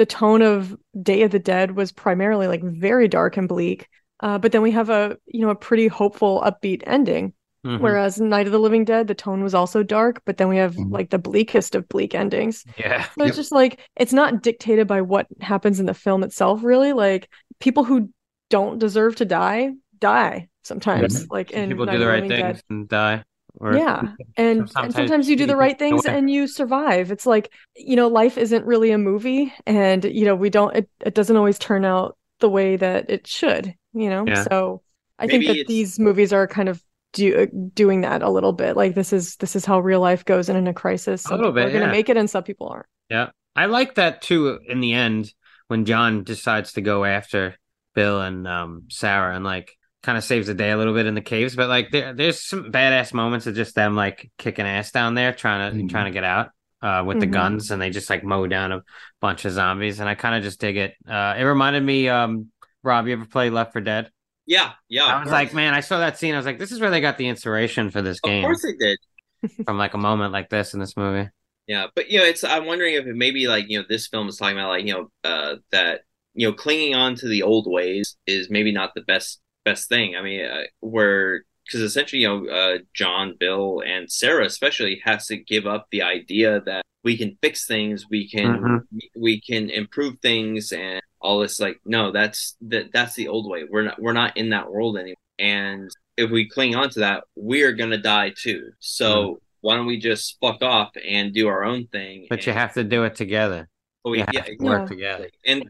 tone of Day of the Dead was primarily like very dark and bleak. But then we have a a pretty hopeful, upbeat ending. Mm-hmm. Whereas Night of the Living Dead, the tone was also dark, but then we have like the bleakest of bleak endings. Yeah. So it's just like it's not dictated by what happens in the film itself, really. Like people who don't deserve to die sometimes. Mm-hmm. Like in people Night do the right things Dead. And die. Or sometimes you do the right things and you survive. It's like life isn't really a movie, and we don't. It doesn't always turn out the way that it should. So I think that these movies are kind of doing that a little bit. Like this is how real life goes in a crisis. Some people are going to make it and some people aren't. Yeah, I like that too. In the end, when John decides to go after Bill and Sarah, and like kind of saves the day a little bit in the caves, but like there's some badass moments of just them like kicking ass down there trying to get out with the guns, and they just like mow down a bunch of zombies, and I kind of just dig it. It reminded me, Rob, you ever play Left 4 Dead? Yeah. I was like, man, I saw that scene. I was like, this is where they got the inspiration for this game. Of course they did. From like a moment like this in this movie. Yeah, but you know, it's. I'm wondering if it maybe like, you know, this film is talking about like, you know, that, you know, clinging on to the old ways is maybe not the best thing. I mean, because essentially, you know, John, Bill, and Sarah especially has to give up the idea that we can fix things, we can improve things, and all this. Like, no, that's the old way. We're not in that world anymore. And if we cling on to that, we are gonna die too. So why don't we just fuck off and do our own thing? But you have to do it together. Work together. And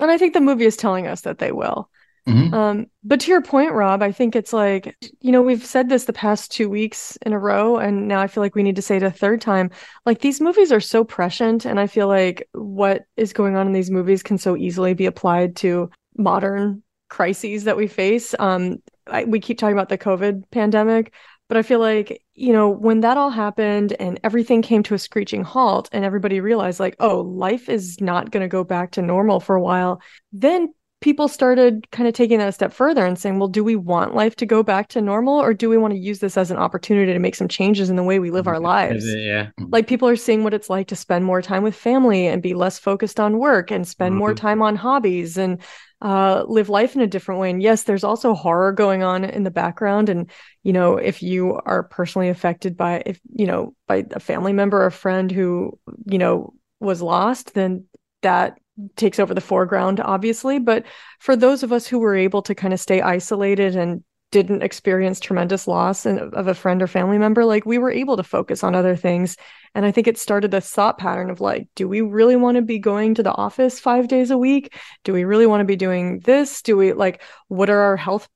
I think the movie is telling us that they will. Mm-hmm. But to your point, Rob, I think it's like, you know, we've said this the past 2 weeks in a row, and now I feel like we need to say it a third time. Like, these movies are so prescient, and I feel like what is going on in these movies can so easily be applied to modern crises that we face. We keep talking about the COVID pandemic, but I feel like, you know, when that all happened and everything came to a screeching halt and everybody realized like, oh, life is not going to go back to normal for a while, then people started kind of taking that a step further and saying, well, do we want life to go back to normal, or do we want to use this as an opportunity to make some changes in the way we live our lives? Yeah. Like, people are seeing what it's like to spend more time with family and be less focused on work and spend more time on hobbies and live life in a different way. And yes, there's also horror going on in the background. And, you know, if you are personally affected by, if you know, by a family member or a friend who, you know, was lost, then that takes over the foreground, obviously. But for those of us who were able to kind of stay isolated and didn't experience tremendous loss of a friend or family member, like, we were able to focus on other things. And I think it started this thought pattern of like, do we really want to be going to the office 5 days a week? Do we really want to be doing this? Do we, like, what are our health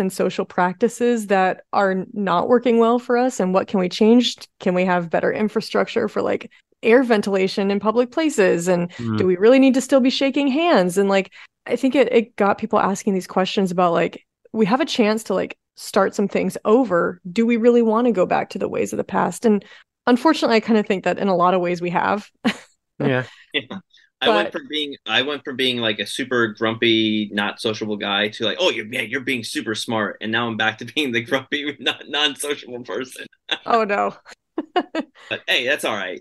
and social practices that are not working well for us? And what can we change? Can we have better infrastructure for like air ventilation in public places? And do we really need to still be shaking hands? And like, I think it got people asking these questions about like, we have a chance to like start some things over. Do we really want to go back to the ways of the past? And unfortunately, I kind of think that in a lot of ways we have. Yeah. I went from being like a super grumpy, not sociable guy to like, oh, you're being super smart. And now I'm back to being the grumpy, non-sociable person. Oh no. But hey, that's all right.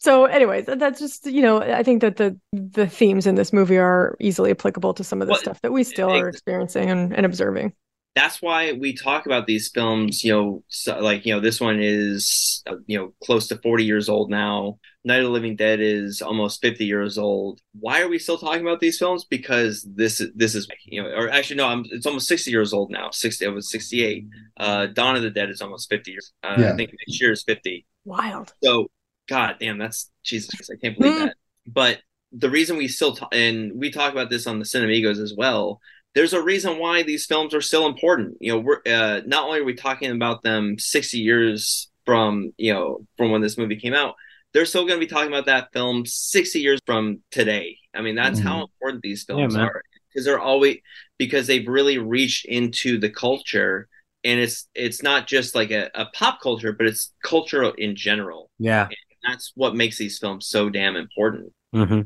So anyways, that's just, you know, I think that the themes in this movie are easily applicable to some of the stuff that we still are experiencing and observing. That's why we talk about these films, you know, so, like, you know, this one is, you know, close to 40 years old now. Night of the Living Dead is almost 50 years old. Why are we still talking about these films? Because this is, you know, or actually, no, it's almost 60 years old now. It was 68. Dawn of the Dead is almost 50 years. I think next year is 50. Wild. So, God damn, that's Jesus. I can't believe that. But the reason we still and we talk about this on the Cinemigos as well. There's a reason why these films are still important. You know, we're not only are we talking about them 60 years from when this movie came out, they're still going to be talking about that film 60 years from today. I mean, that's how important these films are, because they're always, because they've really reached into the culture, and it's not just like a pop culture, but it's cultural in general. Yeah, and that's what makes these films so damn important. Mm-hmm.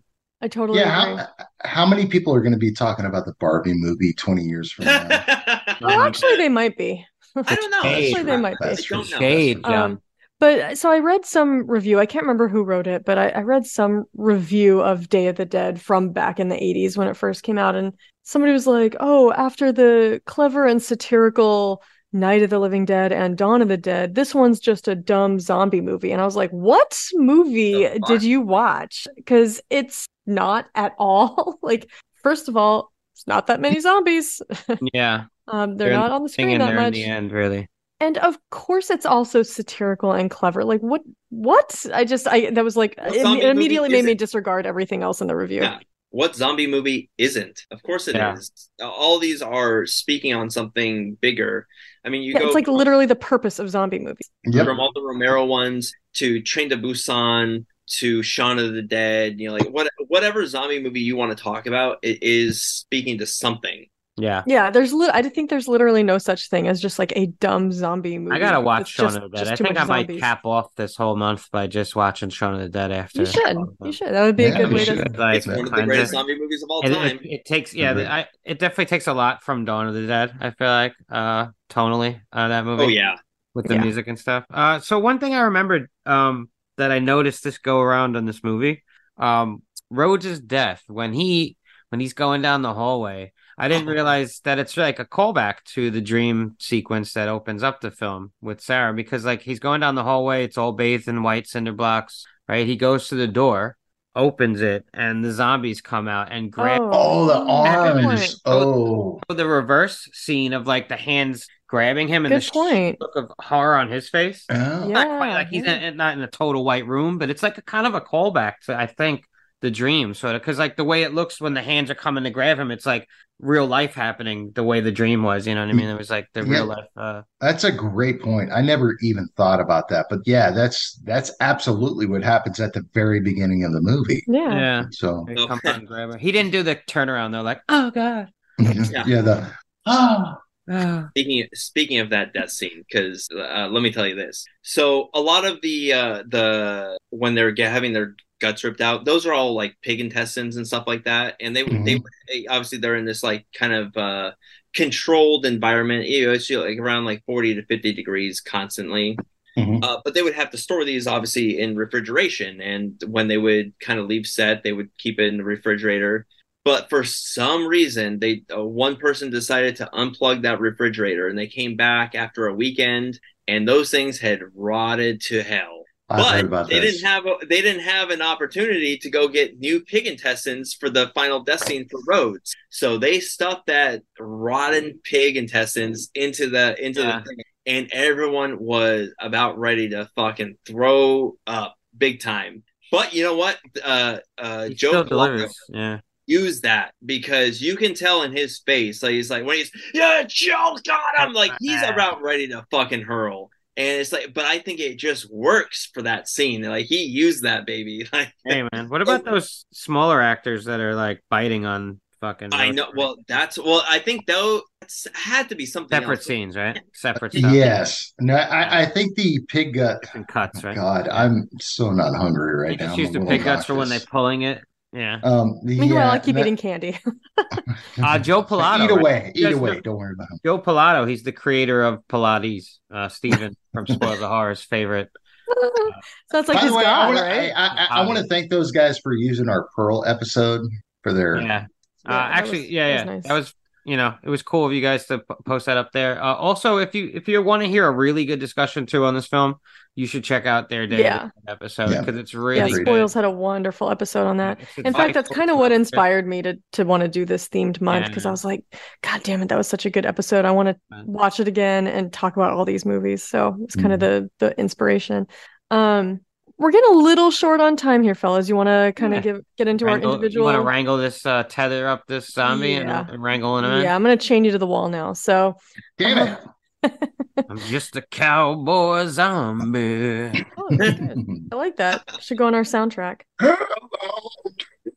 I totally agree. How many people are going to be talking about the Barbie movie 20 years from now? Well, actually, they might be. I don't know. But so I read some review. I can't remember who wrote it, but I read some review of Day of the Dead from back in the 80s when it first came out. And somebody was like, oh, after the clever and satirical Night of the Living Dead and Dawn of the Dead, this one's just a dumb zombie movie. And I was like, what movie did you watch? Because it's not at all. Like, first of all, it's not that many zombies. Yeah. They're not on the screen that much. In the end, really. And of course, it's also satirical and clever. Like, what? It immediately made me disregard everything else in the review. Yeah. What zombie movie isn't? Of course it is. All these are speaking on something bigger. I mean, you go. It's like literally the purpose of zombie movies. Yep. From all the Romero ones to Train to Busan to Shaun of the Dead, you know, like whatever zombie movie you want to talk about, it is speaking to something. Yeah. Yeah, I think there's literally no such thing as just like a dumb zombie movie. I gotta watch Shaun of the Dead. I think I might cap off this whole month by just watching Shaun of the Dead after. You should. You should. That would be a good way to... Like, it's one of the greatest zombie movies of all time. It takes... Yeah, it definitely takes a lot from Dawn of the Dead, I feel like, tonally, that movie. Oh, yeah. With the music and stuff. So one thing I remembered that I noticed this go around on this movie, Rhodes' death, when he's going down the hallway... I didn't realize that it's like a callback to the dream sequence that opens up the film with Sarah, because like he's going down the hallway. It's all bathed in white cinder blocks, right? He goes to the door, opens it, and the zombies come out and grab all the arms. The reverse scene of like the hands grabbing him and the look of horror on his face. Oh. Yeah, not quite, like he's not in a total white room, but it's like kind of a callback to, I think, the dream sort of, because like the way it looks when the hands are coming to grab him, it's like real life happening the way the dream was, you know what I mean? It was like the real life. That's a great point. I never even thought about that, but yeah, that's absolutely what happens at the very beginning of the movie. Yeah. So they come out and grab him. He didn't do the turnaround. They're like, oh god. Speaking of that death scene, because let me tell you this. So a lot of the when they're having their guts ripped out, those are all like pig intestines and stuff like that, and they obviously they're in this like kind of controlled environment, you know, it's like around like 40 to 50 degrees constantly. But they would have to store these obviously in refrigeration, and when they would kind of leave set, they would keep it in the refrigerator. But for some reason, they one person decided to unplug that refrigerator, and they came back after a weekend and those things had rotted to hell. But they didn't have an opportunity to go get new pig intestines for the final death scene for Rhodes. So they stuffed that rotten pig intestines into the thing, and everyone was about ready to fucking throw up big time. But you know what? Joe Pilato used that, because you can tell in his face, like he's like when he's Joe got him, like he's about ready to fucking hurl. And it's like, but I think it just works for that scene. Like he used that baby. Like, hey man, what about those smaller actors that are like biting on fucking? I know. Well, I think though had to be something separate else. Scenes, right? Separate stuff. Yes. No, I think the pig gut cuts. Right. God, I'm so not hungry right now. Just use the pig guts for when they're pulling it. Yeah. Meanwhile, I keep eating candy. Joe Pilato. Eat away. Don't worry about him. Joe Pilato. He's the creator of Pilates. Steven from Spoils of Horror's favorite. So that's like his guy, right? I want to thank those guys for using our Pearl episode for their. Yeah. That was nice. That was, you know, it was cool of you guys to post that up there. Also, if you want to hear a really good discussion too on this film, you should check out their Day episode, because it's really good. Spoils had a wonderful episode on that. In fact, that's kind of what inspired me to want to do this themed month, because I was like, god damn it, that was such a good episode. I want to watch it again and talk about all these movies. So it's kind of the inspiration. We're getting a little short on time here, fellas. You want to kind of get into our individual... You want to wrangle this, tether up this zombie and wrangle in a minute? Yeah, I'm going to chain you to the wall now, so... Damn it! I'm just a cowboy zombie. Oh, that's good. I like that. Should go on our soundtrack.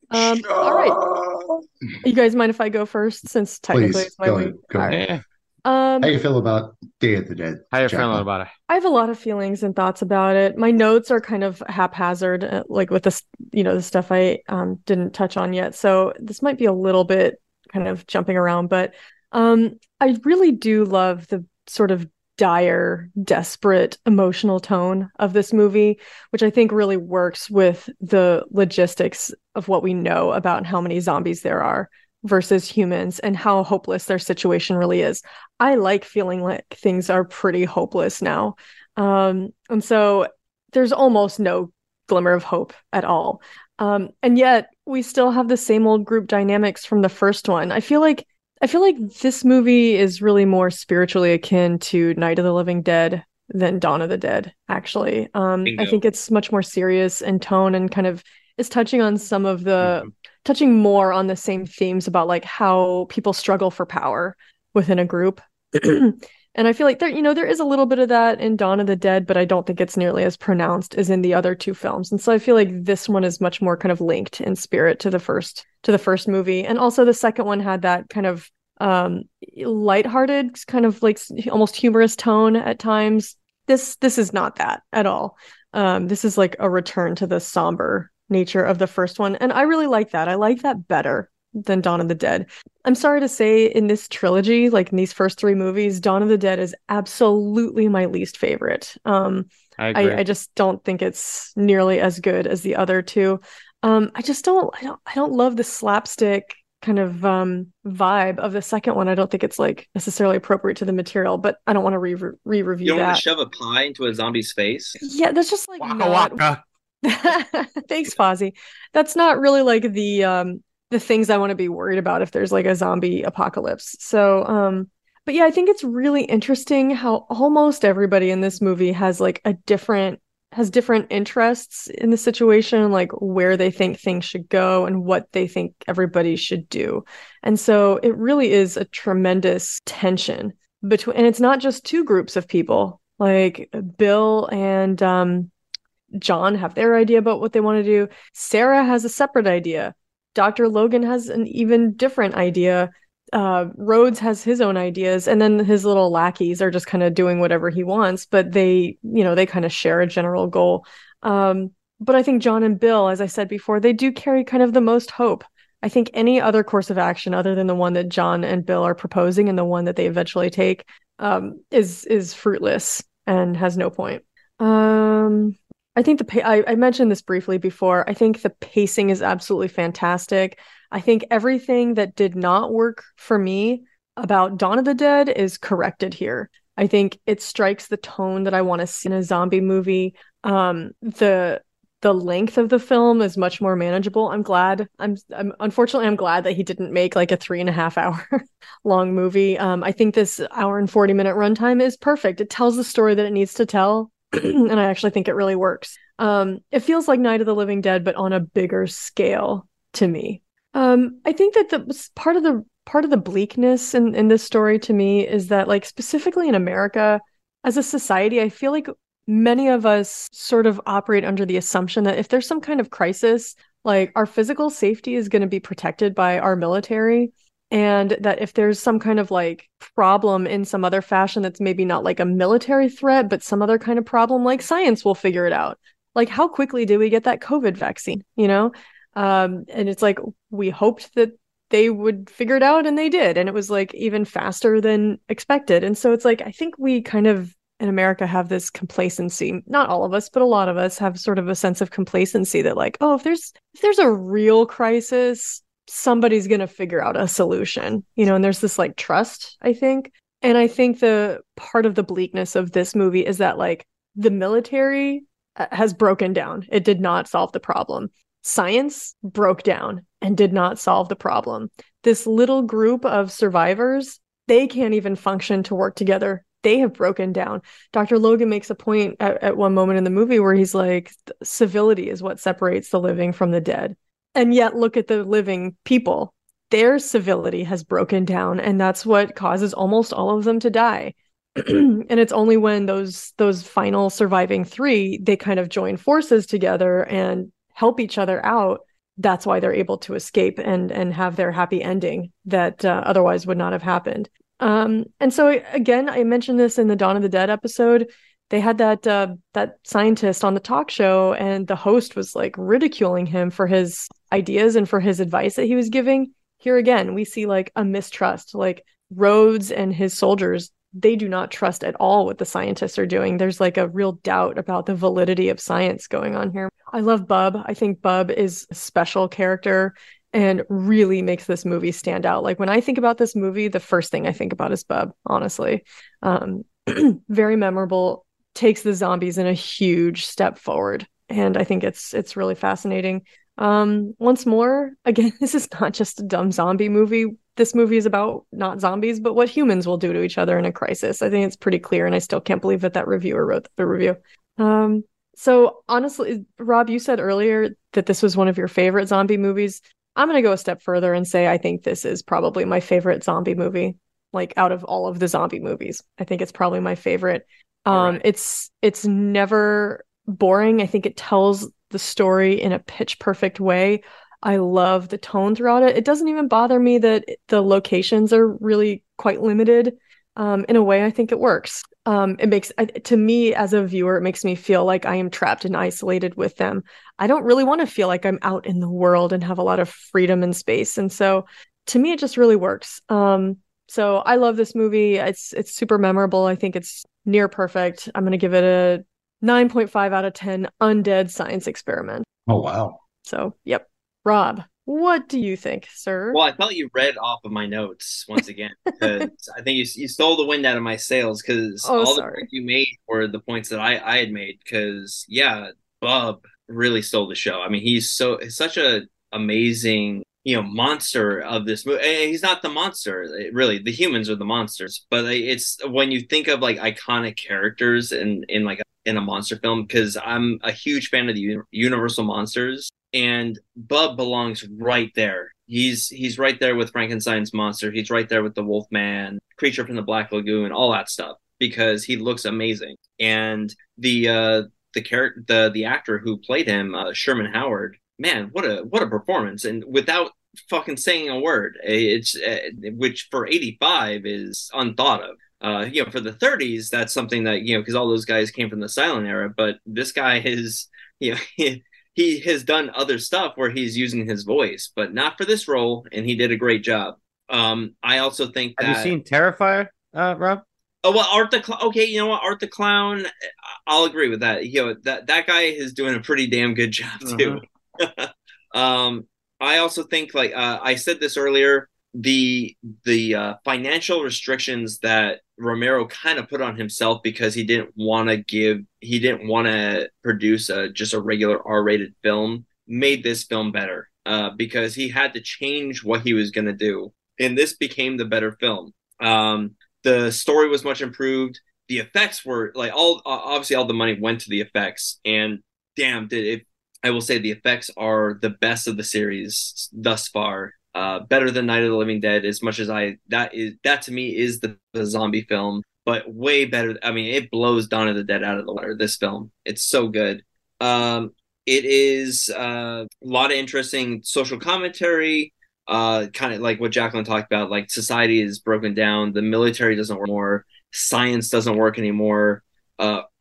All right. You guys mind if I go first, since technically it's my week? Go ahead. How you feel about Day of the Dead? How you feeling about it? I have a lot of feelings and thoughts about it. My notes are kind of haphazard, like with this, you know, the stuff I didn't touch on yet. So this might be a little bit kind of jumping around, but I really do love the sort of dire, desperate, emotional tone of this movie, which I think really works with the logistics of what we know about how many zombies there are versus humans and how hopeless their situation really is. I like feeling like things are pretty hopeless now. And so there's almost no glimmer of hope at all. And yet we still have the same old group dynamics from the first one. I feel like this movie is really more spiritually akin to Night of the Living Dead than Dawn of the Dead, actually. I think it's much more serious in tone and kind of is touching on some of the... Mm-hmm. touching more on the same themes about like how people struggle for power within a group. And I feel like there is a little bit of that in Dawn of the Dead, but I don't think it's nearly as pronounced as in the other two films. And so I feel like this one is much more kind of linked in spirit to the first movie. And also the second one had that kind of lighthearted, kind of like almost humorous tone at times. This is not that at all. This is like a return to the somber nature of the first one. And I really like that. I like that better than Dawn of the Dead. I'm sorry to say, in this trilogy, like in these first three movies, Dawn of the Dead is absolutely my least favorite. I just don't think it's nearly as good as the other two. I don't love the slapstick kind of vibe of the second one. I don't think it's like necessarily appropriate to the material, but I don't want to re-review that. You don't want to shove a pie into a zombie's face? Yeah, that's just like... Waka waka. Thanks, Fozzie. That's not really like the things I want to be worried about if there's like a zombie apocalypse. So, but yeah, I think it's really interesting how almost everybody in this movie has like different interests in the situation, like where they think things should go and what they think everybody should do. And so it really is a tremendous tension between, and it's not just two groups of people, like Bill and John have their idea about what they want to do. Sarah has a separate idea. Dr. Logan has an even different idea. Rhodes has his own ideas, and then his little lackeys are just kind of doing whatever he wants, but they, you know, they kind of share a general goal. But I think John and Bill, as I said before, they do carry kind of the most hope. I think any other course of action other than the one that John and Bill are proposing and the one that they eventually take is fruitless and has no point. I think I mentioned this briefly before. I think the pacing is absolutely fantastic. I think everything that did not work for me about Dawn of the Dead is corrected here. I think it strikes the tone that I want to see in a zombie movie. The length of the film is much more manageable. I'm glad. I'm glad that he didn't make like a 3.5 hour long movie. I think this hour and 40 minute runtime is perfect. It tells the story that it needs to tell. And I actually think it really works. It feels like Night of the Living Dead, but on a bigger scale to me. I think that the part of the bleakness in this story to me is that, like, specifically in America, as a society, I feel like many of us sort of operate under the assumption that if there's some kind of crisis, like, our physical safety is going to be protected by our military. And that if there's some kind of like problem in some other fashion that's maybe not like a military threat, but some other kind of problem, like science will figure it out. Like, how quickly do we get that COVID vaccine, you know? And it's like, we hoped that they would figure it out and they did. And it was like even faster than expected. And so it's like, I think we kind of in America have this complacency, not all of us, but a lot of us have sort of a sense of complacency that like, oh, if there's a real crisis, somebody's going to figure out a solution, you know, and there's this like trust, I think. And I think the part of the bleakness of this movie is that like the military has broken down. It did not solve the problem. Science broke down and did not solve the problem. This little group of survivors, they can't even function to work together. They have broken down. Dr. Logan makes a point at one moment in the movie where he's like, civility is what separates the living from the dead. And yet look at the living people. Their civility has broken down, and that's what causes almost all of them to die. And it's only when those final surviving three, they kind of join forces together and help each other out. That's why they're able to escape and have their happy ending that otherwise would not have happened. And so again, I mentioned this in the Dawn of the Dead episode. They had that that scientist on the talk show, and the host was like ridiculing him for his ideas and for his advice that he was giving. Here again, we see like a mistrust. Like Rhodes and his soldiers, they do not trust at all what the scientists are doing. There's like a real doubt about the validity of science going on here. I love Bub. I think Bub is a special character and really makes this movie stand out. Like when I think about this movie, the first thing I think about is Bub, honestly. Very memorable. Takes the zombies in a huge step forward. And I think it's really fascinating. Once more, again, this is not just a dumb zombie movie. This movie is about not zombies, but what humans will do to each other in a crisis. I think it's pretty clear, and I still can't believe that reviewer wrote the review. So honestly, Rob, you said earlier that this was one of your favorite zombie movies. I'm going to go a step further and say I think this is probably my favorite zombie movie, like out of all of the zombie movies. I think it's probably my favorite. Right. It's never boring. I think it tells the story in a pitch perfect way. I love the tone throughout it. It doesn't even bother me that the locations are really quite limited. In a way, I think it works. It makes, to me as a viewer, it makes me feel like I am trapped and isolated with them. I don't really want to feel like I'm out in the world and have a lot of freedom and space. And so to me, it just really works. So I love this movie. It's super memorable. I think it's near perfect. I'm going to give it a 9.5 out of 10 undead science experiment. Oh, wow. So, yep. Rob, what do you think, sir? Well, I thought you read off of my notes once again, because I think you stole the wind out of my sails, because all the points you made were the points that I had made, because, yeah, Bub really stole the show. I mean, he's such a amazing, monster of this movie. And he's not the monster, really. The humans are the monsters. But it's when you think of, like, iconic characters in a monster film, because I'm a huge fan of the Universal Monsters. And Bub belongs right there. He's right there with Frankenstein's monster. He's right there with the Wolfman, Creature from the Black Lagoon, all that stuff, because he looks amazing. And the actor who played him, Sherman Howard, man, what a performance! And without fucking saying a word, it's which for 85 is unthought of. For the 30s, that's something that because all those guys came from the silent era, but this guy is He has done other stuff where he's using his voice, but not for this role, and he did a great job. I also think that... Have you seen Terrifier, Rob? Oh, well, Art the Clown, I'll agree with that. That guy is doing a pretty damn good job, too. Uh-huh. I also think, I said this earlier, the financial restrictions that Romero kind of put on himself, because he didn't want to produce just a regular R-rated film, made this film better, because he had to change what he was going to do, and this became the better film. The story was much improved. The effects were all the money went to the effects, and damn, I will say the effects are the best of the series thus far. Better than Night of the Living Dead, as much as that to me is the zombie film, but way better. I mean, it blows Dawn of the Dead out of the water, this film. It's so good. It is a lot of interesting social commentary, kind of like what Jacqueline talked about, like society is broken down, the military doesn't work anymore, science doesn't work anymore,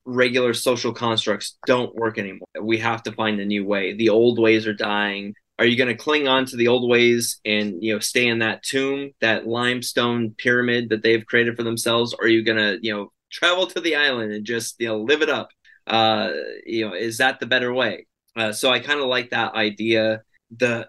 regular social constructs don't work anymore. We have to find a new way. The old ways are dying. Are you going to cling on to the old ways and stay in that tomb, that limestone pyramid that they've created for themselves? Or are you going to travel to the island and just live it up? Is that the better way? So I kind of like that idea. The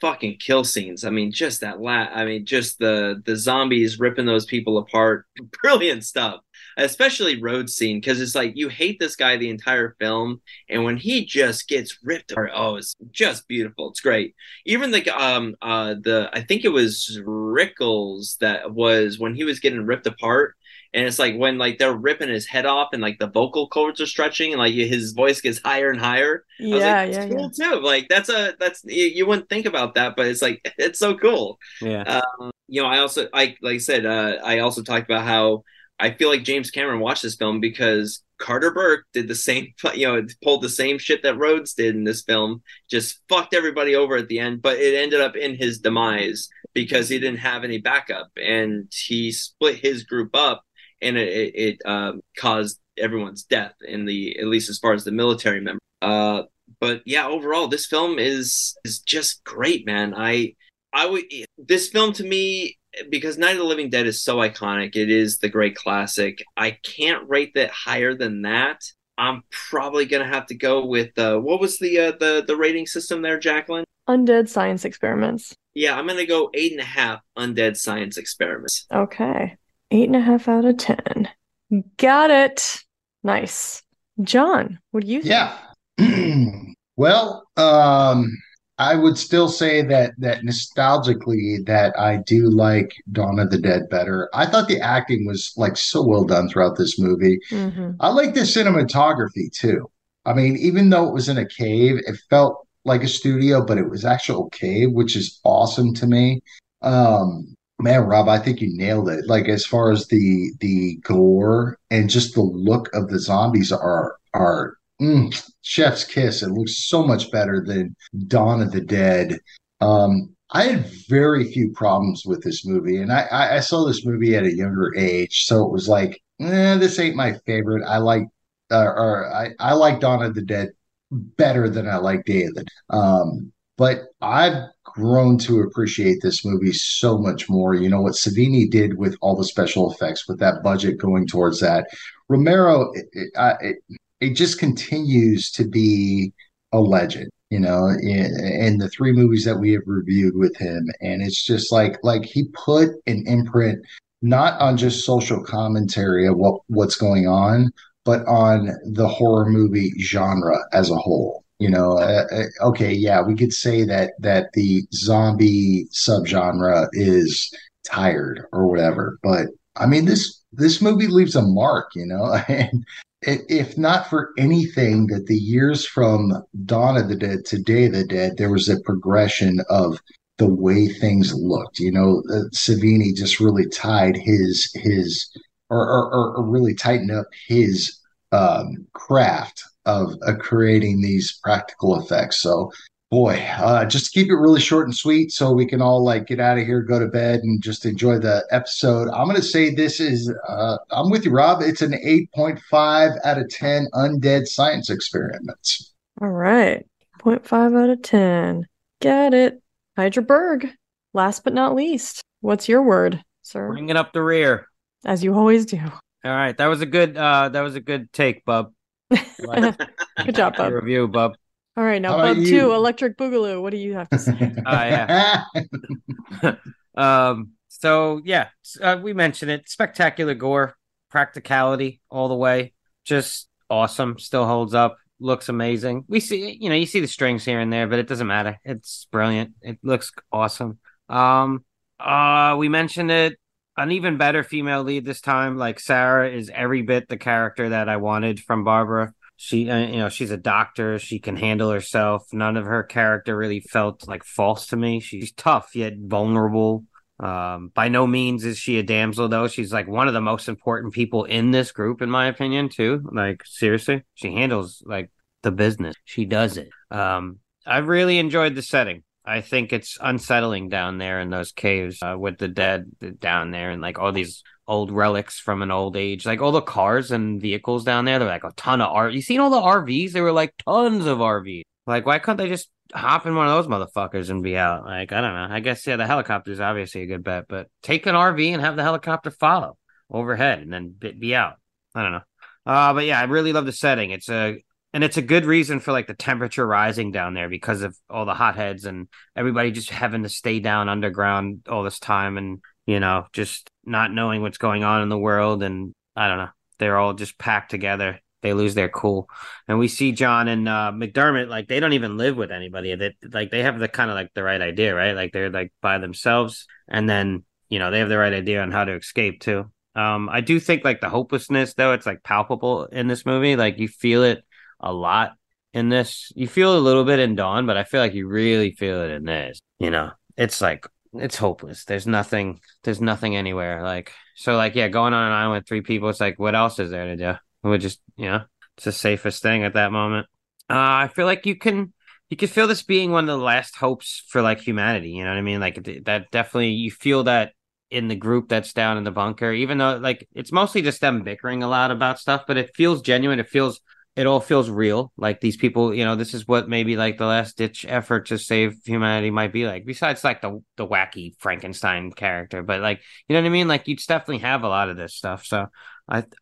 fucking kill scenes. I mean, just that. Just the zombies ripping those people apart. Brilliant stuff. Especially Rhodes' scene, because it's like you hate this guy the entire film, and when he just gets ripped apart, oh, it's just beautiful. It's great. Even I think it was Rickles that was when he was getting ripped apart, and it's like when they're ripping his head off and the vocal cords are stretching and his voice gets higher and higher. Yeah, cool too. That's you wouldn't think about that, but it's it's so cool. Yeah. I also talked about how I feel like James Cameron watched this film, because Carter Burke did the same, pulled the same shit that Rhodes did in this film, just fucked everybody over at the end, but it ended up in his demise because he didn't have any backup, and he split his group up, and it caused everyone's death at least as far as the military member. But yeah, overall, this film is just great, man. This film to me, because Night of the Living Dead is so iconic, it is the great classic. I can't rate that higher than that. I'm probably going to have to go with what was the rating system there, Jacqueline? Undead science experiments. Yeah, I'm going to go 8.5 undead science experiments. Okay. 8.5 out of 10. Got it. Nice. John, what do you think? Yeah. Well, I would still say that nostalgically that I do like Dawn of the Dead better. I thought the acting was so well done throughout this movie. Mm-hmm. I like the cinematography too. I mean, even though it was in a cave, it felt like a studio, but it was actual cave, which is awesome to me. Man, Rob, I think you nailed it. As far as the gore and just the look of the zombies are chef's kiss. It looks so much better than Dawn of the Dead. I had very few problems with this movie, and I saw this movie at a younger age, so it was like, this ain't my favorite. I like Dawn of the Dead better than I like Day of the Dead. But I've grown to appreciate this movie so much more. You know what Savini did with all the special effects, with that budget going towards that. Romero, it just continues to be a legend, you know, in the three movies that we have reviewed with him. And it's just like he put an imprint, not on just social commentary of what's going on, but on the horror movie genre as a whole. You know, okay, yeah, we could say that the zombie subgenre is tired or whatever, but I mean, this movie leaves a mark, you know, and if not for anything, that the years from Dawn of the Dead to Day of the Dead, there was a progression of the way things looked. You know, Savini just really tied his or really tightened up his craft of creating these practical effects. So, boy, just to keep it really short and sweet so we can all like get out of here, go to bed, and just enjoy the episode. I'm going to say this is, I'm with you, Rob. It's an 8.5 out of 10 undead science experiments. All right. 0.5 out of 10. Got it. Hydra Berg, last but not least, what's your word, sir? Bringing up the rear. As you always do. All right, that was a good take, bub. Good job, bub. Review, bub. All right, now bub 2, Electric Boogaloo. What do you have to say? So yeah, we mentioned it. Spectacular gore, practicality all the way. Just awesome. Still holds up. Looks amazing. We see, you see the strings here and there, but it doesn't matter. It's brilliant. It looks awesome. We mentioned it. An even better female lead this time. Like, Sarah is every bit the character that I wanted from Barbara. She, she's a doctor. She can handle herself. None of her character really felt like false to me. She's tough yet vulnerable. By no means is she a damsel, though. She's like one of the most important people in this group, in my opinion, too. Like, seriously, she handles like the business. She does it. I really enjoyed the setting. I think it's unsettling down there in those caves with the dead down there, and like all these old relics from an old age, like all the cars and vehicles down there. They're like a ton of RVs. You seen all the RVs? There were like tons of RVs. Like, why couldn't they just hop in one of those motherfuckers and be out? Like, I don't know. I guess, yeah, the helicopter is obviously a good bet, but take an RV and have the helicopter follow overhead and then be out. I don't know. But yeah, I really love the setting. And it's a good reason for like the temperature rising down there because of all the hotheads and everybody just having to stay down underground all this time and, just not knowing what's going on in the world. And I don't know. They're all just packed together. They lose their cool. And we see John and McDermott, like they don't even live with anybody. They have the kind of like the right idea, right? Like they're like by themselves. And then, they have the right idea on how to escape too. I do think like the hopelessness, though, it's like palpable in this movie. Like you feel it a lot in this. You feel a little bit in Dawn, but I feel like you really feel it in this. It's like it's hopeless. There's nothing anywhere. Like, so like, yeah, going on an island with three people, it's like, what else is there to do? We're just, it's the safest thing at that moment. I feel like you can feel this being one of the last hopes for like humanity. You know what I mean? Like that definitely, you feel that in the group that's down in the bunker, even though like it's mostly just them bickering a lot about stuff, but it feels genuine. It all feels real. Like these people, this is what maybe like the last ditch effort to save humanity might be like, besides like the wacky Frankenstein character. But like, you know what I mean? Like you'd definitely have a lot of this stuff. So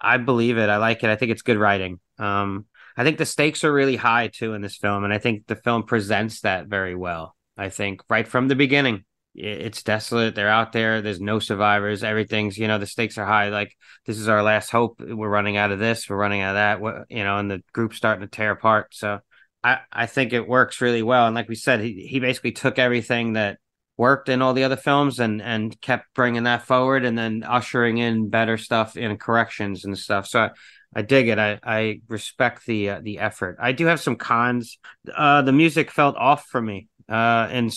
I believe it. I like it. I think it's good writing. I think the stakes are really high too in this film. And I think the film presents that very well. I think right from the beginning, it's desolate. They're out there. There's no survivors. Everything's, the stakes are high. Like, this is our last hope. We're running out of this. We're running out of that, and the group's starting to tear apart. So I think it works really well. And like we said, he basically took everything that worked in all the other films and kept bringing that forward and then ushering in better stuff and corrections and stuff. So I dig it. I respect the effort. I do have some cons. The music felt off for me. In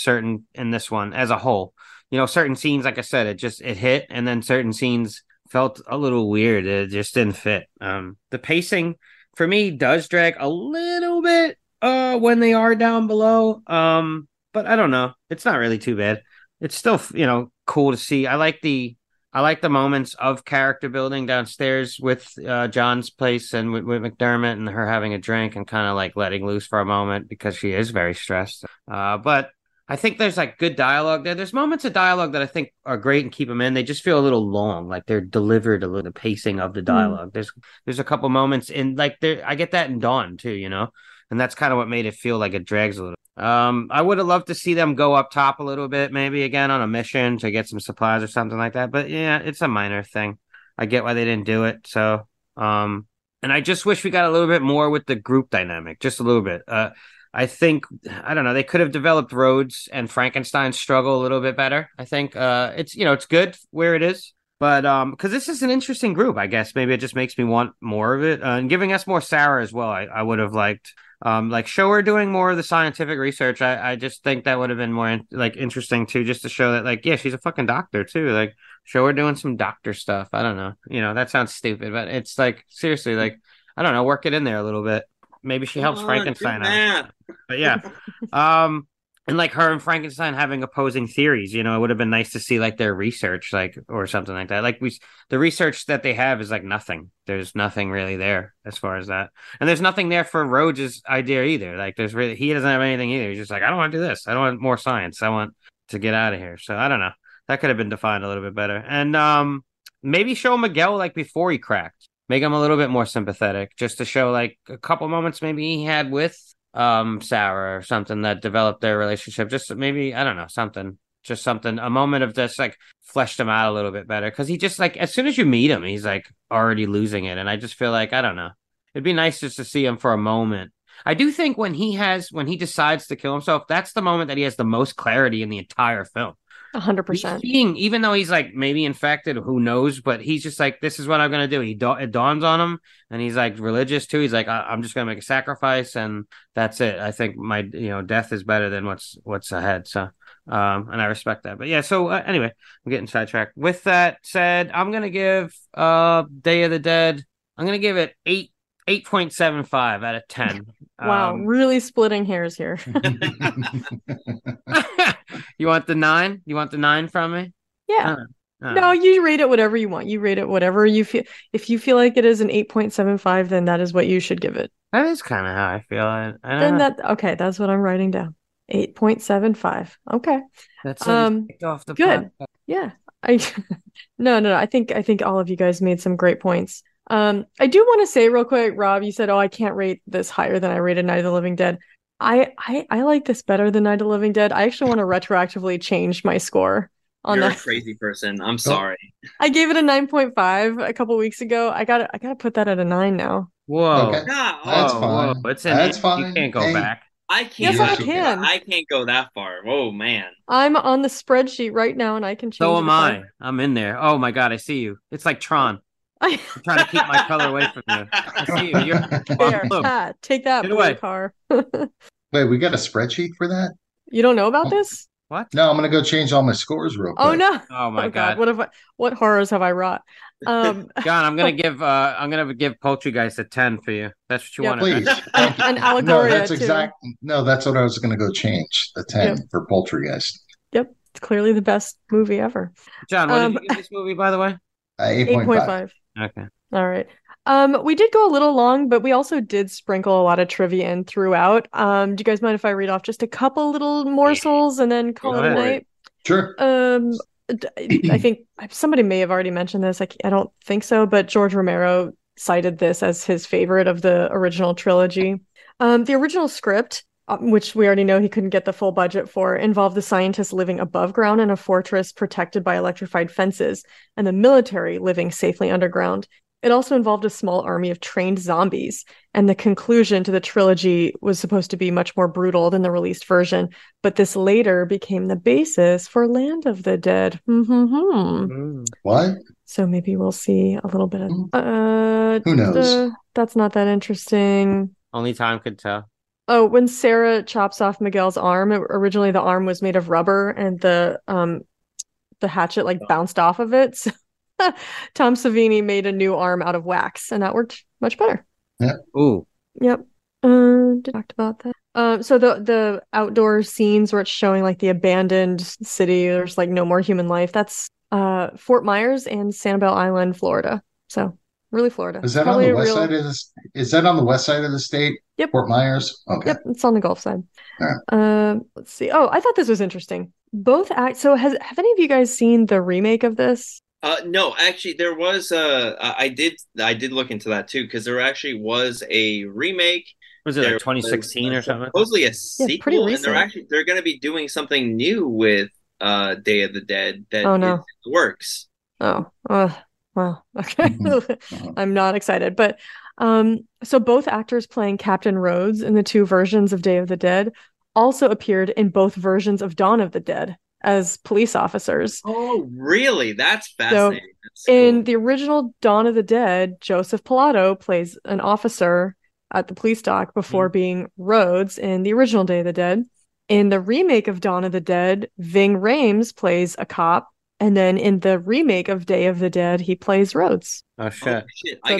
this one as a whole, certain scenes, like I said, it hit, and then certain scenes felt a little weird. It just didn't fit. The pacing for me, does drag a little bit when they are down below. But I don't know. It's not really too bad. It's still, you know, cool to see. I like the moments of character building downstairs with John's place and with McDermott and her having a drink and kind of like letting loose for a moment because she is very stressed. But I think there's like good dialogue there. There's moments of dialogue that I think are great and keep them in. They just feel a little long, like they're delivered a little, the pacing of the dialogue. There's a couple moments in like there. I get that in Dawn too, you know, and that's kind of what made it feel like it drags a little. I would have loved to see them go up top a little bit, maybe again on a mission to get some supplies or something like that. But yeah, it's a minor thing. I get why they didn't do it. So, and I just wish we got a little bit more with the group dynamic, just a little bit. I think, I don't know, they could have developed Rhodes and Frankenstein's struggle a little bit better. I think it's, you know, it's good where it is. But because this is an interesting group, I guess maybe it just makes me want more of it and giving us more Sarah as well. I would have liked like show her doing more of the scientific research. I just think that would have been more like interesting too, just to show that like, yeah, she's a fucking doctor too. Like show her doing some doctor stuff. I don't know. You know, that sounds stupid, but it's like seriously, like, I don't know, work it in there a little bit. Maybe she helps Frankenstein out. But yeah. And like her and Frankenstein having opposing theories, you know, it would have been nice to see like their research, like, or something like that. Like the research that they have is like nothing. There's nothing really there as far as that. And there's nothing there for Rhodes' idea either. Like there's really, he doesn't have anything either. He's just like, I don't want to do this. I don't want more science. I want to get out of here. So I don't know. That could have been defined a little bit better. And maybe show Miguel like before he cracked, make him a little bit more sympathetic just to show like a couple moments maybe he had with Sarah or something that developed their relationship. Just maybe, I don't know, something, a moment of this, like fleshed him out a little bit better. Cause he just like, as soon as you meet him, he's like already losing it. And I just feel like, I don't know. It'd be nice just to see him for a moment. I do think when he decides to kill himself, that's the moment that he has the most clarity in the entire film. 100%. Even though he's like maybe infected, who knows, but he's just like, this is what I'm going to do. It dawns on him, and he's like religious too. He's like, I'm just going to make a sacrifice and that's it. I think my, you know, death is better than what's ahead. So, and I respect that, but yeah. So anyway, I'm getting sidetracked. With that said, I'm going to give Day of the Dead, I'm going to give it 8.75 out of 10. Wow, really splitting hairs here. You want the 9? You want the 9 from me? Yeah. No, you rate it whatever you want. You rate it whatever you feel. If you feel like it is an 8.75, then that is what you should give it. That is kind of how I feel. Okay, that's what I'm writing down. 8.75. Okay. That's off the good. Podcast. Yeah. No. I think all of you guys made some great points. I do want to say real quick, Rob, you said, oh, I can't rate this higher than I rated Night of the Living Dead. I like this better than Night of the Living Dead. I actually want to retroactively change my score on that. You're a crazy person. I'm sorry. I gave it a 9.5 a couple weeks ago. I gotta put that at a 9 now. Whoa. Okay. No. That's fine. Whoa. That's fine. You can't go back. I can't. Yes, I can. I can't go that far. Whoa, man. I'm on the spreadsheet right now and I can change. So am I. I'm in there. Oh my God, I see you. It's like Tron. I'm trying to keep my color away from you. I see you. You're take that, blue car. Wait, we got a spreadsheet for that? You don't know about this? What? No, I'm going to go change all my scores real quick. Oh no! Oh my God! What horrors have I wrought? John, I'm going to give Poltergeist a 10 for you. That's what you wanted. Please. And Allegoria too. No, that's what I was going to go change. The 10 for Poltergeist. Yep, it's clearly the best movie ever. John, what did you give this movie, by the way? 8.5. Okay. All right. We did go a little long, but we also did sprinkle a lot of trivia in throughout. Do you guys mind if I read off just a couple little morsels and then call it a night? Sure. I think somebody may have already mentioned this. I don't think so, but George Romero cited this as his favorite of the original trilogy. The original script, which we already know he couldn't get the full budget for, involved the scientists living above ground in a fortress protected by electrified fences and the military living safely underground. It also involved a small army of trained zombies, and the conclusion to the trilogy was supposed to be much more brutal than the released version, but this later became the basis for Land of the Dead. Mm-hmm. What? So maybe we'll see a little bit of... who knows? That's not that interesting. Only time could tell. Oh, when Sarah chops off Miguel's arm, originally the arm was made of rubber and the hatchet bounced off of it. So Tom Savini made a new arm out of wax and that worked much better. Yeah. Ooh. Yep. Talked about that. So the outdoor scenes where it's showing like the abandoned city, there's like no more human life. That's Fort Myers and Sanibel Island, Florida. So really Florida. Is that probably on the west side of this? Is that on the west side of the state? Yep. Fort Myers. Okay. Yep. It's on the Gulf side. All right. Let's see. Oh, I thought this was interesting. Both acts. So have any of you guys seen the remake of this? No, actually, there was I did look into that too, because there actually was a remake. Was it like 2016 or something? Supposedly a sequel, pretty recent. And they're going to be doing something new with Day of the Dead that is in the works. Wow. Okay, I'm not excited, but so both actors playing Captain Rhodes in the two versions of Day of the Dead also appeared in both versions of Dawn of the Dead as police officers. Oh, really? That's fascinating. So in the original Dawn of the Dead, Joseph Pilato plays an officer at the police dock before being Rhodes in the original Day of the Dead. In the remake of Dawn of the Dead, Ving Rhames plays a cop. And then in the remake of Day of the Dead, he plays Rhodes. Oh, shit. So I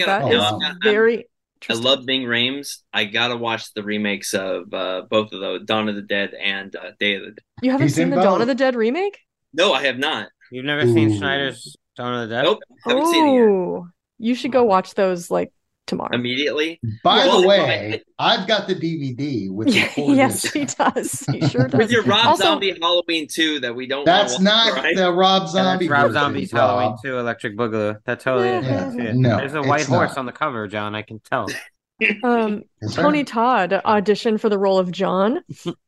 love Ving Rhames. I got to watch the remakes of both of those, Dawn of the Dead and Day of the Dead. You haven't seen the Dawn of the Dead remake? No, I have not. You've never seen Schneider's Dawn of the Dead? Nope. Haven't seen it yet. You should go watch those like tomorrow. Immediately. By the way, I've got the DVD with the Yes, he does. He sure does. With your Rob Zombie Halloween 2 that we don't the Rob Zombie. Yeah, Rob Zombie's Halloween 2 Electric Boogaloo. That totally is. Yeah. No, there's a white horse on the cover, John. I can tell. Tony Todd auditioned for the role of John.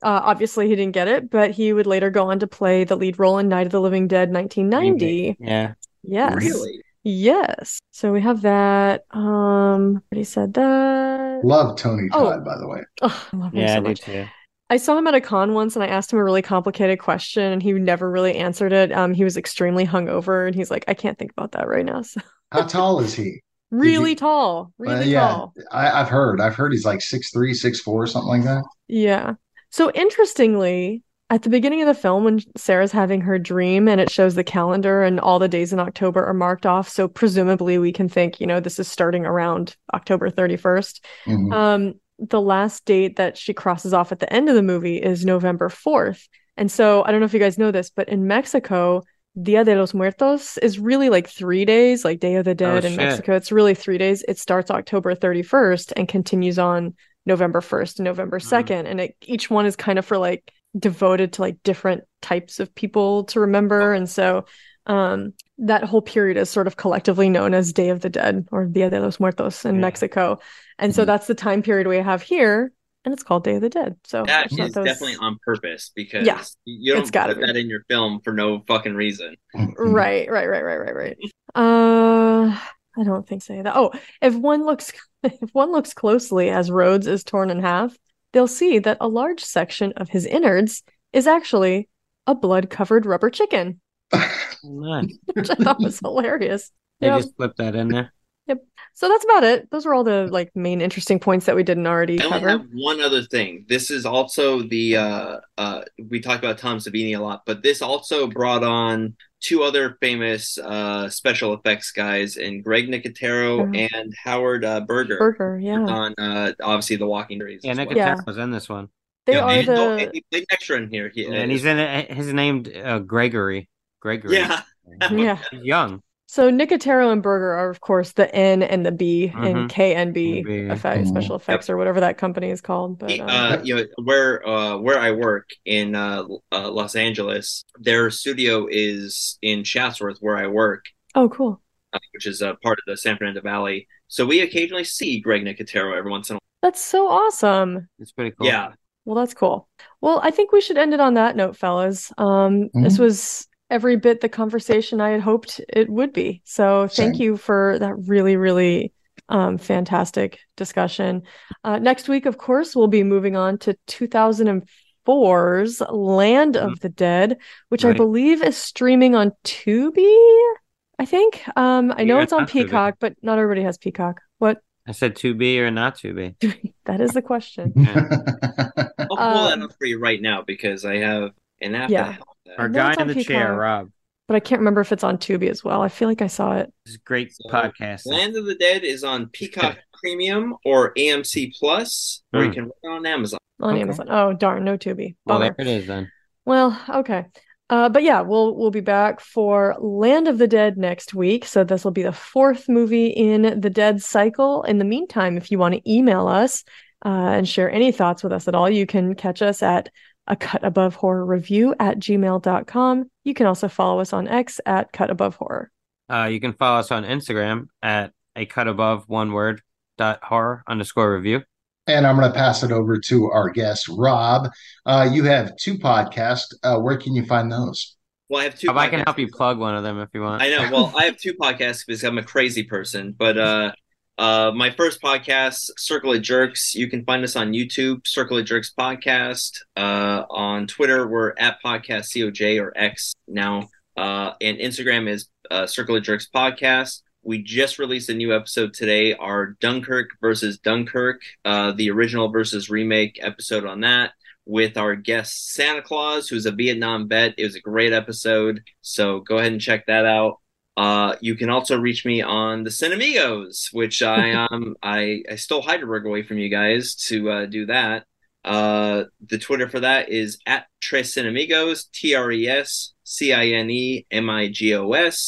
Obviously, he didn't get it, but he would later go on to play the lead role in Night of the Living Dead 1990. Yeah. Yes. Really? Yes. So we have that. Already said that. Love Tony Todd, by the way. Oh, I love him so much. I do too. I saw him at a con once and I asked him a really complicated question and he never really answered it. He was extremely hungover and he's like, I can't think about that right now. So how tall is he? Really tall. Really tall. I've heard he's like 6'3", 6'4", something like that. Yeah. So interestingly, at the beginning of the film, when Sarah's having her dream and it shows the calendar and all the days in October are marked off, so presumably we can think, this is starting around October 31st. Mm-hmm. The last date that she crosses off at the end of the movie is November 4th. And so I don't know if you guys know this, but in Mexico, Dia de los Muertos is really like 3 days, like Day of the Dead Mexico. It's really 3 days. It starts October 31st and continues on November 1st and November 2nd. Mm-hmm. And each one is kind of for like devoted to like different types of people to remember. And so that whole period is sort of collectively known as Day of the Dead or Dia de los Muertos in Mexico. And so that's the time period we have here. And it's called Day of the Dead. So that is definitely on purpose because you don't put that in your film for no fucking reason. Right. I don't think so. If one looks closely as Rhodes is torn in half, they'll see that a large section of his innards is actually a blood-covered rubber chicken. Which I thought was hilarious. They just flipped that in there. Yep. So that's about it. Those are all the main interesting points that we didn't already cover. I have one other thing. This is also the we talked about Tom Savini a lot, but this also brought on two other famous special effects guys in Greg Nicotero and Howard Berger. On obviously The Walking Dead. Yeah, Nicotero was in this one. He played an extra in here. He's in it. His name Gregory. Yeah. Yeah. He's young. So Nicotero and Berger are, of course, the N and the B in K.N.B. Effects, special effects, or whatever that company is called. But where I work in Los Angeles, their studio is in Chatsworth, where I work. Oh, cool. Which is a part of the San Fernando Valley. So we occasionally see Greg Nicotero every once in a while. That's so awesome. It's pretty cool. Yeah. Well, that's cool. Well, I think we should end it on that note, fellas. This was every bit the conversation I had hoped it would be. So thank you for that really, really fantastic discussion. Next week, of course, we'll be moving on to 2004's Land of the Dead, which I believe is streaming on Tubi, I think. I know it's on Peacock, but not everybody has Peacock. What? I said Tubi or not Tubi. That is the question. I'll pull that up for you right now because I have an app that helps. Our guy in the Peacock, chair, Rob. But I can't remember if it's on Tubi as well. I feel like I saw it. This is a great podcast. Land of the Dead is on Peacock Premium or AMC Plus, or you can rent it on Amazon. Amazon. Oh, darn, no Tubi. Bummer. Well, there it is then. Well, okay. But yeah, we'll be back for Land of the Dead next week. So this will be the fourth movie in the Dead cycle. In the meantime, if you want to email us and share any thoughts with us at all, you can catch us at acutabovehorrorreview@gmail.com. You can also follow us on X at cutabovehorror. You can follow us on Instagram at acutabove1word.horror_review. And I'm going to pass it over to our guest, Rob. You have two podcasts. Where can you find those? Well, I have two podcasts. I can help you plug one of them if you want. I know. Well, I have two podcasts because I'm a crazy person. But my first podcast, Circle of Jerks, you can find us on YouTube, Circle of Jerks Podcast. On Twitter, we're at Podcast COJ or X now. And Instagram is Circle of Jerks Podcast. We just released a new episode today, our Dunkirk versus Dunkirk, the original versus remake episode on that, with our guest Santa Claus, who's a Vietnam vet. It was a great episode, so go ahead and check that out. You can also reach me on the Cinemigos, which I stole Heidelberg away from you guys to do that. The Twitter for that is at Tres Cinemigos, TresCinemigos.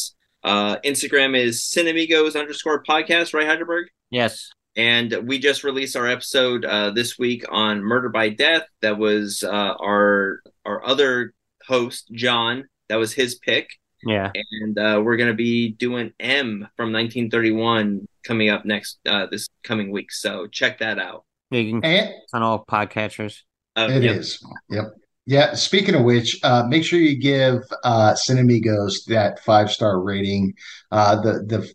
Instagram is Cinemigos_podcast, right, Heidelberg? Yes. And we just released our episode this week on Murder by Death. That was our other host, John. That was his pick. Yeah. And we're going to be doing M from 1931 coming up next this coming week. So check that out. You can on all podcatchers. It is. Yep. Yeah, speaking of which, make sure you give Cinemigos that 5-star rating, the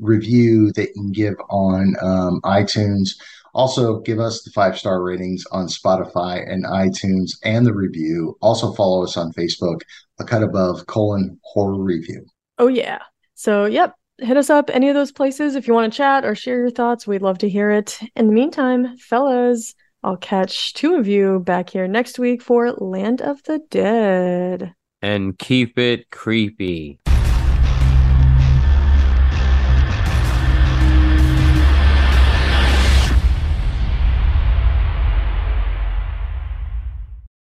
review that you can give on iTunes. Also, give us the 5-star ratings on Spotify and iTunes and the review. Also, follow us on Facebook, @acutabove:horror review. Oh, yeah. So, yep, hit us up any of those places if you want to chat or share your thoughts. We'd love to hear it. In the meantime, fellas, I'll catch two of you back here next week for Land of the Dead. And keep it creepy.